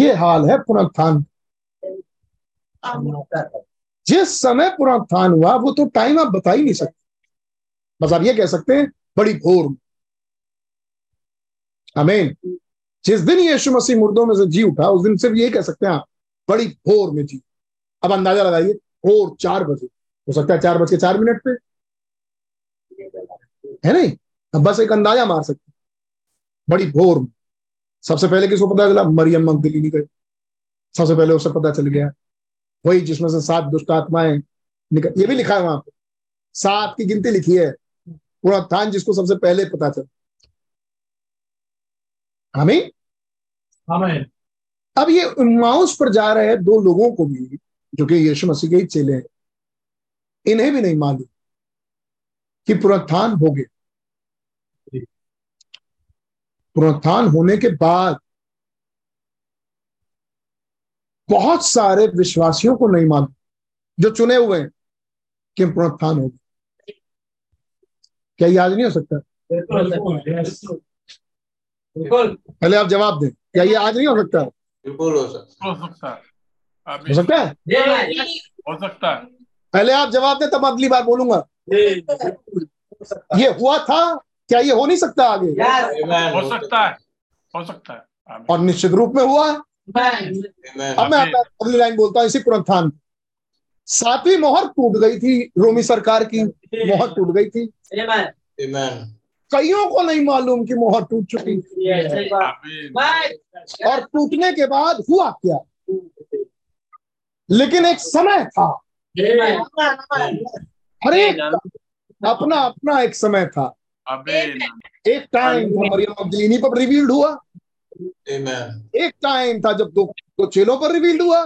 ये हाल है पुनरुत्थान। जिस समय पुनरुत्थान हुआ वो तो टाइम आप बता ही नहीं सकते, बस आप ये कह सकते हैं बड़ी भोर में। आमीन। जिस दिन यीशु मसीह मुर्दों में से जी उठा उस दिन सिर्फ ये कह सकते हैं आप, बड़ी भोर में जी। अब अंदाजा लगाइए, भोर 4 बजे, हो सकता है 4 बज के 4 मिनट पे, है नहीं? अब बस एक अंदाजा मार सकते, बड़ी भोर में। सबसे पहले किसको पता चला? मरियम मगदलीनी गई, सबसे पहले उसे पता चल गया, वही जिसमें से 7 दुष्ट आत्माएं निकल। ये भी लिखा है वहां पर, 7 की गिनती लिखी है, पुनरुत्थान जिसको सबसे पहले पता चला। आमीन आमीन। अब ये इम्माउस पर जा रहे हैं 2 लोगों को भी जो कि यीशु मसीह के ही चेले हैं, इन्हें भी नहीं मालूम कि पुनरुत्थान हो गया। पुनरुत्थान होने के बाद बहुत सारे विश्वासियों को नहीं मालूम जो चुने हुए हैं कि पुनरुत्थान हो गया। क्या याद नहीं हो सकता? पहले आप जवाब दें, क्या ये आज नहीं हो सकता? बिल्कुल हो सकता है। पहले आप जवाब दें तब अगली बार बोलूंगा। ये हुआ था, क्या ये हो नहीं सकता आगे? हो सकता है। और निश्चित रूप में हुआ। अब मैं अगली लाइन बोलता हूँ इसी पुनरुत्थान। 7वीं मोहर टूट गई थी, रोमी सरकार की मोहर टूट गई थी। कईयों को नहीं मालूम कि मोहर टूट चुकी, और टूटने के बाद हुआ क्या? लेकिन एक समय था, हर एक अपना अपना एक समय था। एक टाइम था मरियम मगदलीनी पर रिवील्ड हुआ, एक टाइम था जब दो चेलों पर रिवील्ड हुआ,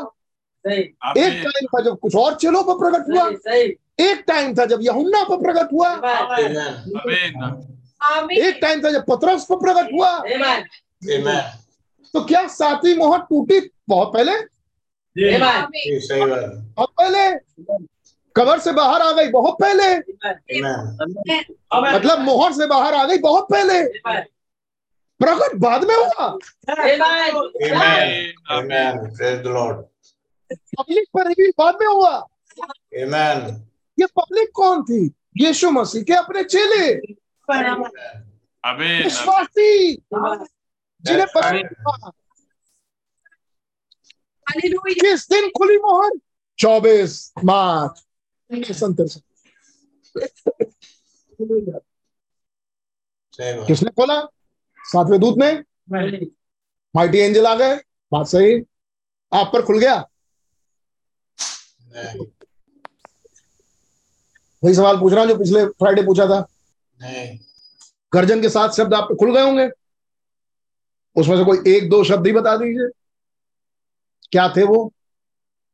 एक टाइम था जब कुछ और चेलों पर प्रकट हुआ, एक टाइम था जब यूहन्ना पर प्रकट हुआ, एक टाइम था जब पतरस पर प्रकट हुआ। तो क्या 7वीं मोहर टूटी बहुत पहले? बहुत पहले। कब्र से बाहर आ गई बहुत पहले, मतलब मोहर से बाहर आ गई बहुत पहले, प्रकट बाद में हुआ। पब्लिक पर रिवील बाद में हुआ। ये पब्लिक कौन थी? यीशु मसीह के अपने चेले, विश्वासी, जिन्हें पता। किस दिन खुली मोहर? 24 मार्च। किसने खोला? 7वें दूत ने। माइटी एंजल आ गए, बात सही। आप पर खुल गया? वही सवाल पूछ रहा हूं जो पिछले फ्राइडे पूछा था। गर्जन के 7 शब्द आप पर खुल गए होंगे, उसमें से कोई 1-2 शब्द ही बता दीजिए, क्या थे वो?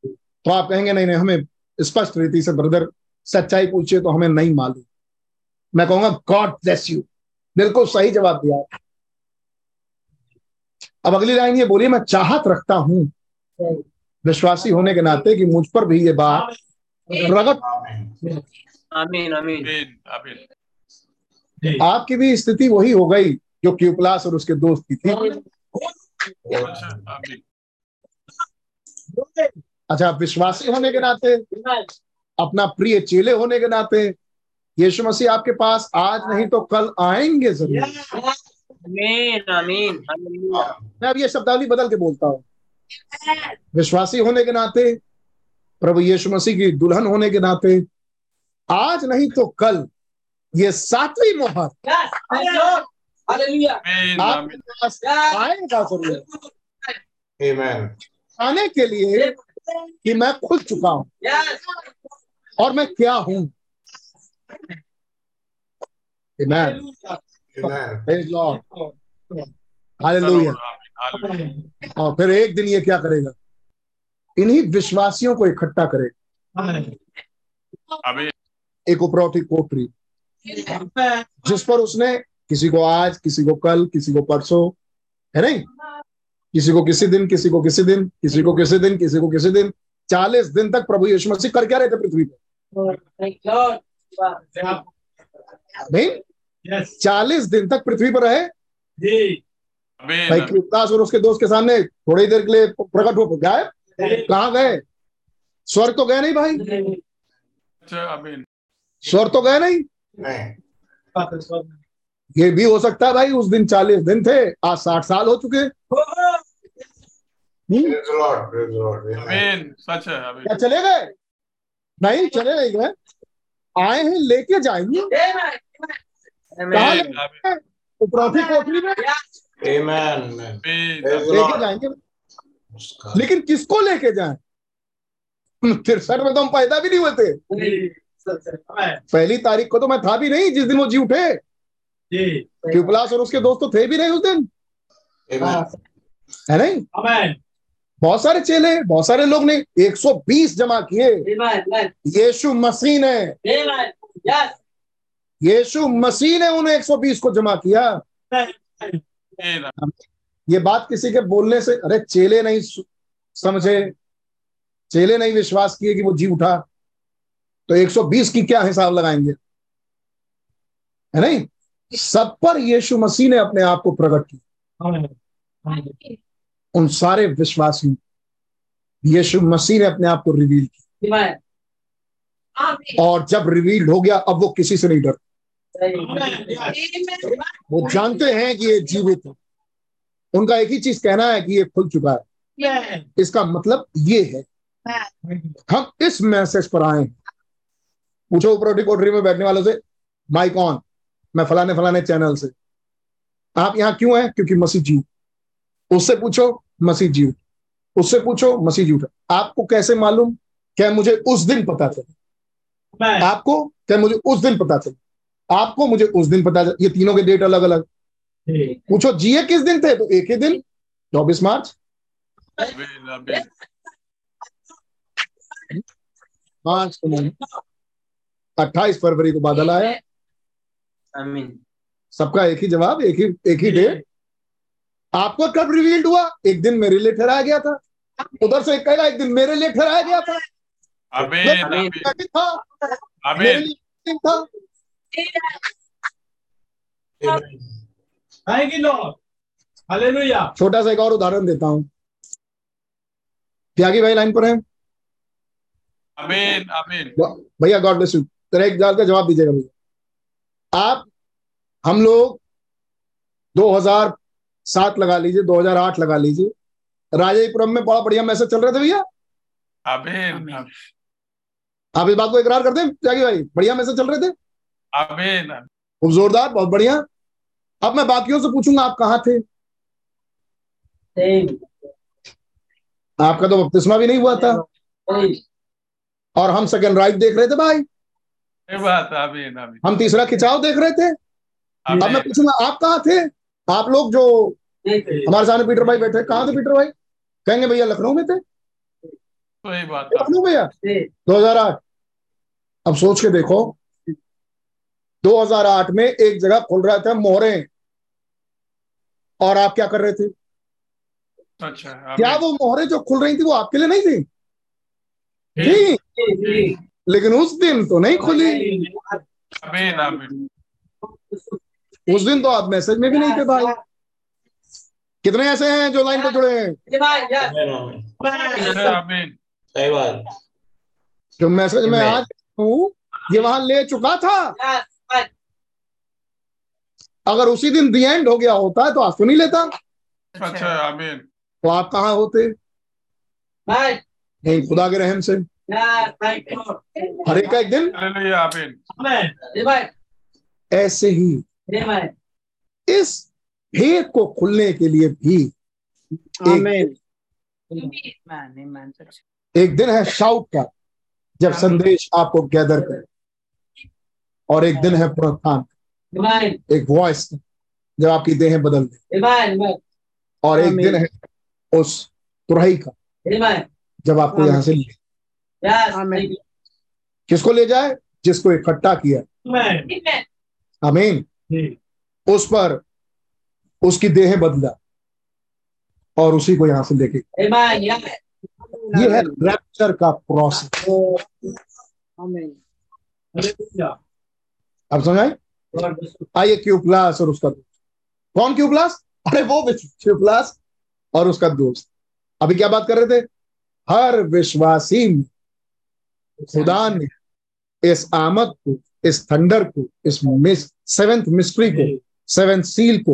तो आप कहेंगे नहीं, हमें स्पष्ट रीति से ब्रदर सच्चाई पूछिए, तो हमें नहीं मालूम। मैं कहूंगा गॉड ब्लेस यू, बिल्कुल सही जवाब दिया। अब अगली लाइन ये बोलिए, मैं चाहत रखता हूं विश्वासी होने के नाते कि मुझ पर भी ये बात प्रकट। आमीन आमीन। आपकी भी स्थिति वही हो गई जो क्लियोपास और उसके दोस्त की थी। अच्छा, विश्वासी होने के नाते, अपना प्रिय चेले होने के नाते, यीशु मसीह आपके पास आज नहीं तो कल आएंगे जरूर। मैं अब ये शब्दावली बदल के बोलता हूँ, विश्वासी होने के नाते, प्रभु यीशु मसीह की दुल्हन होने के नाते, आज नहीं तो कल ये 7वीं मोहर आपके पास आएगा जरूर, आने के लिए कि मैं खुल चुका हूं और मैं क्या हूं। हालेलुया। और फिर एक दिन ये क्या करेगा? इन्हीं विश्वासियों को इकट्ठा करेगा, एक उपरौठी कोठरी जिस पर उसने किसी को आज, किसी को कल, किसी को परसों, है नहीं, किसी को किसी दिन 40 दिन तक प्रभु यीशु मसीह कर क्या रहे थे पृथ्वी पर? 40 दिन तक पृथ्वी पर रहे। भाई क्लियोपास और उसके दोस्त के सामने थोड़ी देर के लिए प्रकट हो गए, कहाँ गए? स्वर्ग तो गए नहीं भाई, स्वर्ग तो गए नहीं। ये भी हो सकता है भाई उस दिन 40 दिन थे, आज 60 साल हो चुके। क्या चले गए? नहीं चले नहीं गए, आए हैं लेके जाएंगे। चौथी कोठरी में लेके जाएंगे, लेकिन किसको लेके जाए? 63 में तो हम पैदा भी नहीं होते, पहली तारीख को तो मैं था भी नहीं जिस दिन वो जी उठे, क्यूपलास और उसके दोस्तों थे भी नहीं उस दिन, है नहीं? बहुत सारे चेले, बहुत सारे लोग ने 120 जमा किए। यीशु मसीह ने, यीशु मसीह ने उन्हें 120 को जमा किया। ये बात किसी के बोलने से, अरे चेले नहीं समझे, चेले नहीं विश्वास किए कि वो जी उठा, तो 120 की क्या हिसाब लगाएंगे, है नहीं? सब पर यीशु मसीह ने अपने आप को प्रकट किया। उन सारे विश्वासियों यीशु मसीह ने अपने आप को रिवील किया, और जब रिवील हो गया अब वो किसी से नहीं डरते। वो जानते हैं कि ये जीवित है, उनका एक ही चीज कहना है कि ये खुल चुका है। इसका मतलब ये है हम इस मैसेज पर आए। पूछो ऊपरोटी कोठरी में बैठने वालों से, भाई कौन? मैं फलाने फलाने चैनल से। आप यहाँ क्यों हैं? क्योंकि मसीह जी। उससे पूछो, मसीह जी। उससे पूछो, मसीह जी। आपको कैसे मालूम? क्या मुझे उस दिन पता चला? आपको क्या मुझे उस दिन पता चला? आपको मुझे उस दिन पता चला। ये तीनों के डेट अलग अलग। पूछो जिए किस दिन थे, तो एक ही दिन 24 मार्च। हाँ, 28 फरवरी को बादल आया। सबका एक ही जवाब, एक ही डेट। आपको कब रिवील्ड हुआ? एक दिन मेरे लिए ठहराया गया था। उधर से कहेगा एक दिन मेरे लिए ठहराया गया था। छोटा सा एक और उदाहरण देता हूं। त्यागी भाई लाइन पर हैं। आमीन आमीन भैया, गॉड ब्लेस यू। तेरा एक सवाल का जवाब दीजिएगा भैया। आप हम लोग 2007 लगा लीजिए, 2008 लगा लीजिए, राजापुरम में बड़ा बढ़िया मैसेज चल रहे थे भैया। आप इस बात को इकरार करते हैं त्यागी भाई, बढ़िया मैसेज चल रहे थे। आमीन, खूब जोरदार, बहुत बढ़िया। अब मैं बाकियों से पूछूंगा आप कहाँ थे? आपका तो बपतिस्मा भी नहीं हुआ था, और हम सेकंड राइट देख रहे थे भाई। बात आमीन आमीन। हम तीसरा खिंचाव देख रहे थे। अब मैं पूछूंगा आप कहाँ थे? आप लोग जो हमारे सामने पीटर भाई बैठे, कहाँ थे पीटर भाई? कहेंगे भैया लखनऊ में थे। लखनऊ भैया 2008। अब सोच के देखो, 2008 में एक जगह खुल रहा था मोहरे, और आप क्या कर रहे थे? अच्छा, क्या वो मोहरे जो खुल रही थी वो आपके लिए नहीं थी? ठीक, लेकिन उस दिन तो नहीं खुली। उस दिन तो आप मैसेज में भी नहीं थे भाई। कितने ऐसे हैं जो लाइन पर जुड़े हैं, जो मैसेज में आज हूँ ये वहां ले चुका था? अगर उसी दिन दी एंड हो गया होता तो आज तो नहीं लेता। अच्छा, आमीन। तो आप कहाँ होते? नहीं, खुदा के रहम से हर एक का एक दिन। ऐसे ही इस भेद को खुलने के लिए भी एक दिन है शाउट का, जब संदेश आपको गैदर करे, और एक दिन है प्रोत्थान, एक वॉइस जब आपकी देहें बदल दे, और एक दिन है उस तुरही का जब आपको यहां से ले। किसको ले जाए? जिसको इकट्ठा किया। आमीन। उस पर उसकी देह बदला और उसी को यहां से लेके। ये है रैप्चर का प्रोसेस। अब समझाए। आइए क्यूपलास और उसका दोस्त। कौन क्यूपलास? अरे वो क्यूपलास और उसका दोस्त। अभी क्या बात कर रहे थे? हर विश्वासी खुदा ने इस आमद को, इस थंडर को, इस सेवेंथ मिस्ट्री को सेवन सील को,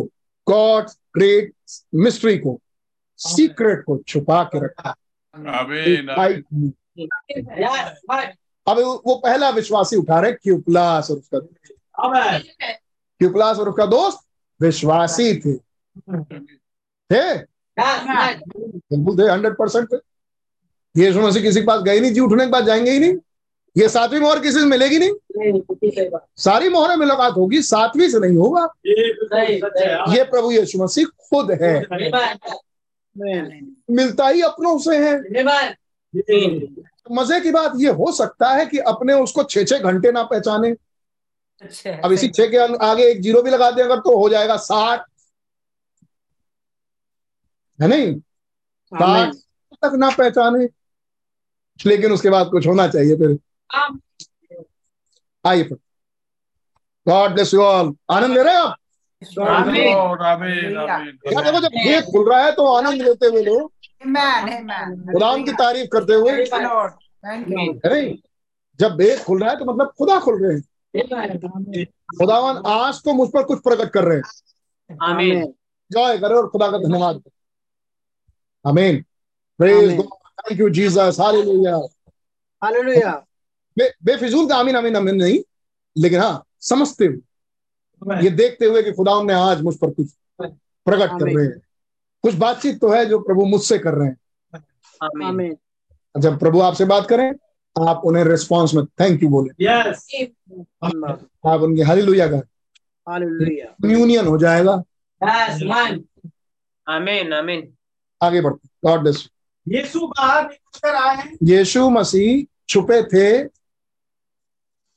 गॉड्स ग्रेट मिस्ट्री को, सीक्रेट को छुपा के रखा। अब वो पहला विश्वासी उठा रहे क्यूपलास और उसका दोस्त। क्यूपलास और उसका दोस्त विश्वासी थे, 100% थे। यीशु मसीह किसी के पास गए नहीं, जी उठने के बाद जाएंगे ही नहीं। ये सातवीं मोहर किसी से मिलेगी नहीं, सारी मोहरें मुलाकात होगी, सातवीं से नहीं होगा। ये प्रभु यीशु मसीह खुद है, मिलता ही अपनों से है। मजे की बात ये हो सकता है कि अपने उसको 6-6 घंटे ना पहचाने। अब इसी 6 के आगे एक जीरो भी लगा दें अगर, तो हो जाएगा 60, है नहीं? 60 तक ना पहचाने, लेकिन उसके बाद कुछ होना चाहिए फिर। आइए, गॉड ब्लेस यू ऑल। आनंद ले रहे हो? देखो, जब गेट खुल रहा है तो आनंद लेते हुए लोग खुदा की तारीफ करते हुए, जब गेट खुल रहा है तो मतलब खुदा खुल रहे हैं। खुदावन आज तो मुझ पर कुछ प्रकट कर रहे हैं। आमीन, जॉय करें और खुदा का धन्यवाद करें। आमीन, praise God, thank you Jesus, hallelujah hallelujah. बेफिजूल का आमीन आमीन आमीन नहीं, लेकिन हाँ समझते हुए, ये देखते हुए कि खुदा ने आज मुझ पर कुछ प्रकट कर रहे हैं। कुछ बातचीत तो है जो प्रभु मुझसे कर रहे हैं। आमीन। जब प्रभु आपसे बात करें, आप उन्हें रिस्पांस में थैंक यू बोले, यस, आप उनके हालेलुया का यूनियन हो जाएगा। आमीन आमीन। आगे बढ़ते, गॉड ब्लेस यू। यीशु बाहर निकल कर आए हैं। यीशु मसीह छुपे थे,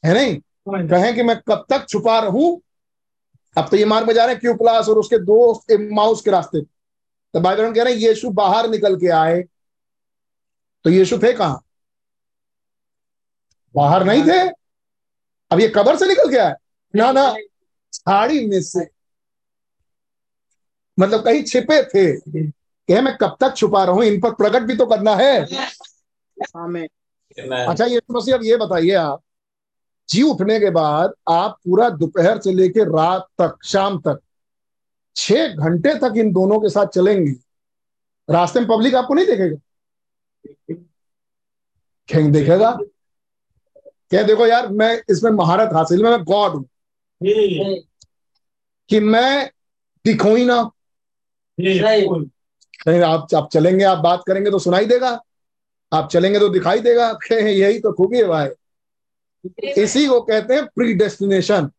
है नहीं? कहें कि मैं कब तक छुपा रहूं? अब तो ये मार्ग में जा रहे हैं क्यूपलास और उसके दोस्त एम्माउस के रास्ते। तो बाइबल कह रहे हैं यीशु बाहर निकल के आए। तो यीशु थे कहाँ? बाहर नहीं थे। अब ये कब्र से निकल के आए ना, ना, झाड़ी में से, मतलब कहीं छिपे थे। कहे मैं कब तक छुपा रहूं, इन पर प्रकट भी तो करना है। अच्छा यीशु मसीह, अब ये बताइए, आप जी उठने के बाद आप पूरा दोपहर से लेकर रात तक, शाम तक 6 घंटे तक इन दोनों के साथ चलेंगे। रास्ते में पब्लिक आपको नहीं देखेगा, देखेगा क्या? देखो यार, मैं इसमें महारत हासिल, मैं गॉड हूं कि मैं दिखूं ही ना। आप चलेंगे, आप बात करेंगे तो सुनाई देगा, आप चलेंगे तो दिखाई देगा। यही तो खूबी है भाई, इसी को कहते हैं प्रीडेस्टिनेशन।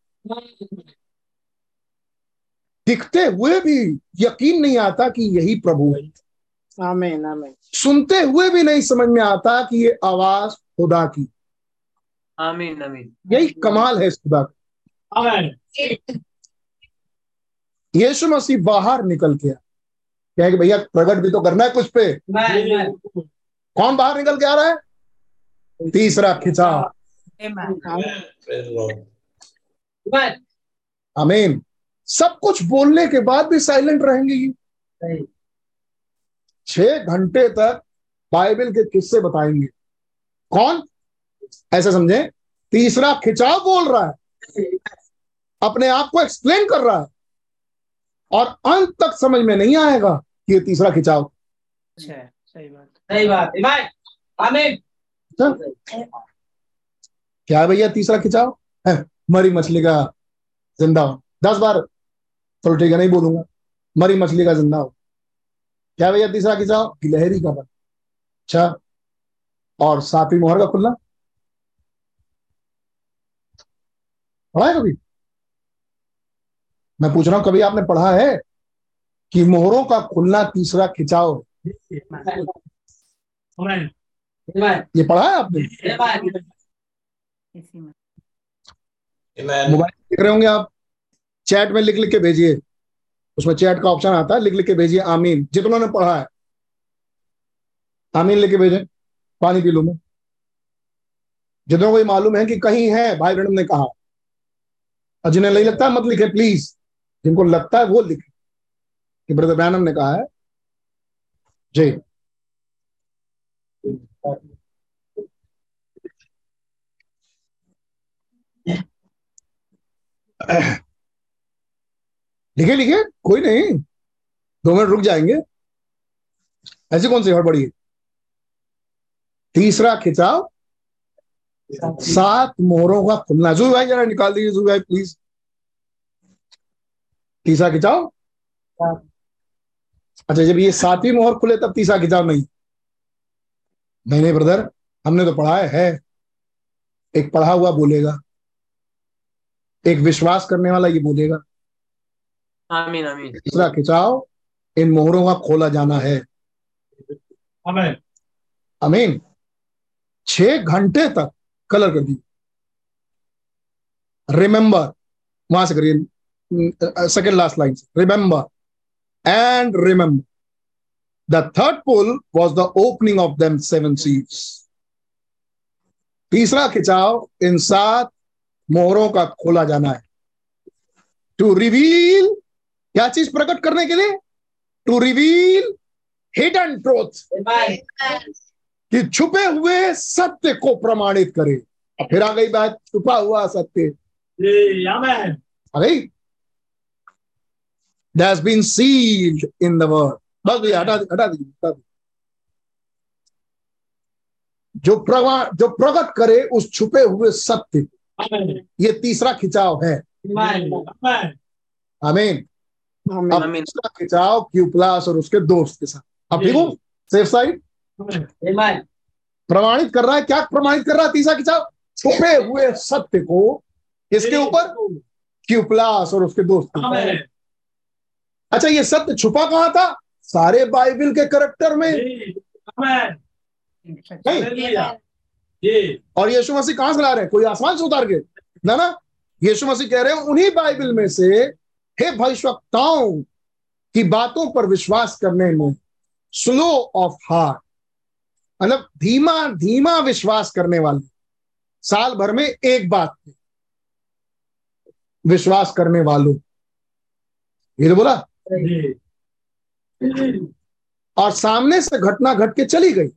दिखते हुए भी यकीन नहीं आता कि यही प्रभु है। आमीन आमीन। सुनते हुए भी नहीं समझ में आता कि ये आवाज खुदा की। आमीन आमीन। यही कमाल है इस खुदा का। आमीन। यीशु मसीह बाहर निकल के क्या है कि भैया प्रकट भी तो करना है कुछ पे। कौन बाहर निकल के आ रहा है? तीसरा खिंचाव। आमीन। सब कुछ बोलने के बाद भी साइलेंट रहेंगे ये। 6 घंटे तक बाइबल के किस्से बताएंगे। कौन? ऐसा समझे, तीसरा खिंचाव बोल रहा है, अपने आप को एक्सप्लेन कर रहा है, और अंत तक समझ में नहीं आएगा कि ये तीसरा खिंचाव। सही बात, सही बात। आमीन। क्या है भैया तीसरा खिंचाव? मरी मछली का जिंदा हो। 10 बार चलो ठीक है, नहीं बोलूंगा। मरी मछली का जिंदा हो। क्या भैया तीसरा खिंचाव? गिलहरी का बन। अच्छा, और सातवीं मोहर का खुलना पढ़ा है कभी? मैं पूछ रहा हूं, कभी आपने पढ़ा है कि मोहरों का खुलना तीसरा खिंचाव? ये पढ़ा है आपने? मोबाइल लिख रहे होंगे आप, चैट में लिख लिख के भेजिए, उसमें चैट का ऑप्शन आता है, लिख लिख के भेजिए आमीन, जितना ने पढ़ा है आमीन लिख के भेजें। पानी पी लूं मैं। जितना को मालूम है कि कहीं है भाई ब्रैनम ने कहा, और जिन्हें नहीं लगता मत लिखे प्लीज, जिनको लगता है वो लिखे कि ब्रदर ब्रैनम ने कहा है। जी लिखे लिखे, कोई नहीं, 2 मिनट रुक जाएंगे, ऐसी कौन सी हड़बड़ी है। तीसरा खिंचाव 7 मोहरों का खुलना। जू भाई जरा निकाल दीजिए, जू भाई प्लीज। तीसरा खिंचाव, अच्छा जब ये 7वीं मोहर खुले तब तीसरा खिंचाव नहीं। नहीं नहीं ब्रदर, हमने तो पढ़ा है। एक पढ़ा हुआ बोलेगा, एक विश्वास करने वाला ये बोलेगा आमीन आमीन। तीसरा खिंचाव इन मोहरों का खोला जाना है आमीन आमीन। 6 घंटे तक कलर कर दिए। रिमेंबर, वहां से करिए सेकेंड लास्ट लाइन से, remember and remember the third pull was the opening of them 7 seals। तीसरा खिंचाव इन 7 मोहरों का खोला जाना है। टू रिवील, क्या चीज प्रकट करने के लिए? टू रिवील हिडन ट्रूथ, कि छुपे हुए सत्य को प्रमाणित करे। फिर आ गई बात छुपा हुआ सत्य, आ गई। That has been sealed in the word, बस भैया हटा दी। जो प्रकट करे उस छुपे हुए सत्य, ये तीसरा खिंचाव है आमीन। तीसरा खिंचाव क्यूपलास और उसके दोस्त के साथ। अब देखो सेफ साइड प्रमाणित कर रहा है, क्या प्रमाणित कर रहा है? तीसरा खिंचाव छुपे हुए सत्य को, इसके ऊपर क्यूपलास और उसके दोस्त। अच्छा ये सत्य छुपा कहाँ था? सारे बाइबल के करैक्टर में नहीं। और यीशु मसीह कहां से ला रहे हैं? कोई आसमान से उतार के ना, ना, यीशु मसीह कह रहे हैं उन्हीं बाइबल में से, हे भविष्यवक्ताओं की बातों पर विश्वास करने में स्लो ऑफ हार्ट, मतलब धीमा धीमा विश्वास करने वाले, साल भर में एक बात पे विश्वास करने वालों, ये तो बोला। और सामने से घटना घट के चली गई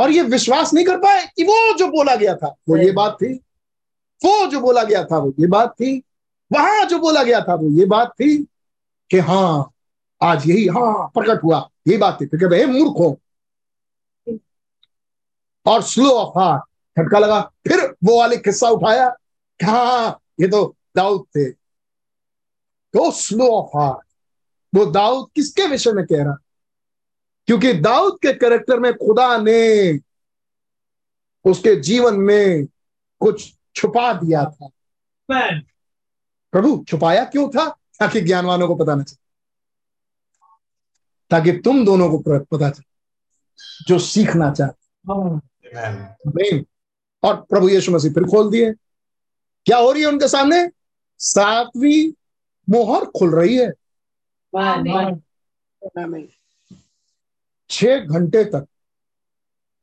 और ये विश्वास नहीं कर पाए कि वो जो बोला गया था वो ये बात थी, वो जो बोला गया था वो ये बात थी, वहां जो बोला गया था वो ये बात थी, कि हाँ आज यही हाँ प्रकट हुआ, ये बात थी। फिर हे मूर्खों, और स्लो ऑफ हार्ट, झटका लगा। फिर वो वाले किस्सा उठाया, हाँ ये तो दाऊद थे। तो स्लो ऑफ हार्ट, वो दाऊद किसके विषय में कह रहा? क्योंकि दाऊद के कैरेक्टर में खुदा ने उसके जीवन में कुछ छुपा दिया था। प्रभु छुपाया क्यों था? ताकि ज्ञानवानों को पता न चले, ताकि तुम दोनों को पता चले जो सीखना चाहते। और प्रभु यीशु मसीह फिर खोल दिए। क्या हो रही है उनके सामने? 7वीं मोहर खुल रही है। 6 घंटे तक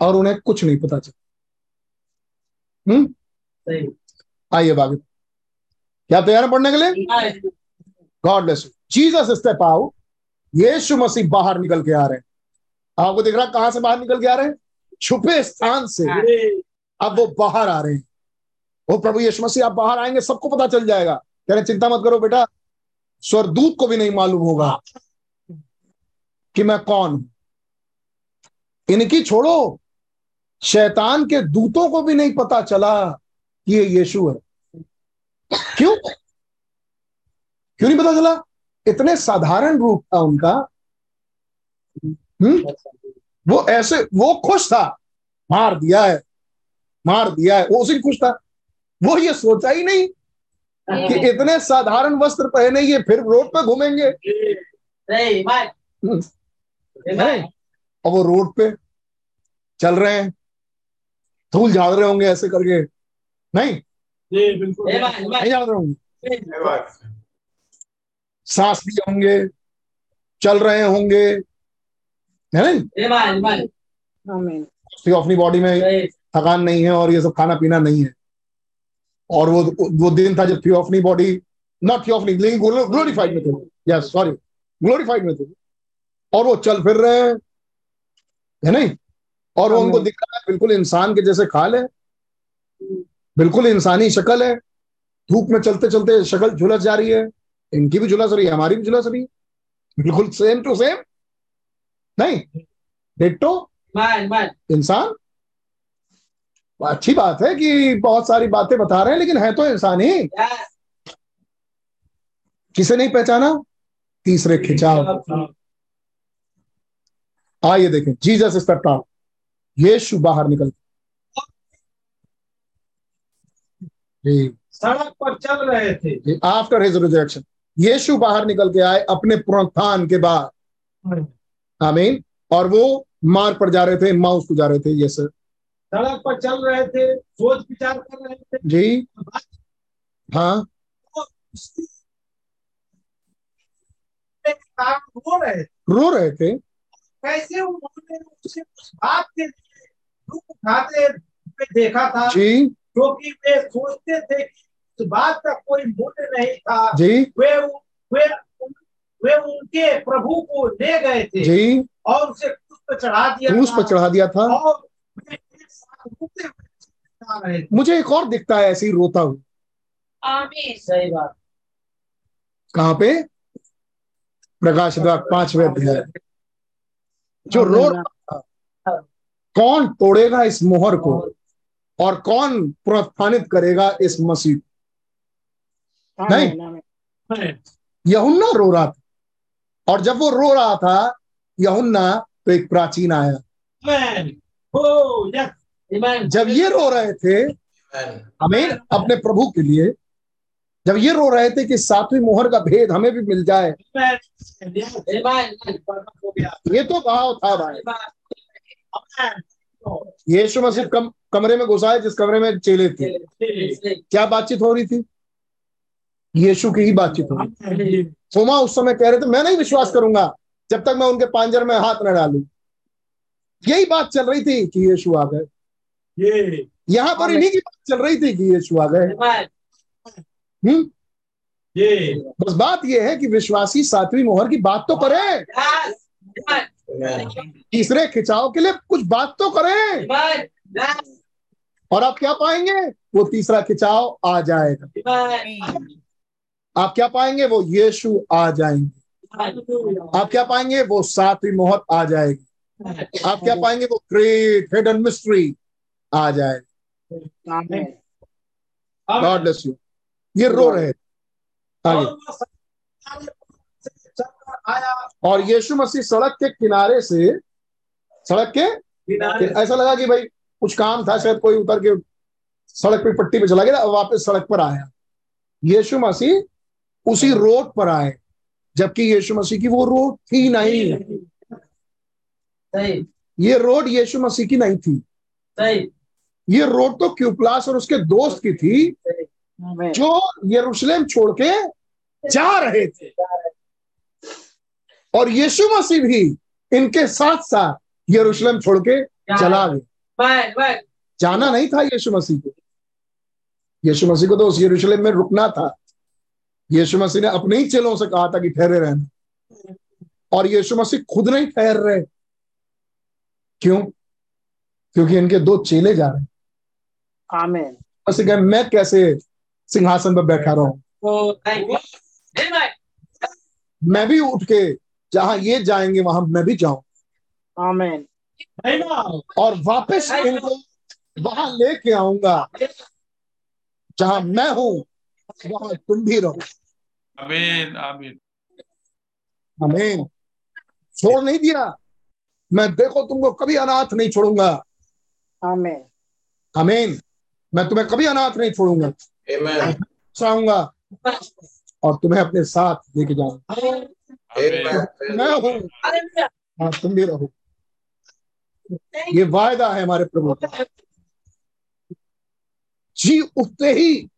और उन्हें कुछ नहीं पता चला। आइए बाकी, क्या तैयार है पढ़ने के लिए? God bless you. Jesus step out, यीशु मसीह बाहर निकल के आ रहे हैं। आपको दिख रहा है कहां से बाहर निकल के आ रहे हैं? छुपे स्थान से अब वो बाहर आ रहे हैं। वो प्रभु यीशु मसीह आप बाहर आएंगे, सबको पता चल जाएगा। कह रहे चिंता मत करो बेटा, स्वर्गदूत को भी नहीं मालूम होगा कि मैं कौन हूं। इनकी छोड़ो, शैतान के दूतों को भी नहीं पता चला कि ये यीशु है। क्यों नहीं पता चला? इतने साधारण रूप था उनका। वो ऐसे, वो खुश था, मार दिया है, मार दिया है, वो उसी खुश था। वो ये सोचा ही नहीं कि इतने साधारण वस्त्र पहने ये फिर रोड पे घूमेंगे। और वो रोड पे चल रहे हैं, धूल झाड़ रहे होंगे ऐसे करके, नहीं बिल्कुल नहीं झाड़ रहे होंगे, सांस लिए होंगे, चल रहे होंगे, है नहीं, अपनी बॉडी में थकान नहीं है और ये सब खाना पीना नहीं है। और वो दिन था जब थियोफनी बॉडी, नॉट थियोफनी लेकिन ग्लोरीफाइड में थे, यस सॉरी ग्लोरीफाइड में थे, और वो चल फिर रहे हैं, है नहीं। और वो उनको दिख रहा है बिल्कुल इंसान के जैसे खाल है, बिल्कुल इंसानी शक्ल है, धूप में चलते चलते शक्ल झुलस जा रही है, इनकी भी झुलस रही है, हमारी भी झुलस रही है, बिल्कुल सेम टू सेम। नहीं डिट्टो इंसान। अच्छी बात है कि बहुत सारी बातें बता रहे हैं, लेकिन है तो इंसान ही। किसे नहीं पहचाना? तीसरे खिंचाव। आइए देखें, जीसस इस तरफ, यीशु बाहर निकल सड़क पर चल रहे थे। आफ्टर हिज रिजरेक्शन यीशु बाहर निकल के आए अपने पुनरुत्थान के बाद, आमीन। और वो मार्ग पर जा रहे थे, इम्माउस को जा रहे थे। यस सर, सड़क पर चल रहे थे, सोच विचार कर रहे थे जी, हाँ, रो रहे थे। कैसे उन्होंने उसे उस बात के लिए दुख उठाते देखा था जी, क्योंकि वे सोचते थे कि उस बात का कोई मूल्य नहीं था जी। वे उनके प्रभु को ले गए थे जी, और उसे क्रूस पर चढ़ा दिया था। और मुझे एक और दिखता है ऐसे ही रोता हुआ। आमीन, सही बात। कहाँ पे? प्रकाश द्वार 5वें अध्याय, जो रो रहा था। कौन तोड़ेगा इस मोहर को और कौन पुनरुत्थानित करेगा इस मसीह को? नहीं, यूहन्ना रो रहा था, और जब वो रो रहा था यूहन्ना, तो एक प्राचीन आया। जब ये रो रहे थे, हमें अपने प्रभु के लिए, जब ये रो रहे थे कि 7वीं मोहर का भेद हमें भी मिल जाए, ये तो भाव था भाई। यीशु मसीह कमरे में घुसा है, जिस कमरे में चेले थे। क्या बातचीत हो रही थी? यीशु की ही बातचीत हो रही। थोमा उस समय कह रहे थे, मैं नहीं विश्वास करूंगा जब तक मैं उनके पांजर में हाथ न डालू। यही बात चल रही थी कि यीशु आ गए। यहाँ पर इन्हीं की बात चल रही थी कि यीशु आ गए। बस बात यह है कि विश्वासी 7वीं मोहर की बात तो करें, तीसरे खिंचाव के लिए कुछ बात तो करें, और आप क्या पाएंगे? वो तीसरा खिंचाव आ जाएगा। आप क्या पाएंगे? वो यीशु आ जाएंगे। आप क्या पाएंगे? वो 7वीं मोहर आ जाएगी। आप क्या पाएंगे? वो ग्रेट हिडन मिस्ट्री आ जाएगी। God bless you. ये रो रहे आगे, और यीशु मसीह सड़क के किनारे से ऐसा लगा कि भाई कुछ काम था, शायद कोई उतर के सड़क पे पट्टी पे चला गया, वापस सड़क पर आया। यीशु मसीह उसी रोड पर आए, जबकि यीशु मसीह की वो रोड थी नहीं। ये रोड यीशु मसीह की नहीं थी। ये रोड तो क्यूप्लास और उसके दोस्त की थी, जो यरूशलेम छोड़ के जा रहे थे। और यीशु मसीह भी इनके साथ साथ यरूशलेम छोड़ के चला गया। जाना नहीं था यीशु मसीह को। यीशु मसीह को तो उस यरूशलेम में रुकना था। यीशु मसीह ने अपने ही चेलों से कहा था कि ठहरे रहना, और यीशु मसीह खुद नहीं ठहर रहे। क्यों? क्योंकि इनके दो चेले जा रहे। आमीन। मसीह कहे, मैं कैसे सिंहासन पर बैठा रहूं? मैं भी उठ के जहां ये जाएंगे वहां मैं भी जाऊं। आमीन। और वापस इनको वहां लेके आऊंगा, जहां मैं हूं वहां तुम भी रहो। आमीन, आमीन, आमीन। छोड़ नहीं दिया मैं, देखो तुमको कभी अनाथ नहीं छोड़ूंगा। आमीन, आमीन। मैं तुम्हें कभी अनाथ नहीं छोड़ूंगा। चाहूंगा और तुम्हें अपने साथ लेके जाऊंगा। मैं हूं, हाँ, तुम भी रहो। ये वायदा है हमारे प्रभु का। जी उठते ही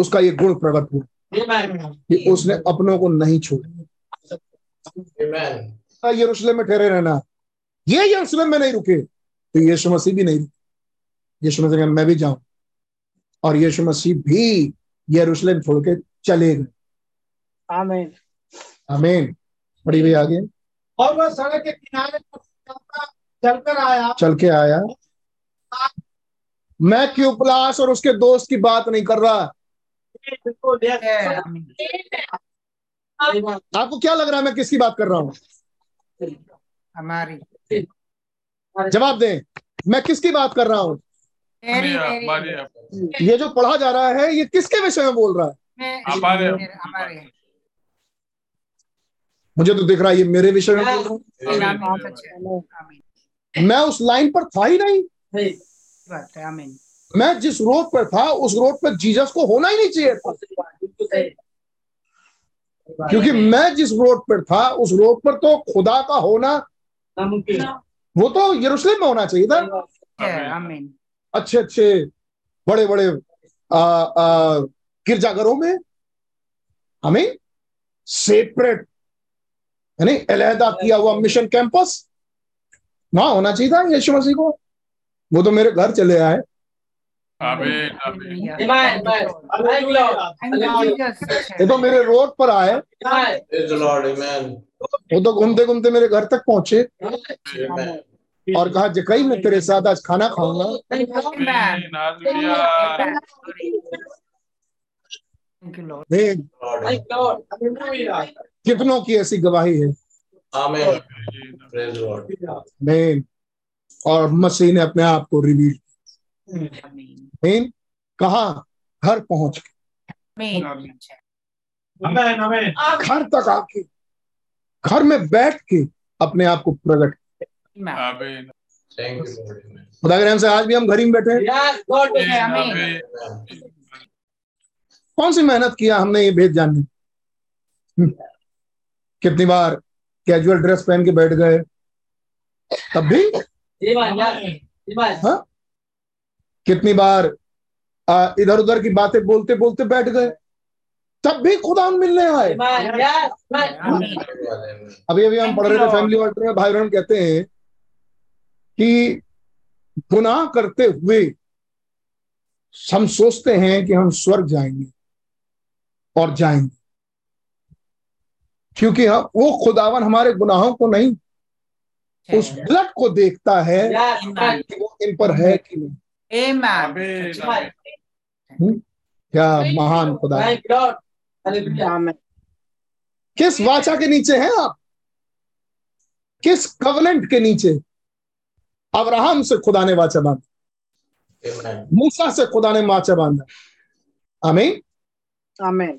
उसका ये गुण प्रकट हुआ कि उसने अपनों को नहीं छोड़ा। यरूशलेम में ठहरे रहना। ये यरूशलेम में नहीं रुके तो यीशु मसीह भी नहीं रुके। यीशु मसीह मैं भी जाऊं, और यीशु मसीह भी यरूशलेम छोड़ के चले गए। आमीन, आमीन। बड़ी हुई आगे, और वह सड़क के किनारे चल के आया। मैं क्यूपलास और उसके दोस्त की बात नहीं कर रहा। आपको क्या लग रहा है मैं किसकी बात कर रहा हूँ? हमारी। जवाब दें, मैं किसकी बात कर रहा हूँ? ये जो पढ़ा जा रहा है ये किसके विषय में बोल रहा है? हमारे। मुझे तो दिख रहा है ये मेरे विषय में बोल रहा है। मैं उस लाइन पर था ही नहीं, मैं जिस रोड पर था उस रोड पर जीसस को होना ही नहीं चाहिए, क्योंकि मैं जिस रोड पर था उस रोड पर तो खुदा का होना वो तो यरूशलेम में होना चाहिए था। अच्छे अच्छे बड़े बड़े गिरजाघरों में हमें सेपरेट यानी अलहदा किया हुआ मिशन कैंपस ना होना चाहिए था। यीशु मसीह को वो तो मेरे घर चले आए। ये तो मेरे रोड पर आए, वो तो घूमते घूमते मेरे घर तक पहुंचे और कहा जकई मैं तेरे साथ आज खाना खाऊंगा। कितनों की ऐसी गवाही है। आमीन। और मसीह ने अपने आप को रिवील कहा घर पहुंच के घर तक आके घर में बैठ के अपने आप को प्रकट। खुदा के रहम से आज भी हम घर ही में बैठे हैं। कौन सी मेहनत किया हमने ये भेद जानने? कितनी बार कैजुअल ड्रेस पहन के बैठ गए तब भी, हाँ? कितनी बार इधर उधर की बातें बोलते बोलते बैठ गए तब भी खुदा मिलने आए। अभी अभी हम पढ़ रहे थे फैमिली वाटर में, भाई बहन कहते हैं कि गुनाह करते हुए हम सोचते हैं कि हम स्वर्ग जाएंगे और जाएंगे, क्योंकि वो खुदावन हमारे गुनाहों को नहीं, उस ब्लड को देखता है कि वो इन पर है कि नहीं। क्या महान खुदा है। किस वाचा के नीचे हैं आप? किस कवनेंट के नीचे? अब्राहम से खुदा ने वाचा बांधा, मूसा से खुदा ने वाचा बांधा। आमीन आमीन।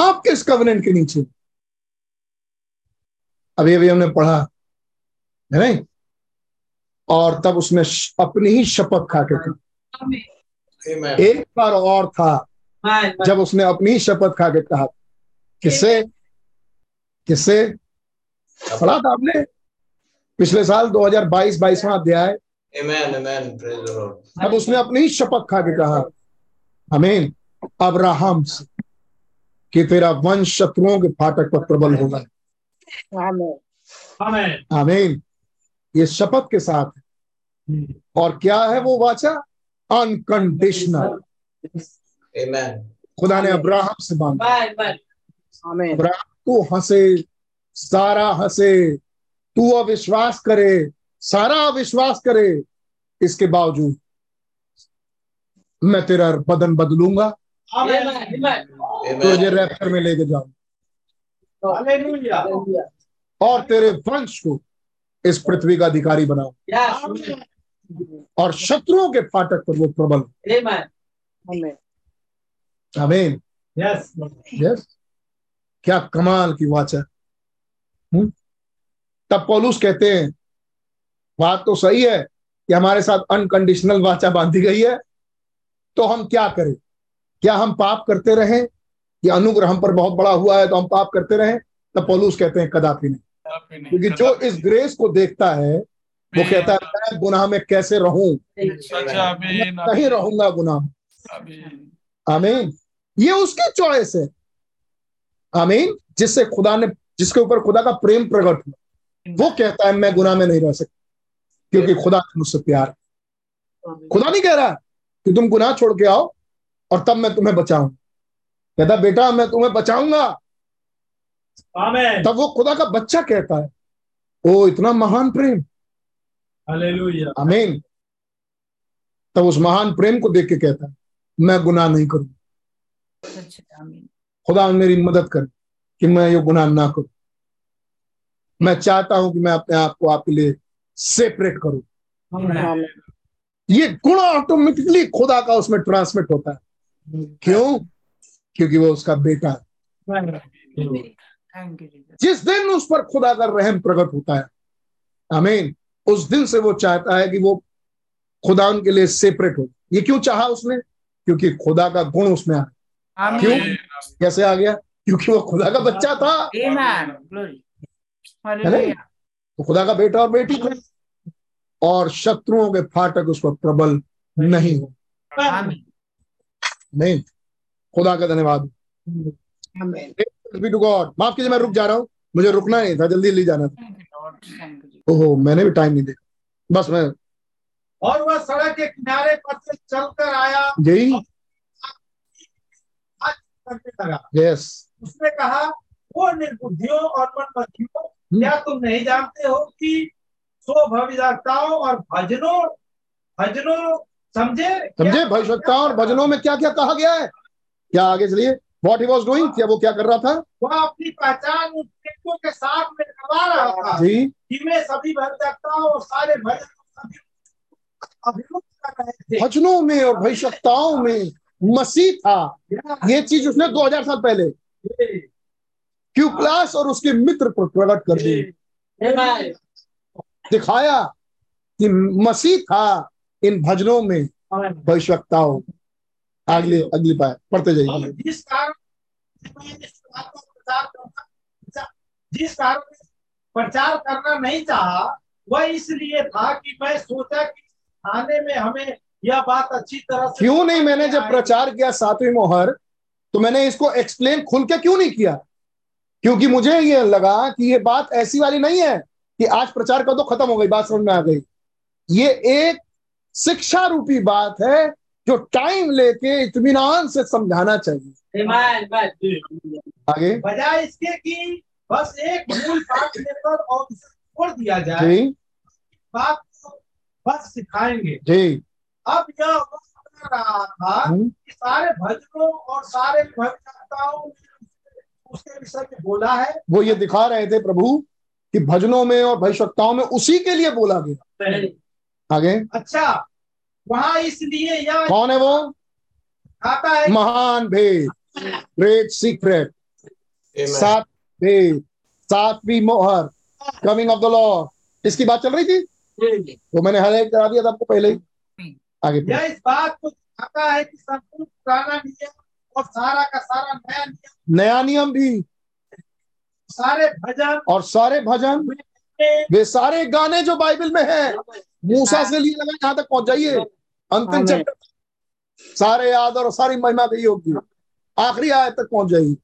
आप किस कवनेंट के नीचे? अभी अभी हमने पढ़ा है नहीं, और तब उसने अपनी ही शपथ खाके कहा। एक बार और था जब उसने अपनी ही शपथ खाके कहा। किससे किससे पढ़ा था आपने पिछले साल 2022 अध्याय। तब उसने अपनी ही शपथ खाके कहा आमीन अब्राहम से कि तेरा वंश शत्रुओं के फाटक पर प्रबल होगा। आमीन आमीन। ये शपथ के साथ है। और क्या है वो वाचा? अनकंडीशनल। खुदा ने अब्राहम से बांधा। अब्राहम तू हंसे, सारा हंसे, तू अविश्वास करे, सारा अविश्वास करे, इसके बावजूद मैं तेरा बदन बदलूंगा, तुझे रैप्चर में लेके जाऊंगा और तेरे वंश को इस पृथ्वी का अधिकारी बनाओ और शत्रुओं के फाटक पर वो प्रबल। आमीन। Yes yes. क्या कमाल की वाचा। तब पौलुस कहते हैं बात तो सही है कि हमारे साथ अनकंडीशनल वाचा बांधी गई है, तो हम क्या करें? क्या हम पाप करते रहे? या अनुग्रह हम पर बहुत बड़ा हुआ है तो हम पाप करते रहे? तब पौलुस कहते हैं कदापि नहीं, क्योंकि जो इस ग्रेस को देखता है वो कहता है मैं गुनाह में कैसे रहूं, नहीं रहूंगा गुनाह। आमीन। ये उसकी चॉइस है। आमीन। जिससे खुदा ने, जिसके ऊपर खुदा का प्रेम प्रकट हुआ, वो कहता है मैं गुनाह में नहीं रह सकता क्योंकि खुदा मुझसे प्यार। खुदा नहीं कह रहा कि तुम गुनाह छोड़ के आओ और तब मैं तुम्हें बचाऊंगा। कहता बेटा मैं तुम्हें बचाऊंगा। तब वो खुदा का बच्चा कहता है ओ इतना महान प्रेम। हालेलुया। आमीन। तब उस महान प्रेम को देख के कहता है मैं गुनाह नहीं करूंगा। खुदा मेरी मदद कर कि मैं ये गुनाह ना करूं। मैं चाहता हूं कि मैं अपने आप को आपके लिए सेपरेट करूं। ये गुण ऑटोमेटिकली खुदा का उसमें ट्रांसमिट होता है। क्यों? क्योंकि वो उसका बेटा है। जिस दिन उस पर खुदा का रहम प्रकट होता है, आमीन, उस दिन से वो चाहता है कि वो खुदा उनके लिए सेपरेट हो। ये क्यों चाहा उसने? क्योंकि खुदा का गुण उसमें आया। क्यों? कैसे आ गया? क्योंकि वो खुदा का बच्चा था। तो खुदा का बेटा और बेटी था, और शत्रुओं के फाटक उस पर प्रबल नहीं हो। नहीं, खुदा का धन्यवाद। माफ कीजिए, मैं रुक जा रहा हूँ, मुझे रुकना नहीं था, जल्दी ले जाना था। ओहो, मैंने भी टाइम नहीं देखा। बस मैं, और वह सड़क के किनारे पर से चलकर आया, यही यस। उसने कहा, वो निर्बुद्धियों और मनमधियों, क्या तुम नहीं जानते हो कि सो भविष्यताओं और भजनों समझे भविष्यताओं और भजनों में क्या क्या कहा गया है? क्या आगे चलिए, व्हाट ही वाज डूइंग, क्या वो क्या कर रहा था? वह अपनी पहचान उन व्यक्तियों के साथ में करवा रहा था कि मैं सभी भविष्यताओं और सारे भजनों में और भविष्यताओं में मसीह था। ये चीज उसने 2000 साल पहले क्यूप्लास और उसके मित्र पर प्रकट कर दी, दिखाया कि मसीह था इन भजनों में, भविष्यवक्ताओं। अगली बार पढ़ते जाइए। जिस कारण प्रचार करना नहीं चाहा, वह इसलिए था कि मैं सोचा कि आने में हमें यह बात अच्छी तरह से क्यों नहीं। मैंने जब प्रचार किया सातवीं मोहर, तो मैंने इसको एक्सप्लेन खुल के क्यों नहीं किया? क्योंकि मुझे ये लगा कि ये बात ऐसी वाली नहीं है कि आज प्रचार का तो खत्म हो गई, बात समझ में आ गई। ये एक शिक्षा रूपी बात है जो टाइम लेके इत्मीनान से समझाना चाहिए। आगे, बजाय इसके कि बस एक मूल बात लेकर और इसे छोड़ दिया जाए, बात को बस सिखाएंगे जी। अब यह हो रहा था कि सारे भजनों और सारे भजनताओं उसके विषय में बोला है। वो ये दिखा रहे थे प्रभु कि भजनों में और भविष्यवक्ताओं में उसी के लिए बोला गया। आगे, अच्छा, वहां इसलिए यह कौन है? वो आता है महान भेद, ग्रेट सीक्रेट, सात भेद, सातवीं मोहर, कमिंग ऑफ द लॉर्ड, इसकी बात चल रही थी। तो मैंने हाईलाइट करा दिया था आपको पहले ही। आगे, यह इस बात को दिखाता है कि संपूर्ण पुराना नियम और सारा का सारा नया नियम भी, सारे भजन वे सारे गाने जो बाइबल में है, मूसा से लिए लगा यहाँ तक पहुंच जाइए, अंतिम चैप्टर सारे याद और सारी महिमा के योग्य आखिरी आयत तक पहुंच जाइए।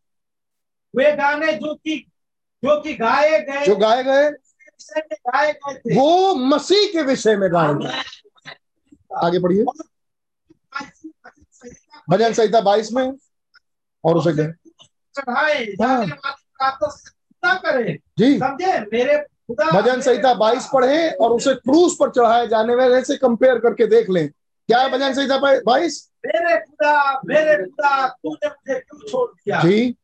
वे गाने जो कि गाए गए वो मसीह के विषय में गाए गए। आगे पढ़िए, भजन संहिता 22 में, और उसे गए करें जी, समझे मेरे खुदा। भजन संहिता 22 पढ़े और उसे क्रूस पर चढ़ाए जाने वाले से कंपेयर करके देख लें। क्या है भजन संहिता 22? मेरे खुदा तूने मुझे क्यों छोड़ दिया जी।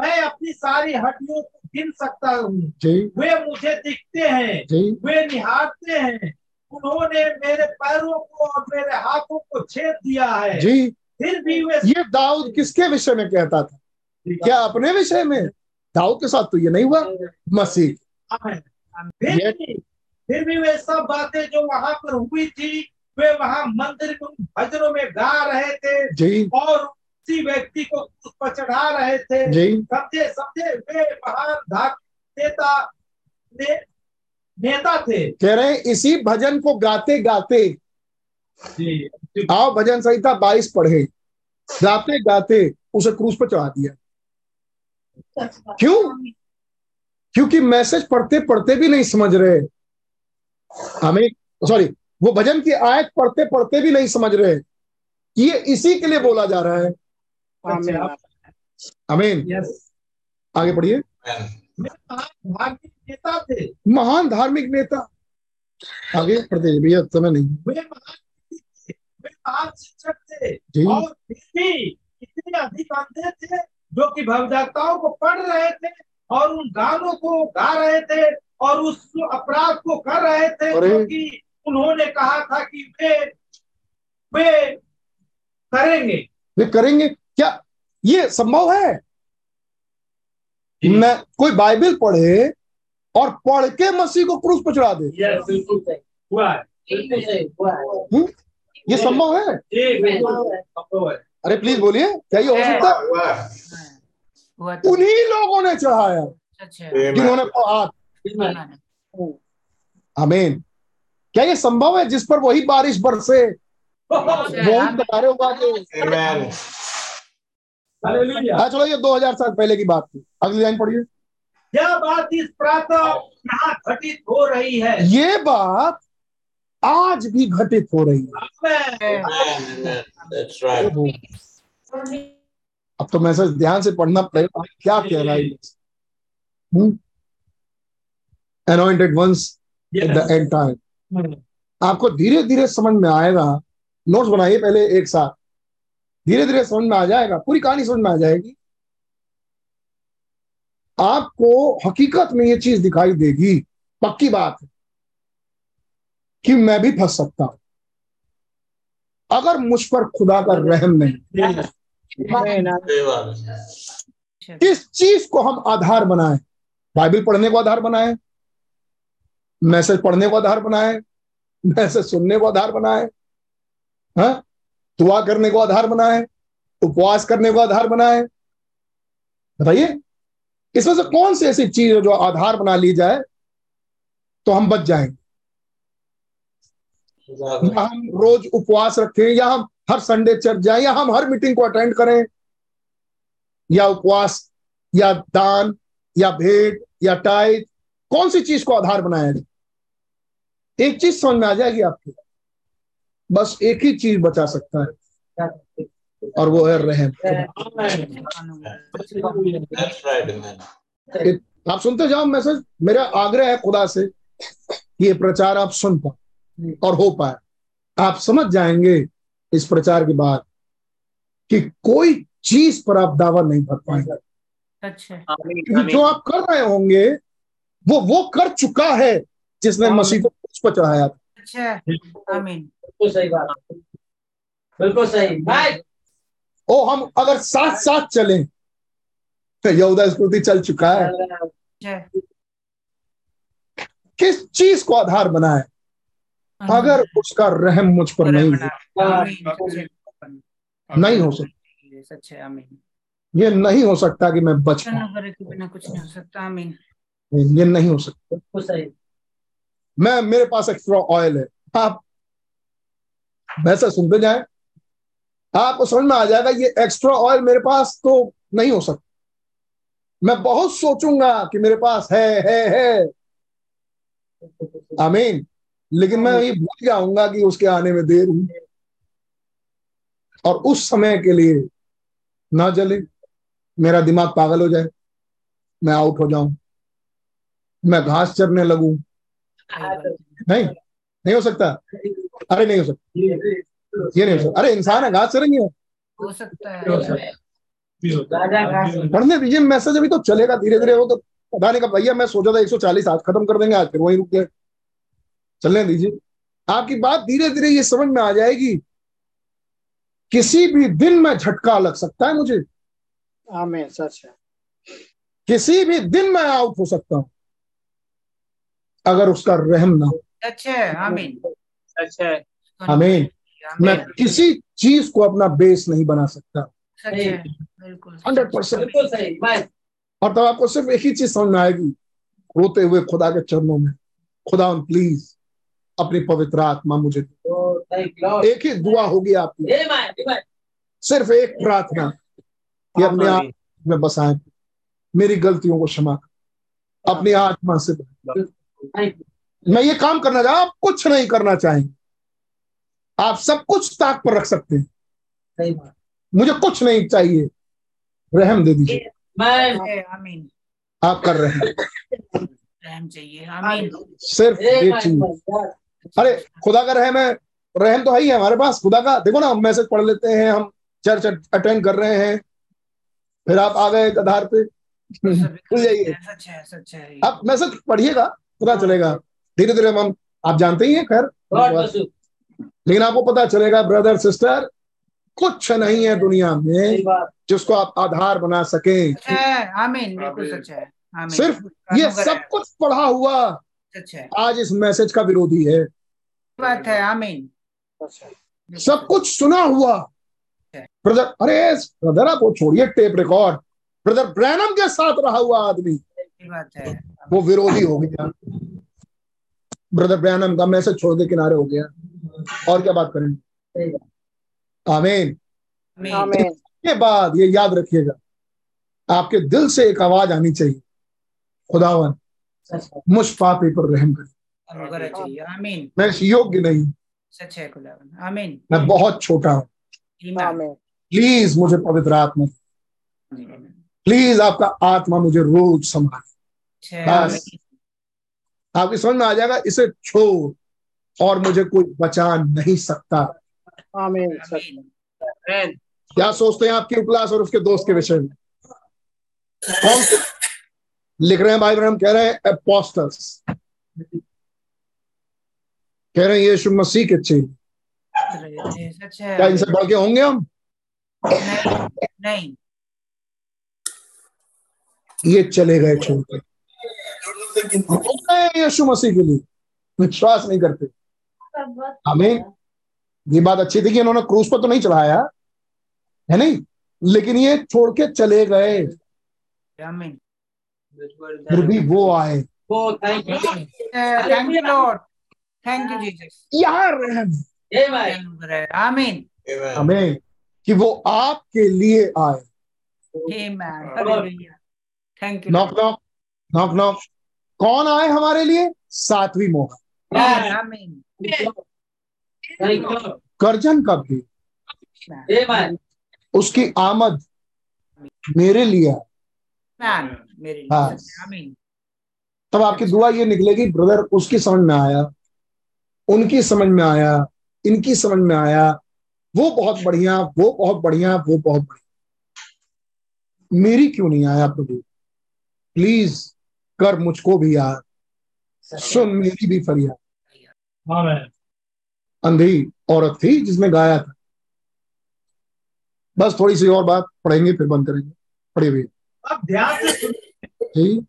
मैं अपनी सारी हड्डियों को गिन सकता हूँ जी। वे मुझे दिखते हैं जी। वे निहारते हैं। उन्होंने मेरे पैरों को और मेरे हाथों को छेद दिया है जी। फिर भी वे, ये दाऊद किसके विषय में कहता था? क्या अपने विषय में? दाऊद के साथ तो ये नहीं हुआ, मसीह। फिर भी वे सब बातें जो वहां पर हुई थी, वे वहां मंदिर में भजनों में गा रहे थे जी। और उसी व्यक्ति को उस पर चढ़ा रहे थे जी। समझे वे महान धार्मिक नेता थे। कह रहे हैं इसी भजन को गाते गाते जी। आओ भजन संहिता 22 पढ़े, गाते गाते उसे क्रूस पर चढ़ा दिया। क्यों? क्योंकि मैसेज पढ़ते पढ़ते भी नहीं समझ रहे, हमें सॉरी, वो भजन की आयत पढ़ते पढ़ते भी नहीं समझ रहे। ये इसी के लिए बोला जा रहा है। आमीन। आगे पढ़िए, महान धार्मिक नेता। आगे पढ़ते भैया, समय नहीं। महान शिक्षक थे और इतने अधिक अंधे थे जो कि भविष्यवक्ताओं को पढ़ रहे थे और उन गानों को गा रहे थे और उस अपराध को कर रहे थे, क्योंकि उन्होंने कहा था कि वे करेंगे, वे करेंगे। क्या ये संभव है? मैं कोई बाइबल पढ़े और पढ़ के मसीह को क्रूस पर चढ़ा दे? बिल्कुल सही हुआ है, बिल्कुल सही हुआ है। ये संभव है? संभव है। अरे प्लीज बोलिए, क्या ये हो सकता है? उन्हीं लोगों ने चढ़ाया जिन्होंने आमीन। क्या ये संभव है जिस पर वही बारिश बरसे? चलो ये 2000 साल पहले की बात थी। अगली लाइन पढ़िए। यह बात इस प्रातः यहाँ घटित हो रही है, ये बात आज भी घटित हो रही है। अब तो मैसेज ध्यान से पढ़ना पड़ेगा, क्या कह रहा है। Anointed ones at the end time. आपको धीरे धीरे समझ में आएगा। नोट्स बनाइए पहले एक साथ, धीरे धीरे समझ में आ जाएगा, पूरी कहानी समझ में आ जाएगी। आपको हकीकत में ये चीज दिखाई देगी, पक्की बात है, कि मैं भी फंस सकता हूं अगर मुझ पर खुदा का रहम नहीं। किस चीज को हम आधार बनाए? बाइबल पढ़ने को आधार बनाए, मैसेज पढ़ने को आधार बनाए, मैसेज सुनने को आधार बनाए, हाँ, दुआ करने को आधार बनाए, उपवास करने को आधार बनाए? बताइए, इसमें से कौन सी ऐसी चीज है जो आधार बना ली जाए तो हम बच जाएंगे? या हम रोज उपवास रखें, या हम हर संडे चर्च जाएं, या हम हर मीटिंग को अटेंड करें, या उपवास, या दान, या भेंट, या टाइट? कौन सी चीज को आधार बनाया जाए? एक चीज समझ में आ जाएगी आपको, बस एक ही चीज बचा सकता है, और वो है रहम। आप सुनते जाओ मैसेज। मेरा आग्रह है खुदा से कि ये प्रचार आप सुन पाए और हो पाए। आप समझ जाएंगे इस प्रचार के बाद कि कोई चीज पर आप दावा नहीं कर पाएंगे। अच्छा, जो आप कर रहे होंगे वो कर चुका है जिसने मसीह को क्रूस पर चढ़ाया था। अच्छा, आमीन, बिल्कुल सही बात, बिल्कुल सही। ओ, हम अगर साथ साथ चलें तो यहूदा स्मृति चल चुका है। किस चीज को आधार बनाए अगर उसका रहम मुझ पर नहीं हो सकता? ये नहीं हो सकता कि मैं बच पाऊं, कुछ नहीं हो सकता। आमीन, ये नहीं हो सकता। मैं, मेरे पास एक्स्ट्रा ऑयल है। आप वैसा सुनते जाए, आपको समझ में आ जाएगा ये एक्स्ट्रा ऑयल मेरे पास तो नहीं हो सकता। मैं बहुत सोचूंगा कि मेरे पास है। आमीन, लेकिन मैं ये भूल जाऊंगा कि उसके आने में देर हुई, और उस समय के लिए ना जले, मेरा दिमाग पागल हो जाए, मैं आउट हो जाऊं, मैं घास चरने लगूं। नहीं हो सकता। अरे नहीं हो सकता, ये नहीं हो सकता। अरे इंसान है, घास चरेंगे, हो सकता है? पढ़ने दीजिए मैसेज, अभी तो चलेगा धीरे धीरे। वो तो पता नहीं कब, भैया मैं सोचा था 140 आज खत्म कर देंगे, आज फिर वही रुक गए। चलने दीजिए, आपकी बात धीरे धीरे ये समझ में आ जाएगी। किसी भी दिन में झटका लग सकता है मुझे, आमीन, सच है। किसी भी दिन में आउट हो सकता हूँ अगर उसका रहम ना हो। अच्छा, आमीन। मैं किसी चीज को अपना बेस नहीं बना सकता, 100%। और तब आपको सिर्फ एक ही चीज समझ में आएगी, रोते हुए खुदा के चरणों में, खुदा प्लीज अपनी पवित्र आत्मा मुझे दो। एक ही दुआ होगी आपकी, सिर्फ एक प्रार्थना कि अपने आप में बसाए, मेरी गलतियों को क्षमा, अपनी आत्मा से मैं ये काम करना चाहूँ। आप कुछ नहीं करना चाहेंगे, आप सब कुछ ताक पर रख सकते हैं। मुझे कुछ नहीं चाहिए, रहम दे दीजिए। आमीन, आप कर रहे हैं, रहम चाहिए। आमीन, सिर्फ ये चीज। अरे खुदा का रहम है, रहम तो है ही हमारे पास खुदा का। देखो ना, हम मैसेज पढ़ लेते हैं, हम चर्च अटेंड कर रहे हैं, फिर आप आ गए आधार पे, भूल जाइए। आप मैसेज पढ़िएगा, पता चलेगा धीरे धीरे। हम आप जानते ही हैं, खैर, लेकिन आपको पता चलेगा ब्रदर सिस्टर, कुछ नहीं है दुनिया में जिसको आप आधार बना सके। आमीन, बिल्कुल सच है। आमीन। सिर्फ ये सब कुछ पढ़ा हुआ आज इस मैसेज का विरोधी है, बात है। आमीन। सब कुछ सुना हुआ ब्रदर, अरे ब्रदर आप वो छोड़िए टेप रिकॉर्ड, ब्रदर ब्रैनम के साथ रहा हुआ आदमी वो विरोधी हो गया, ब्रदर ब्रैनम का मैसेज छोड़ के किनारे हो गया। और क्या बात करेंगे। आमीन। इसके बाद ये याद रखिएगा, आपके दिल से एक आवाज आनी चाहिए, खुदावन मुझ पापी पर रहम कर, मैं योग्य नहीं, सच है खुदावन, आमीन, मैं बहुत छोटा हूँ, प्लीज मुझे पवित्र आत्मा, प्लीज आपका आत्मा मुझे रोज संभाले। बस आपकी समझ में आ जाएगा, इसे छोड़ और मुझे कोई बचा नहीं सकता। आमीन। क्या सोचते हैं आप क्लियोपास और उसके दोस्त के विषय में? हम लिख रहे हैं भाई ब्रह्म, कह रहे हैं एपोस्टल्स, कह रहे हैं यीशु मसीह के चेले। क्या इनसे बढ़ के होंगे हम? नहीं, ये चले गए छोड़ के यीशु मसीह के लिए विश्वास नहीं करते। आमीन। ये बात अच्छी थी कि इन्होंने क्रूस पर तो नहीं चढ़ाया है, नहीं, लेकिन ये छोड़ के चले गए। फिर भी वो आए, यहाँ रहने कि वो आपके लिए आए। नॉक नॉक नॉक नॉक, कौन आए हमारे लिए? सातवीं मोहर, गर्जन का भी उसकी आमद मेरे लिए। हाँ, तब आपकी दुआ ये निकलेगी, ब्रदर उसकी समझ में आया, उनकी समझ में आया, इनकी समझ में आया, वो बहुत बढ़िया, वो बहुत बढ़िया, वो बहुत बढ़िया, मेरी क्यों नहीं आया प्रभु? प्लीज कर मुझको भी यार, सुन मेरी भी फरियाद। अंधी औरत थी जिसने गाया था। बस थोड़ी सी और बात पढ़ेंगे फिर बंद करेंगे। पढ़े हुए अब ध्यान से सुनिए,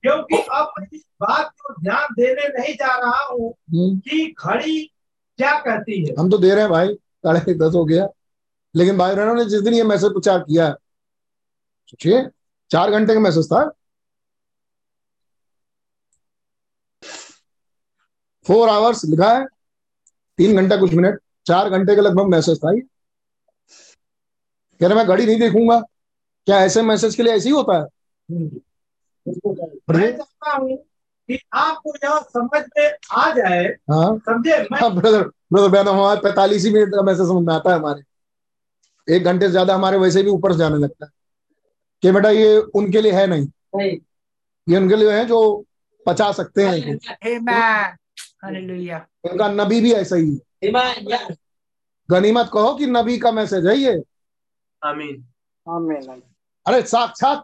क्योंकि अब इस बात को ध्यान देने नहीं जा रहा हूँ कि घड़ी क्या कहती है। हम तो दे रहे हैं भाई, 10:30 हो गया, लेकिन भाई बहनों ने जिस दिन ये मैसेज प्रचार किया, सोचिए 4 घंटे का मैसेज था, 4 hours लिखा है, 3 घंटा कुछ मिनट, 4 घंटे के लगभग मैसेज था। ये कह रहे मैं घड़ी नहीं देखूंगा। क्या ऐसे मैसेज के लिए ऐसे ही होता है? मैं चाहता हूं कि आपको यहाँ समझ में आ जाए। हाँ समझे? ब्रदर बहनों, हमारे 45 मिनट का मैसेज समझ में आता है, हमारे 1 घंटे से ज्यादा हमारे वैसे भी ऊपर से जाने लगता है कि बेटा ये उनके लिए है नहीं, ये उनके लिए है जो पचा सकते हैं। उनका नबी भी ऐसा ही है। गनीमत कहो कि नबी का मैसेज है ये। आमीन आमीन। अरे साक्षात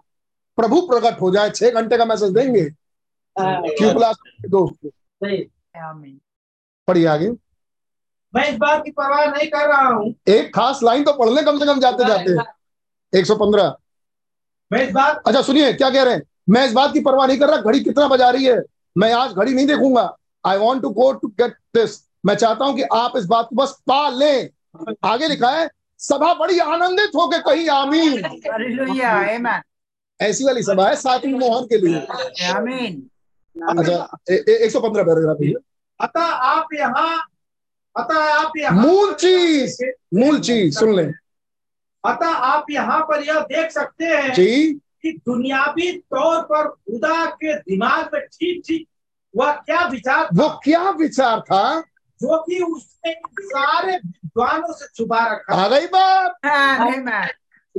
प्रभु प्रकट हो जाए, 6 घंटे का मैसेज देंगे क्यों क्लास दोस्त। आमीन। पढ़िए आगे। मैं इस बात की परवाह नहीं कर रहा हूँ। एक खास लाइन तो पढ़ ले कम से कम जाते जाते। 115। मैं इस बात, अच्छा सुनिए क्या कह रहे हैं, मैं इस बात की परवाह नहीं कर रहा घड़ी कितना बजा रही है, मैं आज घड़ी नहीं देखूंगा। I want to go to get this, मैं चाहता हूँ कि आप इस बात को बस पा लें। आगे लिखा है सभा बड़ी आनंदित होके कही आमीन। हालेलुया। ऐसी वाली सभा है सातवीं मोहर के लिए। आमीन। अच्छा 115 पैराग्राफ। अतः आप यहाँ मूल चीज सुन लें। अतः आप यहाँ पर यह देख सकते हैं कि दुनियावी तौर पर खुदा के दिमाग में ठीक वो क्या विचार था जो कि उसने सारे विद्वानों से छुपा रखा। आ गई बात।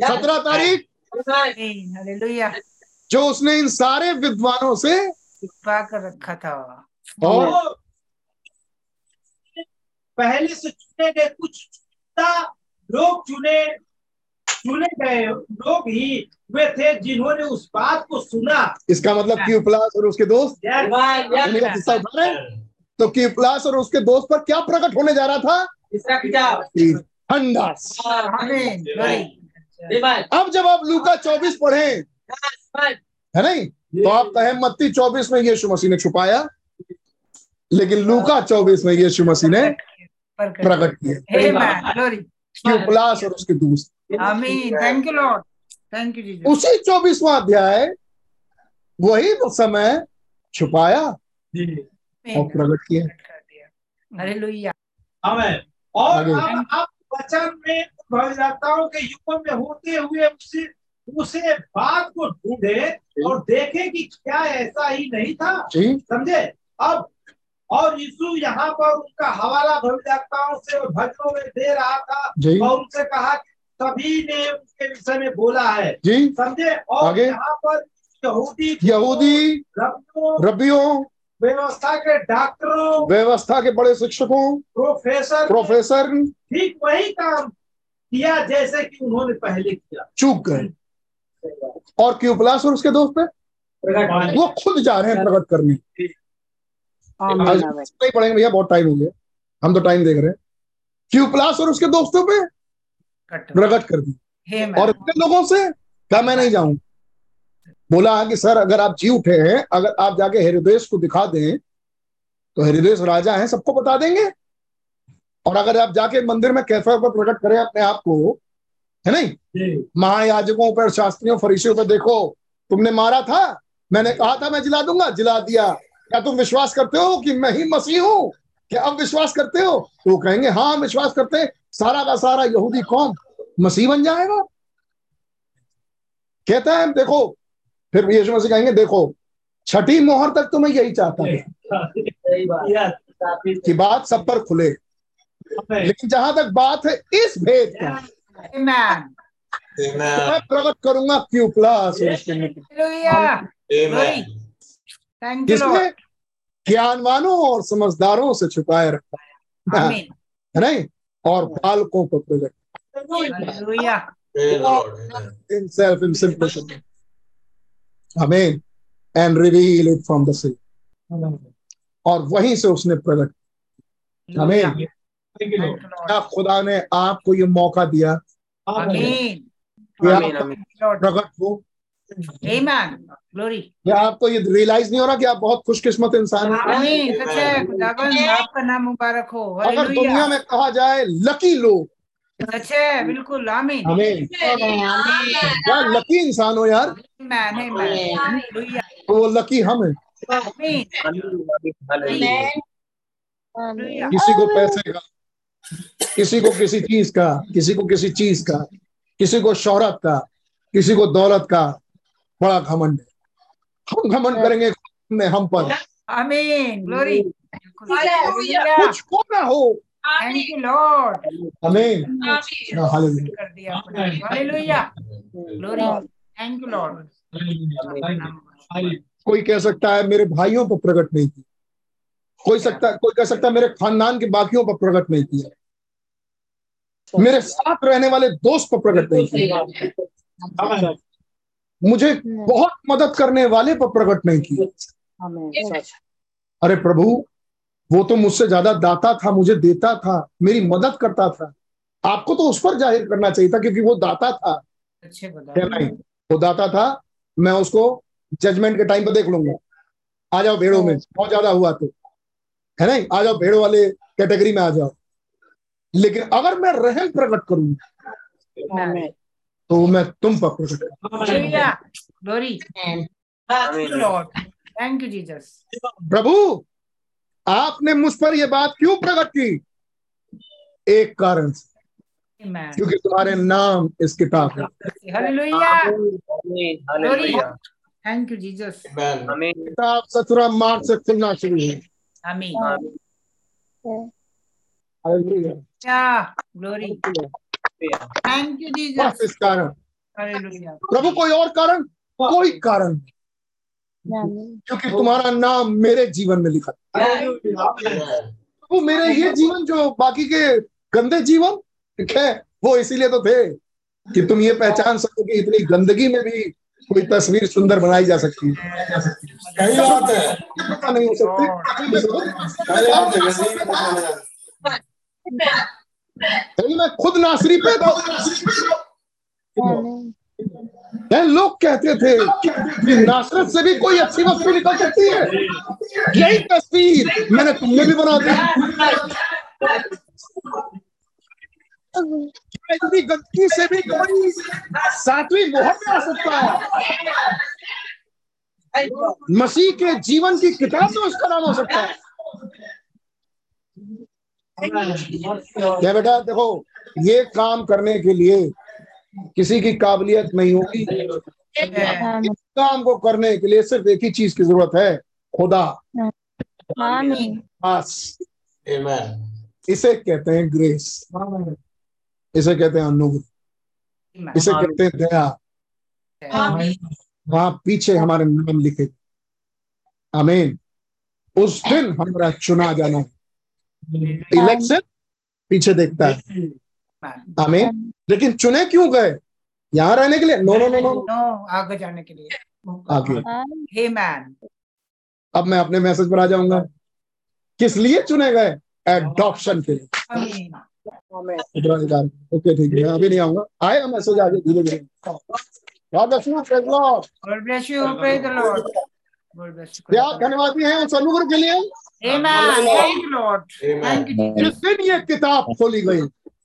17 तारीख जो उसने इन सारे विद्वानों से छुपा कर रखा था। और पहले से चुने गए कुछ लोग चुने छूने गए लोग ही वे थे जिन्होंने उस बात को सुना। इसका मतलब क्लियोपास और उसके दोस्त हिस्सा उठा रहे। तो क्लियोपास और उसके दोस्त पर क्या प्रकट होने जा रहा था? इसका किताब ठंडा। अब जब आप लूका 24 पढ़े है नहीं तो आप तहमत्ती 24 में यीशु मसीह ने छुपाया, लेकिन लूका 24 में यीशु मसीह ने प्रकट किया और उसके दोस्त। Amen, thank you Lord, thank you Jesus. उसी 24वां अध्याय वही समय छुपाया और प्रकट किया। हालेलुया, आमीन। और आप वचन में भविष्यवक्ताओं के युग में होते हुए उसे बात को ढूंढे और देखे कि क्या ऐसा ही नहीं था, समझे। अब और यीशु यहाँ पर उनका हवाला भविष्यवक्ताओं से और भजनों में दे रहा था और उनसे कहा कि सभी ने उनके विषय में बोला है, समझे। और यहाँ पर यहूदी रब्बियों, व्यवस्था के डॉक्टरों, व्यवस्था के बड़े शिक्षकों, प्रोफेसर ठीक वही काम किया जैसे कि उन्होंने पहले किया, चूक गए। और क्लियोपास और उसके दोस्त पे वो खुद जा रहे हैं प्रकट करने। नहीं पढ़ेंगे भैया, बहुत टाइम हो गया, हम तो टाइम देख रहे हैं। क्लियोपास और उसके दोस्तों पे प्रकट कर दी और इतने लोगों से क्या मैं नहीं जाऊं। बोला कि सर अगर आप जी उठे हैं, अगर आप जाके हेरोदेस को दिखा दें तो हेरोदेस राजा है, सबको बता देंगे। और अगर आप जाके मंदिर में कैफा पर प्रकट करें अपने आप को, है नहीं, महायाजकों पर, शास्त्रियों, फरीसियों पर, देखो तुमने मारा था, मैंने कहा था मैं जिला दूंगा, जिला दिया। क्या तुम विश्वास करते हो कि मैं ही मसीह हूं? क्या अब विश्वास करते हो? तो वो कहेंगे हाँ हम विश्वास करते हैं। सारा का सारा यहूदी कौम मसीह बन जाएगा। कहता है देखो, फिर यीशु मसीह कहेंगे देखो छठी मोहर तक तो मैं यही चाहता हूं कि बात सब पर खुले, लेकिन जहां तक बात है इस भेद का मैं प्रकट करूंगा क्लियोपास। इसमें ज्ञानवानों और समझदारों से छुपाए रखा है नहीं, और बालकों को प्रकट। Amen. And reveal it from the sea. और वहीं से उसने प्रकट। Amen. क्या खुदा ने आपको ये मौका दिया प्रकट हो? क्या आपको ये रियलाइज नहीं हो रहा कि आप बहुत खुशकिस्मत इंसान हैं? आपका नाम मुबारक हो। अगर दुनिया में कहा जाए लकी लोग, बिल्कुल आमीन, लकी इंसान हो यार, वो लकी हम हैं। किसी को पैसे का, किसी को किसी चीज का, किसी को किसी चीज का, किसी को शोहरत का, किसी को दौलत का बड़ा घमंड। हम घमंड करेंगे हम पर, आमीन, ग्लोरी, कुछ को ना हो। थैंक यू लॉर्ड, आमीन, hallelujah, glory, thank you Lord. कोई कह सकता है मेरे भाइयों पर प्रकट नहीं किया, कोई कह सकता है मेरे खानदान के बाकियों पर प्रकट नहीं किया, मेरे साथ रहने वाले दोस्त पर प्रकट नहीं किया, मुझे बहुत मदद करने वाले पर प्रकट नहीं किया। अरे प्रभु वो तो मुझसे ज्यादा दाता था, मुझे देता था, मेरी मदद करता था। आपको तो उस पर जाहिर करना चाहिए था क्योंकि वो दाता था। नहीं, वो दाता था, मैं उसको जजमेंट के टाइम पर देख लूंगा। आ जाओ भेड़ों में, बहुत ज्यादा हुआ तो है नहीं, आ जाओ भेड़ों वाले कैटेगरी में आ जाओ। लेकिन अगर मैं रहम प्रकट करूंगा तो मैं तुम पर प्रकट करूंगा। प्रभु आपने मुझ पर यह बात क्यों प्रकट की? एक कारण से, क्योंकि तुम्हारे नाम इस किताब में। Hallelujah, thank you Jesus. किताब 17 मार्च से खुलना शुरू है। Thank you Jesus. इस कारण प्रभु कोई और कारण, कोई कारण, क्योंकि तुम्हारा नाम मेरे जीवन में लिखा था। वो मेरे ये जीवन जो बाकी के गंदे जीवन है वो इसीलिए तो थे कि तुम ये पहचान सको कि इतनी गंदगी में भी कोई तस्वीर सुंदर बनाई जा सकती है। सही बात है, पता नहीं हो सकती। मैं खुद नासरी पैदा लोग कहते थे कि नासरत से भी कोई अच्छी वस्तु निकल सकती है, यही तस्वीर मैंने तुमने भी बना दी। इतनी गंदगी से भी कोई सातवीं मोहर में आ सकता है। मसीह के जीवन की किताब में उसका नाम हो सकता है। क्या बेटा, देखो ये काम करने के लिए किसी की काबिलियत नहीं होगी। इस काम को करने के लिए सिर्फ एक ही चीज की जरूरत है, खुदा। बस, इसे कहते हैं ग्रेस, इसे कहते हैं अनुग्रह, इसे कहते हैं दया। वहां पीछे हमारे नाम लिखे। आमीन। उस दिन हमारा चुना जाना है। इलेक्शन पीछे देखता है। आमीन। लेकिन चुने क्यों गए? यहाँ रहने के लिए? नो नो नो नो, आगे जाने के लिए। आगे। आमीन। अब मैं अपने मैसेज पर आ जाऊंगा। किस लिए चुने गए? एडॉप्शन के लिए। ओके ठीक है, अभी नहीं आऊंगा। आया मैसेज आगे धीरे धीरे। धन्यवादी हैं अनुग्रह के लिए। जिस दिन ये किताब खोली गई,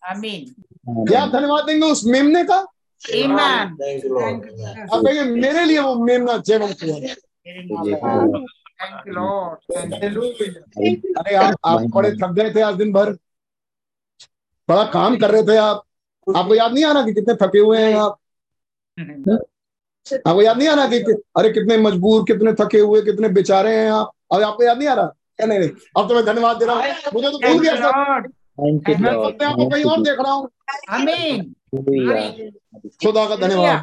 क्या आप धन्यवाद देंगे उस मेमने का? आप कहेंगे मेरे लिए वो मेमना जयवंत हुआ। अरे आप बड़े थक गए थे आज, दिन भर बड़ा काम कर रहे थे आप। आपको याद नहीं आना कि कितने थके हुए हैं आप? आपको याद नहीं आना कि अरे कितने मजबूर, कितने थके हुए, कितने बेचारे हैं आप? अब आपको याद नहीं आ रहा? क्या नहीं, अब तो मैं धन्यवाद दे रहा हूँ। मुझे तो भूल गया सब, मैं अपने आप को कहीं और देख रहा हूँ। खुदा का धन्यवाद।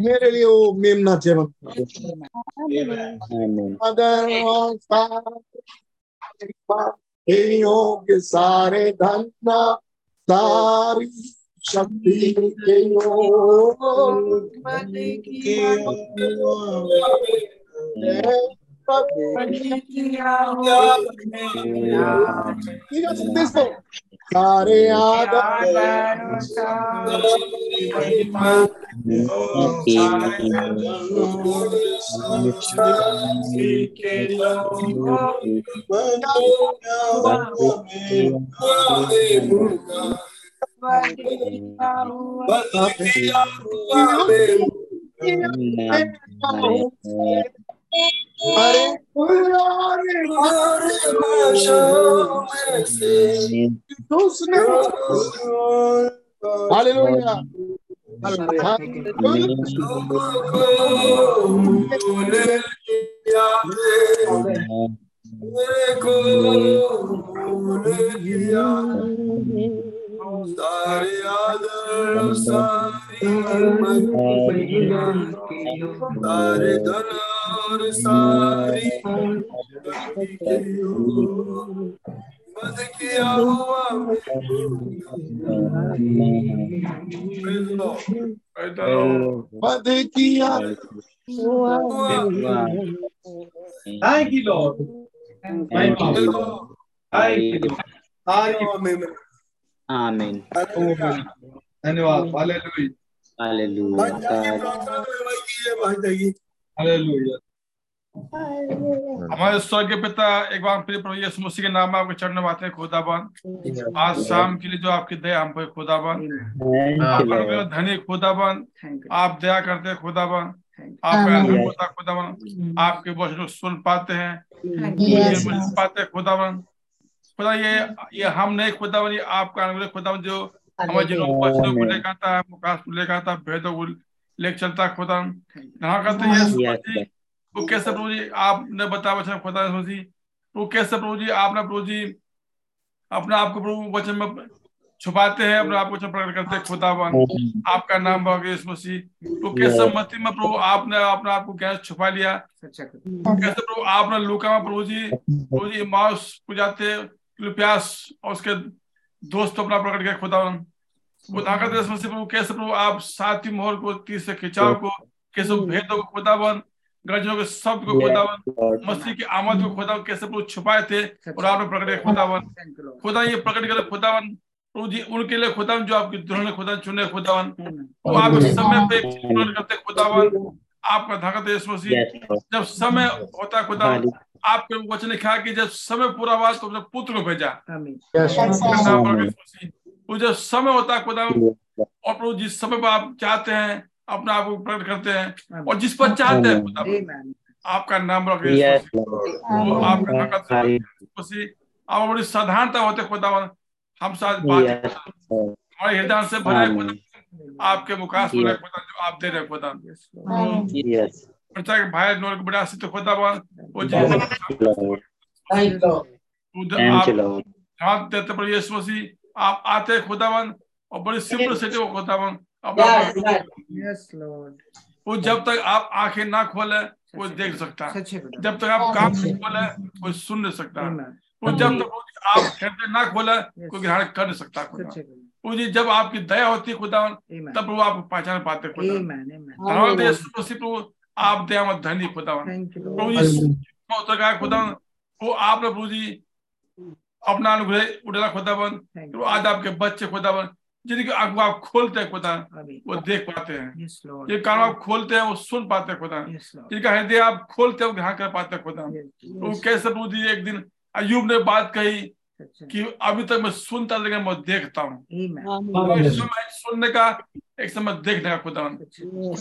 मेरे लिए वो मेमना चाहिए। सारे धन्ना सारी शक्ति के सारे आदर सारे सारी मद किया हुआ मद किया हुआ। Thank you Lord, thank you Lord, thank you. आमीन आमीन। धन्यवाद। Hallelujah hallelujah hallelujah. हमारे स्वर्गीय पिता, एक बार फिर प्रभु यीशु मसीह के नाम में आपके चरण बातें खुदाबंद। आज शाम के लिए जो आपकी दया हम पे खुदाबंद, आप धनी खुदाबंद, आप दया करते हैं खुदाबंद, आप खुदाबंद आपके वचन सुन पाते हैं पाते खुदाबंद। खुदा ये हम नहीं खुदाबंद, ये आपका अनुग्रह खुदाबंद जो हमारे जिन वचनों को लेकर आता है, मुकाश को लेकर आता है, भेदों को लेकर चलता खुदाबंद। वो कैसे प्रभु जी आपने बताया वचन खुदा जी, वो कैसे प्रभु जी आपने प्रभु जी अपना आपको प्रभु वचन में छुपाते हैं, अपना आपको प्रकट करते हैं खुदावन। आपका नाम यीशु मसीह। वो कैसे मत्ती में प्रभु आपने अपना आपको कैसे छुपा लिया, कैसे प्रभु आपने लूका में प्रभु जी इमाउस को जाते क्लियोपास और उसके दोस्त अपना प्रकट किया खुदावन। वो ताकत रस मसीह प्रभु कैसे प्रभु आप सातवीं मोहर को तीसरे खिंचाव को कैसे भेदों को खुदावन गजों के शब्द को खुदावन मसीह की आमद को खुदावन कैसे प्रभु छुपाए थे और आपने प्रकट खुदावन खुदा ये प्रकट करे खुदावन प्रभु जी उनके लिए खुदावन जो आपकी दुल्हन खुदा चुने खुदावन वो आप समय पे करते खुदावन आपका ताकत रस मसीह जब समय होता खुदावन आपके वचन ने कहा कि जब समय पूरा हुआ तो पुत्र को भेजा जब समय होता है खुदावन और प्रभु जिस समय पर आप चाहते हैं अपना आप को प्रकट करते हैं और जिस पर चाहते हैं खुदावन आपका नाम आप बड़ी साधारणता होते खुदावन हम साथ बात हमारे हृदय से भरा खुदावन आपके मुखास्तुर है खुदावन जो आप दे रहे खुदावन भाई बड़ा खुदावन आप आते खुदावन और बड़ी सिंपलिसिटी वो खुदावन वो जब तक आप आंखें ना खोले वो देख सकता है, जब तक आप कान नहीं खोले वो सुन नहीं सकता, वो जब तक आप हृदय ना खोले कोई ग्रहण कर नहीं सकता खुदावन। जब आपकी दया होती खुदावन तब वो आपको पहचान पाते खुदावन आप दया मत धनी खुदावन खुदावन वो आपने प्रभु जी अपना अनुग्रह उड़ाला खुदावन वो आज आपके बच्चे खुदावन जिनकी आंखों आप खोलते हैं खुदावन वो देख पाते हैं, जिन कानों आप खोलते हैं वो सुन पाते हैं खुदावन, जिनका हृदय आप खोलते हैं वो ग्रहण कर पाते हैं खुदावन। वो कैसे प्रभु जी एक दिन अय्यूब ने बात कही कि अभी तक मैं सुनता लेकिन मैं देखता हूँ, समय सुनने का एक समय देखने का खुदावन,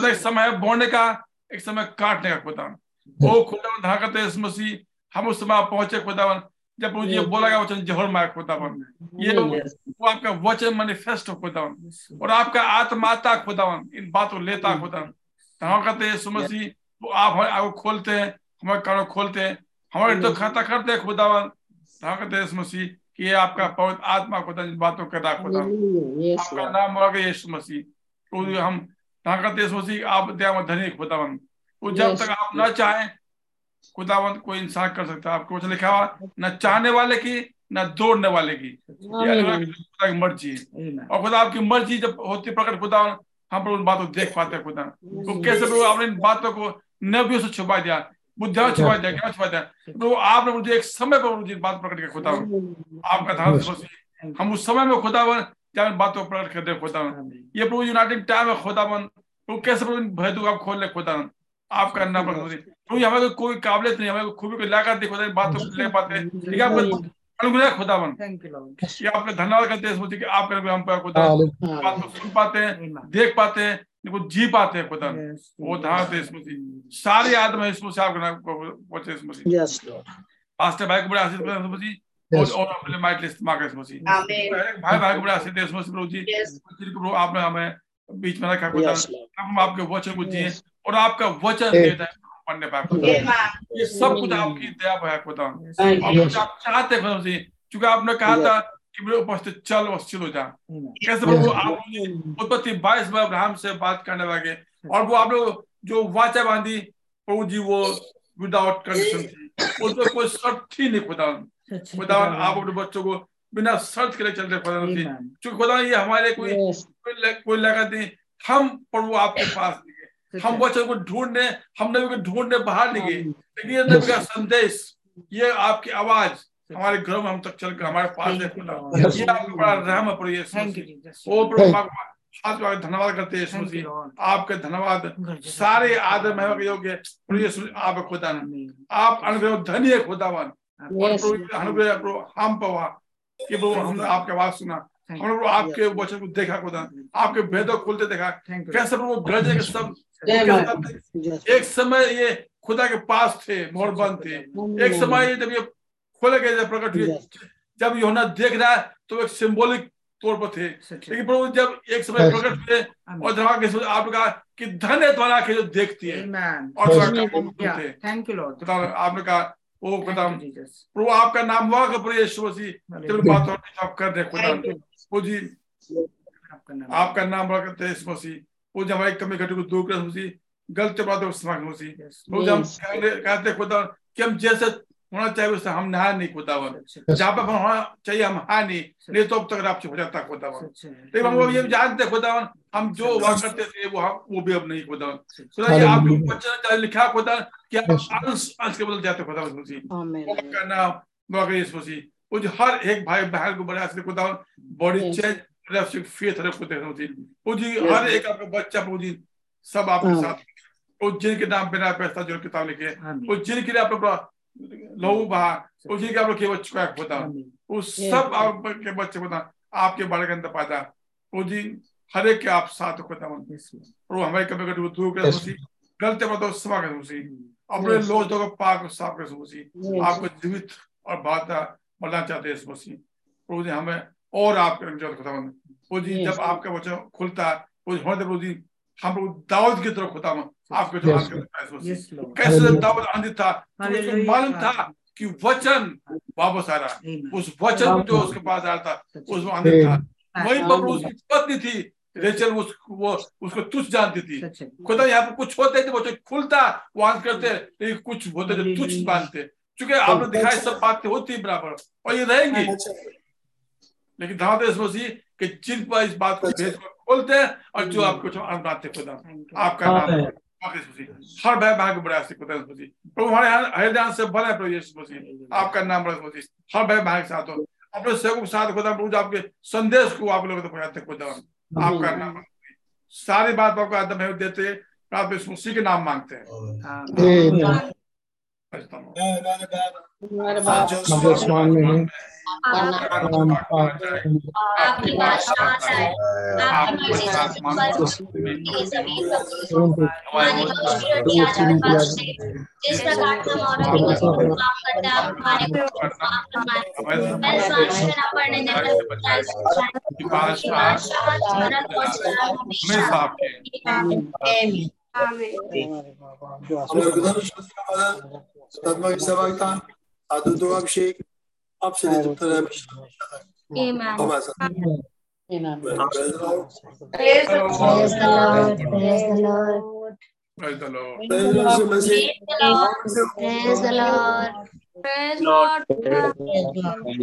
एक समय बोलने का एक समय काटने का खुदावन। वो खुदावन धाकत है इस मसीह हम उस समय पहुंचे खुदावन जब मुझे बोला गया वचन जहर माया खुदावन ये वो आपका वचन मैनिफेस्ट हो खुदावन और आपका आत्माता खुदावन इन बातों लेता खुदावन धाकत है इस मसीह वो आप आगो खोलते हैं हमारे कानों खोलते हैं हमारे तो खाता करते हैं खुदावन मसीह कि ये आपका पवित्र आत्मा खुदा जिन बातों का आपका नाम होगा यीशु मसीह हम मसीह आप दया धनी खुदावन। जब तक आप ना चाहें खुदावन कोई इंसान कर सकता है, आपको कुछ लिखा हुआ न चाहने वाले की न दौड़ने वाले की खुदा की मर्जी है और खुदा आपकी मर्जी जब होती प्रकट खुदावन हम उन बातों देख पाते हैं खुदा। तो कैसे प्रभु आपने इन बातों को नबियों से छुपा दिया बुद्धिया छुपा दिया क्या छुपा दिया प्रभु आपने मुझे एक समय पर मुझे बात प्रकट के खुदावन आपका धाम हम उस समय में खुदावन जब बातों प्रकट कर दे खुदावन ये प्रभु यूनाइटेड टाइम है खुदावन प्रभु कैसे प्रभु भेदू आप खोल ले खुदावन आपका नाम प्रकट प्रभु हमें कोई काबिलियत नहीं हमें खूबी को लागत नहीं खुदा बातों ले पाते ठीक है आपको खुदावन ये आपने धन्यवाद करते हैं सोचिए आप हम खुदा बातों सुन पाते हैं देख पाते हैं जी पाते हैं खुदा वो धारते सारी आदमी इसमें से आपके भाई को बड़े आशीष और अपने माइट लिस्ट मांगे इसमें भाई भाई को बड़े आशीष प्रभु जी प्रभु आपने हमें बीच में रखा खुदा हम आपके वचन को दिए और आपका वचन देता है पढ़ने पाए ये सब कुछ आपकी दया भाई खुदा आप चाहते खुदा जी चूंकि आपने कहा था कि मेरे उपस्थित चल और स्थिर हो जा कैसे प्रभु आप उत्पत्ति 22 में अब्राहम से बात करने वाले और वो आप लोग जो वाचा बांधी प्रभु जी वो विदाउट कंडीशन थी उसमें कोई शर्त थी नहीं खुदावन खुदावन आप अपने बच्चों को बिना शर्त के लिए चल रहे खुदावन थी चूंकि खुदावन ये हमारे कोई लागत नहीं हम प्रभु आपके पास नहीं हम बच्चों को ढूंढने हमने भी ढूंढने बाहर नहीं गए लेकिन ये संदेश ये आपकी आवाज हमारे घरों में हम तक चलकर हमारे पास ये आपका बड़ा रहम है प्रभु यीशु प्रभु धन्यवाद करते हैं आपके धन्यवाद सारे आदम योग्य प्रभु यीशु आप खुदा आप अनुग्रह धनी है खुदावन और अनुग्रह प्रभु हम पवा कि प्रभु हमने आपकी आवाज सुना हमने प्रभु आपके वचन को देखा खुदा आपके भेदों खुलते देखा कैसे प्रभु गरजे के शब्द एक समय ये खुदा के पास थे मोहर बंद थे एक समय जब ये प्रकट हुए जब योना देख रहा है तो एक सिंबॉलिक तौर पर थे लेकिन प्रभु जब एक समय प्रकट हुए और आपने कहा कि धन है तुम्हारा आंखें जो देखती है और आपने कहा ओ खुदा प्रभु आपका नाम हुआ कर दे खुदा जी आपका नाम हुआ करते हैं वो जब हमारी कमी घटी को दूर कर गलत बात कहते खुदा कि हम जैसे होना चाहिए उससे हम नहा नहीं खुदावन, जहाँ पे होना चाहिए हम हा नहीं तो अब तक आप हो जाता खुदावन। लेकिन हम ये जानते खुदावन हम जो वहाँ करते थे वो भी अब नहीं खुदावन। खुदा आप बच्चे लिखा खुदा कि आप अंश के बदल जाते खुदावन का नाम यीशु मसीह। उस हर एक भाई बहन को बड़ा खुदावन बॉडी चेंज फेथ हर एक आपका बच्चा सब आपके साथ उज्जैन के नाम बिना पैसा जो किताब लिखी है उज्जैन के लिए आप लोग लहू बहा उज्जैन के आप लोग केवल चुका होता उस सब आपके बच्चे होता आपके बारे के अंदर पाता उज्जैन हर एक के आप साथ होता और हमारे कभी कभी दूर कर सोची गलते बताओ सवा कर सोची अपने लोगों को पाक साफ कर सोची आपको जीवित और बाधा बनाना चाहते हैं इस मसीह और हमें और आपके रंग खुदा जी जब आपका बच्चा खुलता है हम लोग दाऊद की तरफ खुदा आपके जो कैसे दाऊद आनंदित था मालूम था कि वचन वापस आ रहा उस वचन जो उसके पास आ रहा था उसमें आनंदित था। वही बबलू उसकी पत्नी थी रेचल उसको तुच्छ जानती थी। खुदा यहाँ पर कुछ होते थे बच्चे खुलता वो आनंद करते लेकिन कुछ होते थे तुच्छ बांधते चूंकि आपने दिखाई सब बातें होती बराबर और ये रहेंगी। लेकिन धन्यवाद मसीह कि जिन पर इस बात को भेद खोलते हैं और जो आपको खुदा आपका नाम हर भाई बहन को बड़ा प्रभु हमारे हर ध्यान से भले प्रभु आपका नाम बड़ा हर भाई बहन के साथ हो अपने सेवकों के साथ खुदा प्रभु आपके संदेश को आप लोगों तक पहुंचाते खुदा आपका नाम सारी बात आपको आदम देते आप इस मसीह के नाम मांगते हैं अभिषेक आपसे